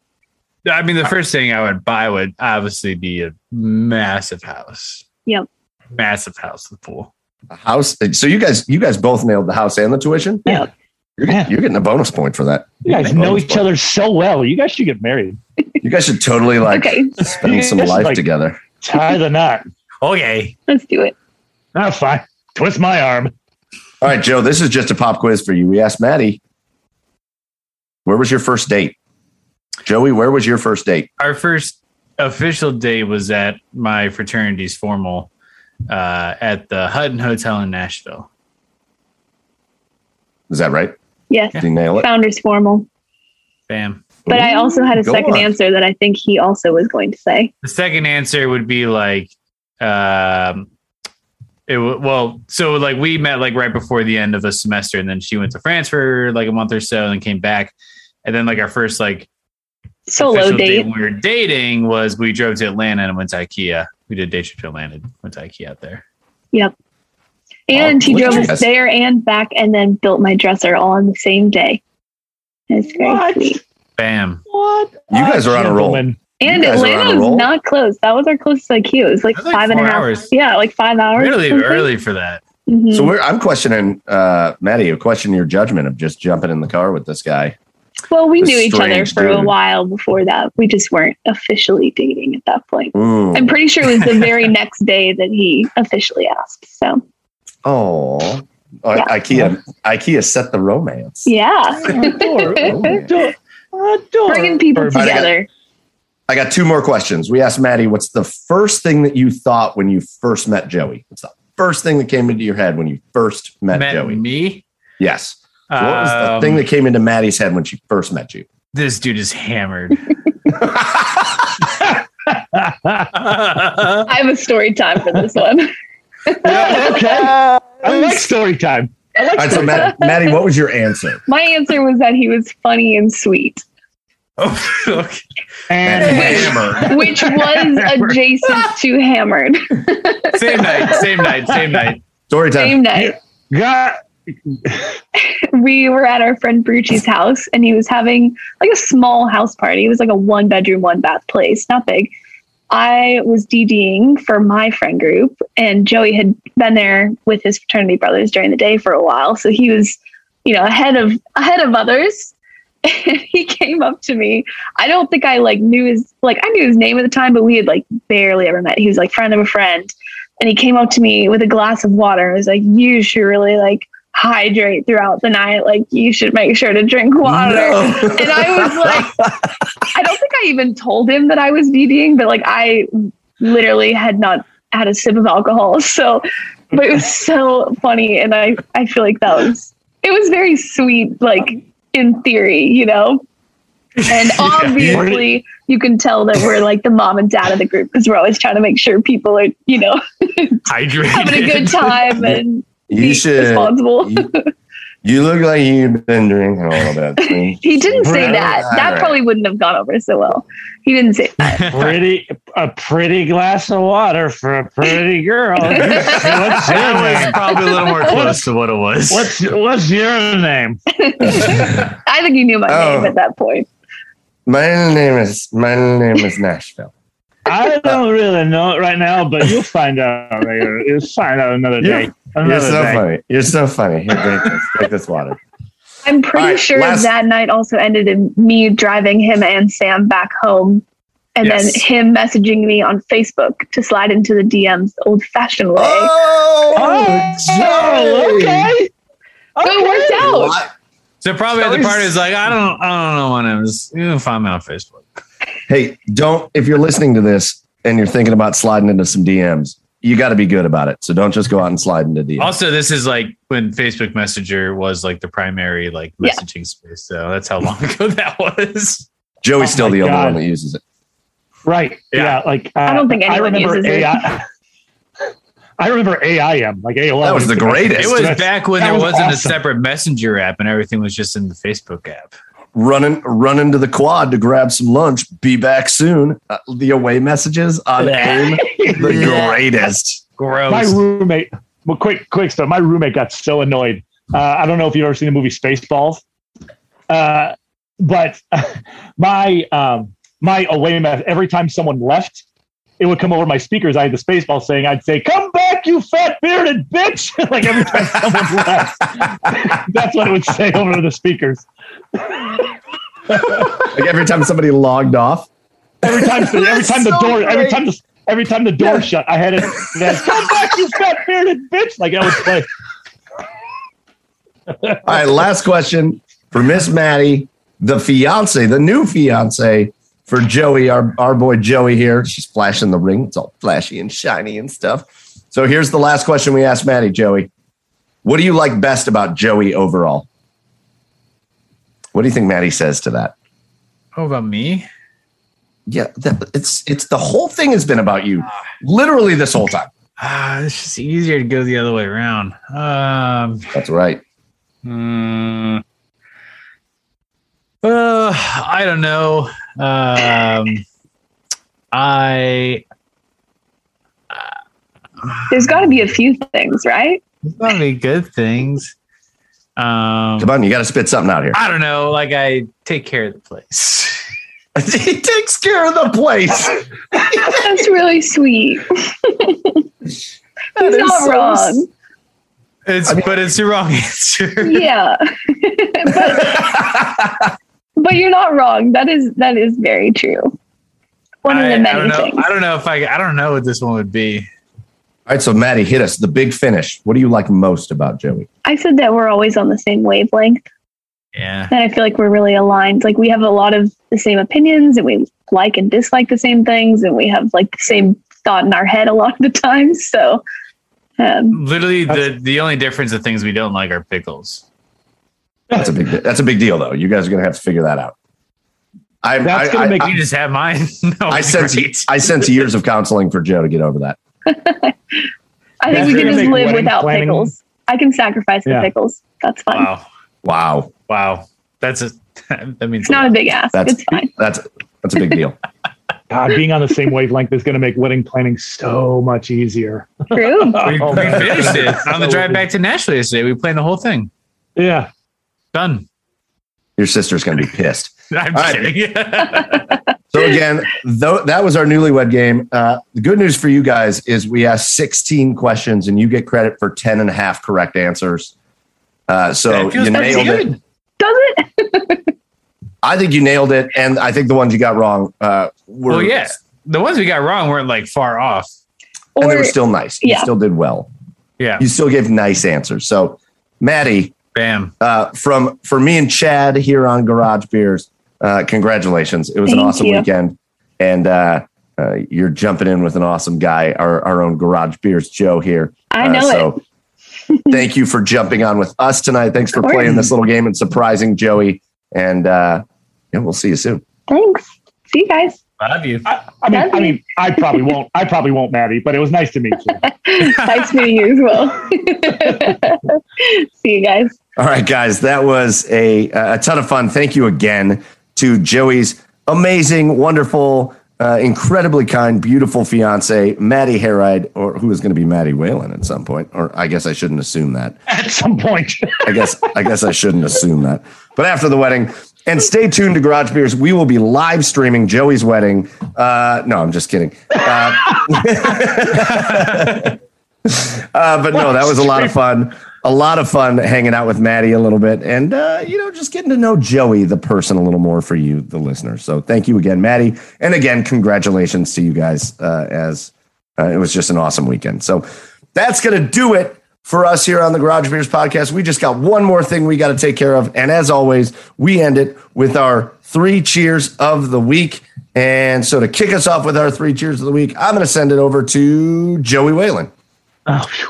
I mean, the first thing I would buy would obviously be a massive house. Yep. Massive house with pool. A house. So you guys, you guys both nailed the house and the tuition? Yeah. You're, you're getting a bonus point for that. You guys know each point. other so well. You guys should get married. You guys should totally like okay. spend some life like, together. Tie the knot. Okay. Let's do it. Oh, fine. Twist my arm. All right, Joe, this is just a pop quiz for you. We asked Maddie, where was your first date? Joey, where was your first date? Our first official date was at my fraternity's formal. uh, at the Hutton Hotel in Nashville. Is that right? Yes. Yeah. Did you nail it? Founders formal. Bam. But ooh, I also had a second on. answer that I think he also was going to say. The second answer would be like, um, it w- well, so like we met like right before the end of the semester, and then she went to France for like a month or so, and then came back, and then like our first like solo date. date we were dating was we drove to Atlanta and went to IKEA. We did a day trip to Atlanta, went to IKEA out there. Yep. And oh, he drove us there and back, and then built my dresser all on the same day. It's very what? sweet. Bam. What? You guys are on a roll. And Atlanta was not close. That was our closest I Q. It was like, was like five and a half hours. Yeah, like five hours. Really early for that. Mm-hmm. So we're, I'm questioning, uh, Maddie, I'm questioning your judgment of just jumping in the car with this guy. Well, we this knew each other for dude. a while before that. We just weren't officially dating at that point. Mm. I'm pretty sure it was the very next day that he officially asked. So. Oh, yeah. IKEA! IKEA set the romance. Yeah, adore, adore, adore. Bringing people Everybody. together. I got, I got two more questions. We asked Maddie, "What's the first thing that you thought when you first met Joey? What's the first thing that came into your head when you first met, met Joey?" Me? Yes. So um, what was the thing that came into Maddie's head when she first met you? This dude is hammered. I have a story time for this one. Yeah, okay. I like story time. I like All right, story so Matt, time. Maddie, what was your answer? My answer was that he was funny and sweet. Oh, okay. And hammered. Which was adjacent to hammered. Same night, same night, same night. Story time. Same night. Yeah. We were at our friend Brucci's house, and he was having like a small house party. It was like a one bedroom, one bath place, not big. I was DDing for my friend group, and Joey had been there with his fraternity brothers during the day for a while. So he was, you know, ahead of, ahead of others. And he came up to me. I don't think I like knew his, like I knew his name at the time, but we had like barely ever met. He was like friend of a friend. And he came up to me with a glass of water. And was like, you should really like hydrate throughout the night. Like you should make sure to drink water. No. And I was like, I don't think I even told him that I was DDing, but like I literally had not had a sip of alcohol. So, but it was so funny. And I, I feel like that was, it was very sweet, like in theory, you know, and obviously yeah. you can tell that we're like the mom and dad of the group, because we're always trying to make sure people are, you know, having a good time and you should, responsible. You- You look like you've been drinking all of that. He didn't say that. That probably wouldn't have gone over so well. He didn't say that. Pretty, a pretty glass of water for a pretty girl. That was probably a little more close to what it was. What's what's your name? I think you knew my oh, name at that point. My name is my name is Nashville. I don't really know it right now, but you'll find out later. You'll find out another day. Another You're so day. funny. You're so funny. Here, drink this. Drink this water. I'm pretty right, sure last... that night also ended in me driving him and Sam back home, and yes. then him messaging me on Facebook to slide into the D Ms the old-fashioned way. Oh, oh Joey. Okay. So okay. It worked out. What? So probably so at the party is like, I don't, I don't know when it was. You can find me on Facebook. Hey, don't, if you're listening to this and you're thinking about sliding into some D Ms, you got to be good about it. So don't just go out and slide into D Ms. Also, this is like when Facebook Messenger was like the primary like messaging yeah. space. So that's how long ago that was. Joey's oh still the God. only one that uses it. Right. Yeah. yeah like uh, I don't think anyone I uses A I, it. I remember A I M. Like A I M. That was the greatest. It was back when that there was wasn't awesome. a separate Messenger app and everything was just in the Facebook app. Running, run into the quad to grab some lunch. Be back soon. Uh, the away messages on AIM, the yeah. greatest. Gross. My roommate, well, quick, quick stuff. My roommate got so annoyed. Uh, I don't know if you've ever seen the movie Spaceballs, uh, but my um, my away message, every time someone left, it would come over my speakers. I had the Spaceballs saying, I'd say, "Come back, you fat bearded bitch!" Like every time someone left, that's what it would say over the speakers. Like every time somebody logged off, every time, every time so the door, great. every time the every time the door yeah. shut, I had it. Come back, you fat bearded bitch! Like I would play. All right, last question for Miss Maddie, the fiance, the new fiance for Joey, our our boy Joey here. She's flashing the ring; it's all flashy and shiny and stuff. So here's the last question we asked Maddie, Joey. What do you like best about Joey overall? What do you think Maddie says to that? Oh, about me? Yeah, that, it's it's the whole thing has been about you, literally this whole time. Ah, uh, it's just easier to go the other way around. Um, That's right. Um, uh, I don't know. Um, I. Uh, There's got to be a few things, right? There's got to be good things. Um, Come on, you got to spit something out here. I don't know. Like I take care of the place. He takes care of the place. That's really sweet. He's not wrong. It's I mean, but it's the wrong answer. Yeah. but, but you're not wrong. That is that is very true. One I, of the many I don't know, things. I don't know if I I don't know what this one would be. All right, so Maddie, hit us. The big finish. What do you like most about Joey? I said that we're always on the same wavelength. Yeah. And I feel like we're really aligned. Like we have a lot of the same opinions and we like and dislike the same things. And we have like the same thought in our head a lot of the time. So um, literally the, the only difference of things we don't like are pickles. That's a big, that's a big deal though. You guys are going to have to figure that out. I, that's going to make I, you I, just have mine. I sense, I sense years of counseling for Joe to get over that. I think we can just live without planning. Pickles. I can sacrifice yeah. the pickles. That's fine. Wow. Wow. Wow. That's a, that means it's not a, a big ask. That's, it's fine. That's, that's a big deal. God, being on the same wavelength is going to make wedding planning so much easier. True. we, oh, we finished it on the drive back to Nashville yesterday. We planned the whole thing. Yeah. Done. Your sister's going to be pissed. I'm All kidding. Right. So again, though, that was our newlywed game. Uh, the good news for you guys is we asked sixteen questions and you get credit for ten and a half correct answers. Uh, so you nailed good. It. Does it? I think you nailed it. And I think the ones you got wrong uh, were. Well, yeah. The ones we got wrong weren't like far off. Or, and they were still nice. Yeah. You still did well. Yeah. You still gave nice answers. So, Maddie. Bam. Uh, from for me and Chad here on Garage Beers, uh, congratulations. It was Thank an awesome you. weekend. And uh, uh, you're jumping in with an awesome guy, our, our own Garage Beers, Joe here. I uh, know so, it. Thank you for jumping on with us tonight. Thanks for playing this little game and surprising Joey. And uh, yeah, we'll see you soon. Thanks. See you guys. Love you. I, I mean, I mean, I probably won't. I probably won't, Maddie. But it was nice to meet you. Nice meeting you as well. See you guys. All right, guys. That was a a ton of fun. Thank you again to Joey's amazing, wonderful. Uh, incredibly kind, beautiful fiance, Maddie Herride, or who is going to be Maddie Whalen at some point, or I guess I shouldn't assume that. At some point. I guess I guess I shouldn't assume that. But after the wedding, and stay tuned to Garage Beers. We will be live streaming Joey's wedding. Uh, no, I'm just kidding. Uh, uh, but no, that was a lot of fun. A lot of fun hanging out with Maddie a little bit and, uh, you know, just getting to know Joey, the person, a little more for you, the listener. So thank you again, Maddie. And again, congratulations to you guys uh, as uh, it was just an awesome weekend. So that's going to do it for us here on the Garage Beers podcast. We just got one more thing we got to take care of. And as always, we end it with our three cheers of the week. And so to kick us off with our three cheers of the week, I'm going to send it over to Joey Whalen. Oh, phew.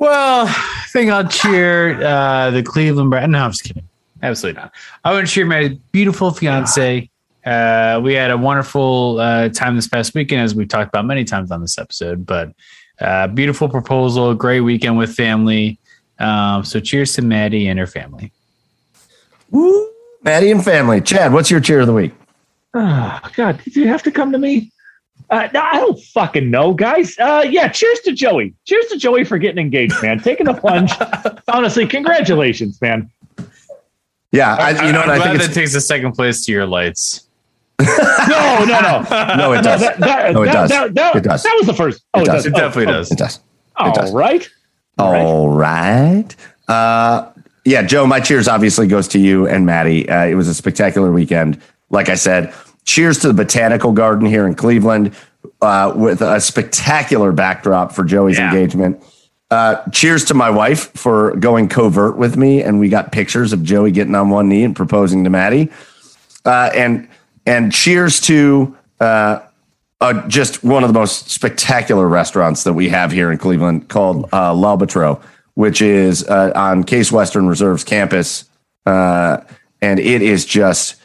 Well, I think I'll cheer uh, the Cleveland Browns. No, I'm just kidding. Absolutely not. I want to cheer my beautiful fiance. Uh, we had a wonderful uh, time this past weekend, as we've talked about many times on this episode. But uh, beautiful proposal, great weekend with family. Um, so cheers to Maddie and her family. Woo, Maddie and family. Chad, what's your cheer of the week? Oh, God, did you have to come to me? Uh, no, I don't fucking know, guys. Uh, yeah, cheers to Joey. Cheers to Joey for getting engaged, man. Taking the plunge. Honestly, congratulations, man. Yeah, I, you know, I'm I glad think that takes a second place to your lights. no, no, no, no, it does. No, that, that, no it, that, does. That, that, it does. That was the first. Oh, it does. It, does. it definitely oh, does. It does. All it does. right. All right. Uh, yeah, Joe. My cheers obviously goes to you and Maddie. Uh, it was a spectacular weekend. Like I said. Cheers to the Botanical Garden here in Cleveland uh, with a spectacular backdrop for Joey's yeah. engagement. Uh, cheers to my wife for going covert with me. And we got pictures of Joey getting on one knee and proposing to Maddie. Uh, and and cheers to uh, uh, just one of the most spectacular restaurants that we have here in Cleveland called uh, L'Albatro, which is uh, on Case Western Reserve's campus. Uh, and it is just,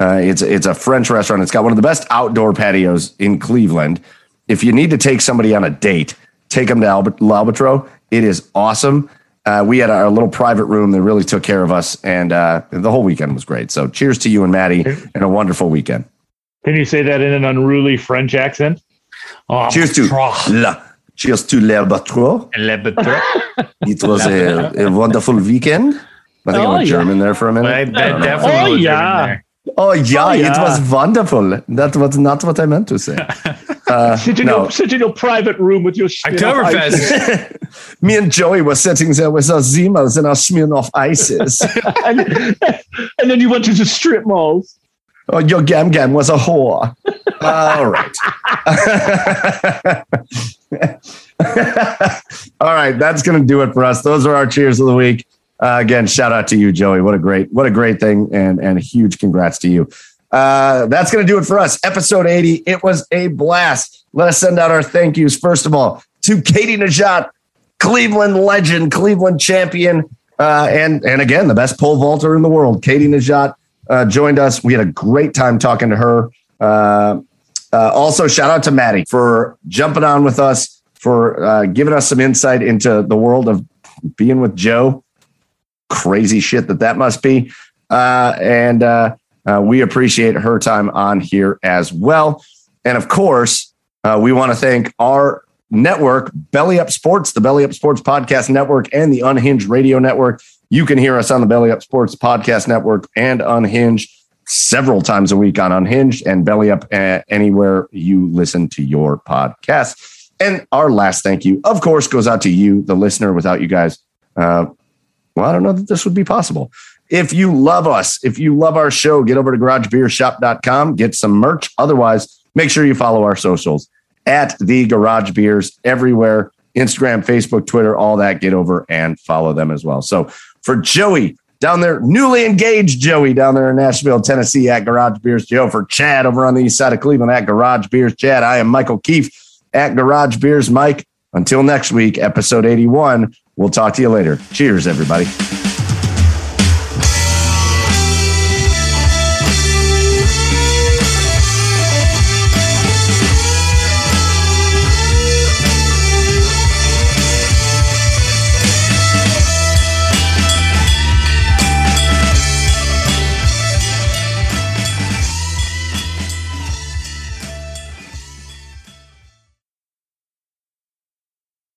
uh, it's, it's a French restaurant. It's got one of the best outdoor patios in Cleveland. If you need to take somebody on a date, take them to Albert, L'Albatro. It is awesome. Uh, we had our little private room that really took care of us, and uh, the whole weekend was great. So cheers to you and Maddie, and a wonderful weekend. Can you say that in an unruly French accent? Oh, cheers to la, cheers to L'Albatro. L'Albatro. It was a, a wonderful weekend. I think oh, I went yeah. German there for a minute. I, I definitely oh, was yeah. German there. Oh yeah, oh, yeah, it was wonderful. That was not what I meant to say. Uh, sit, in no. your, sit in your private room with your Oktoberfest. Me and Joey were sitting there with our Zimas and our Smirnoff Ices. and, and then you went to the strip malls. Oh, your Gam Gam was a whore. All right. All right, that's going to do it for us. Those are our cheers of the week. Uh, again, shout out to you, Joey. What a great, what a great thing, and and huge congrats to you. Uh, that's going to do it for us. Episode eighty. It was a blast. Let us send out our thank yous. First of all, to Katie Nageotte, Cleveland legend, Cleveland champion, uh, and and again, the best pole vaulter in the world. Katie Nageotte uh, joined us. We had a great time talking to her. Uh, uh, also, shout out to Maddie for jumping on with us, for uh, giving us some insight into the world of being with Joe. Crazy shit that that must be. Uh, and uh, uh, we appreciate her time on here as well. And of course, uh, we want to thank our network, Belly Up Sports, the Belly Up Sports Podcast Network, and the Unhinged Radio Network. You can hear us on the Belly Up Sports Podcast Network and Unhinged several times a week on Unhinged and Belly Up uh, anywhere you listen to your podcast. And our last thank you, of course, goes out to you, the listener. Without you guys, uh, well, I don't know that this would be possible. If you love us, if you love our show, get over to garage beer shop dot com, get some merch. Otherwise, make sure you follow our socials at the Garage Beers everywhere, Instagram, Facebook, Twitter, all that. Get over and follow them as well. So for Joey down there, newly engaged Joey down there in Nashville, Tennessee at Garage Beers Joe, for Chad over on the east side of Cleveland at Garage Beers Chad, I am Michael Keefe at Garage Beers Mike. Until next week, episode eighty-one. We'll talk to you later. Cheers, everybody.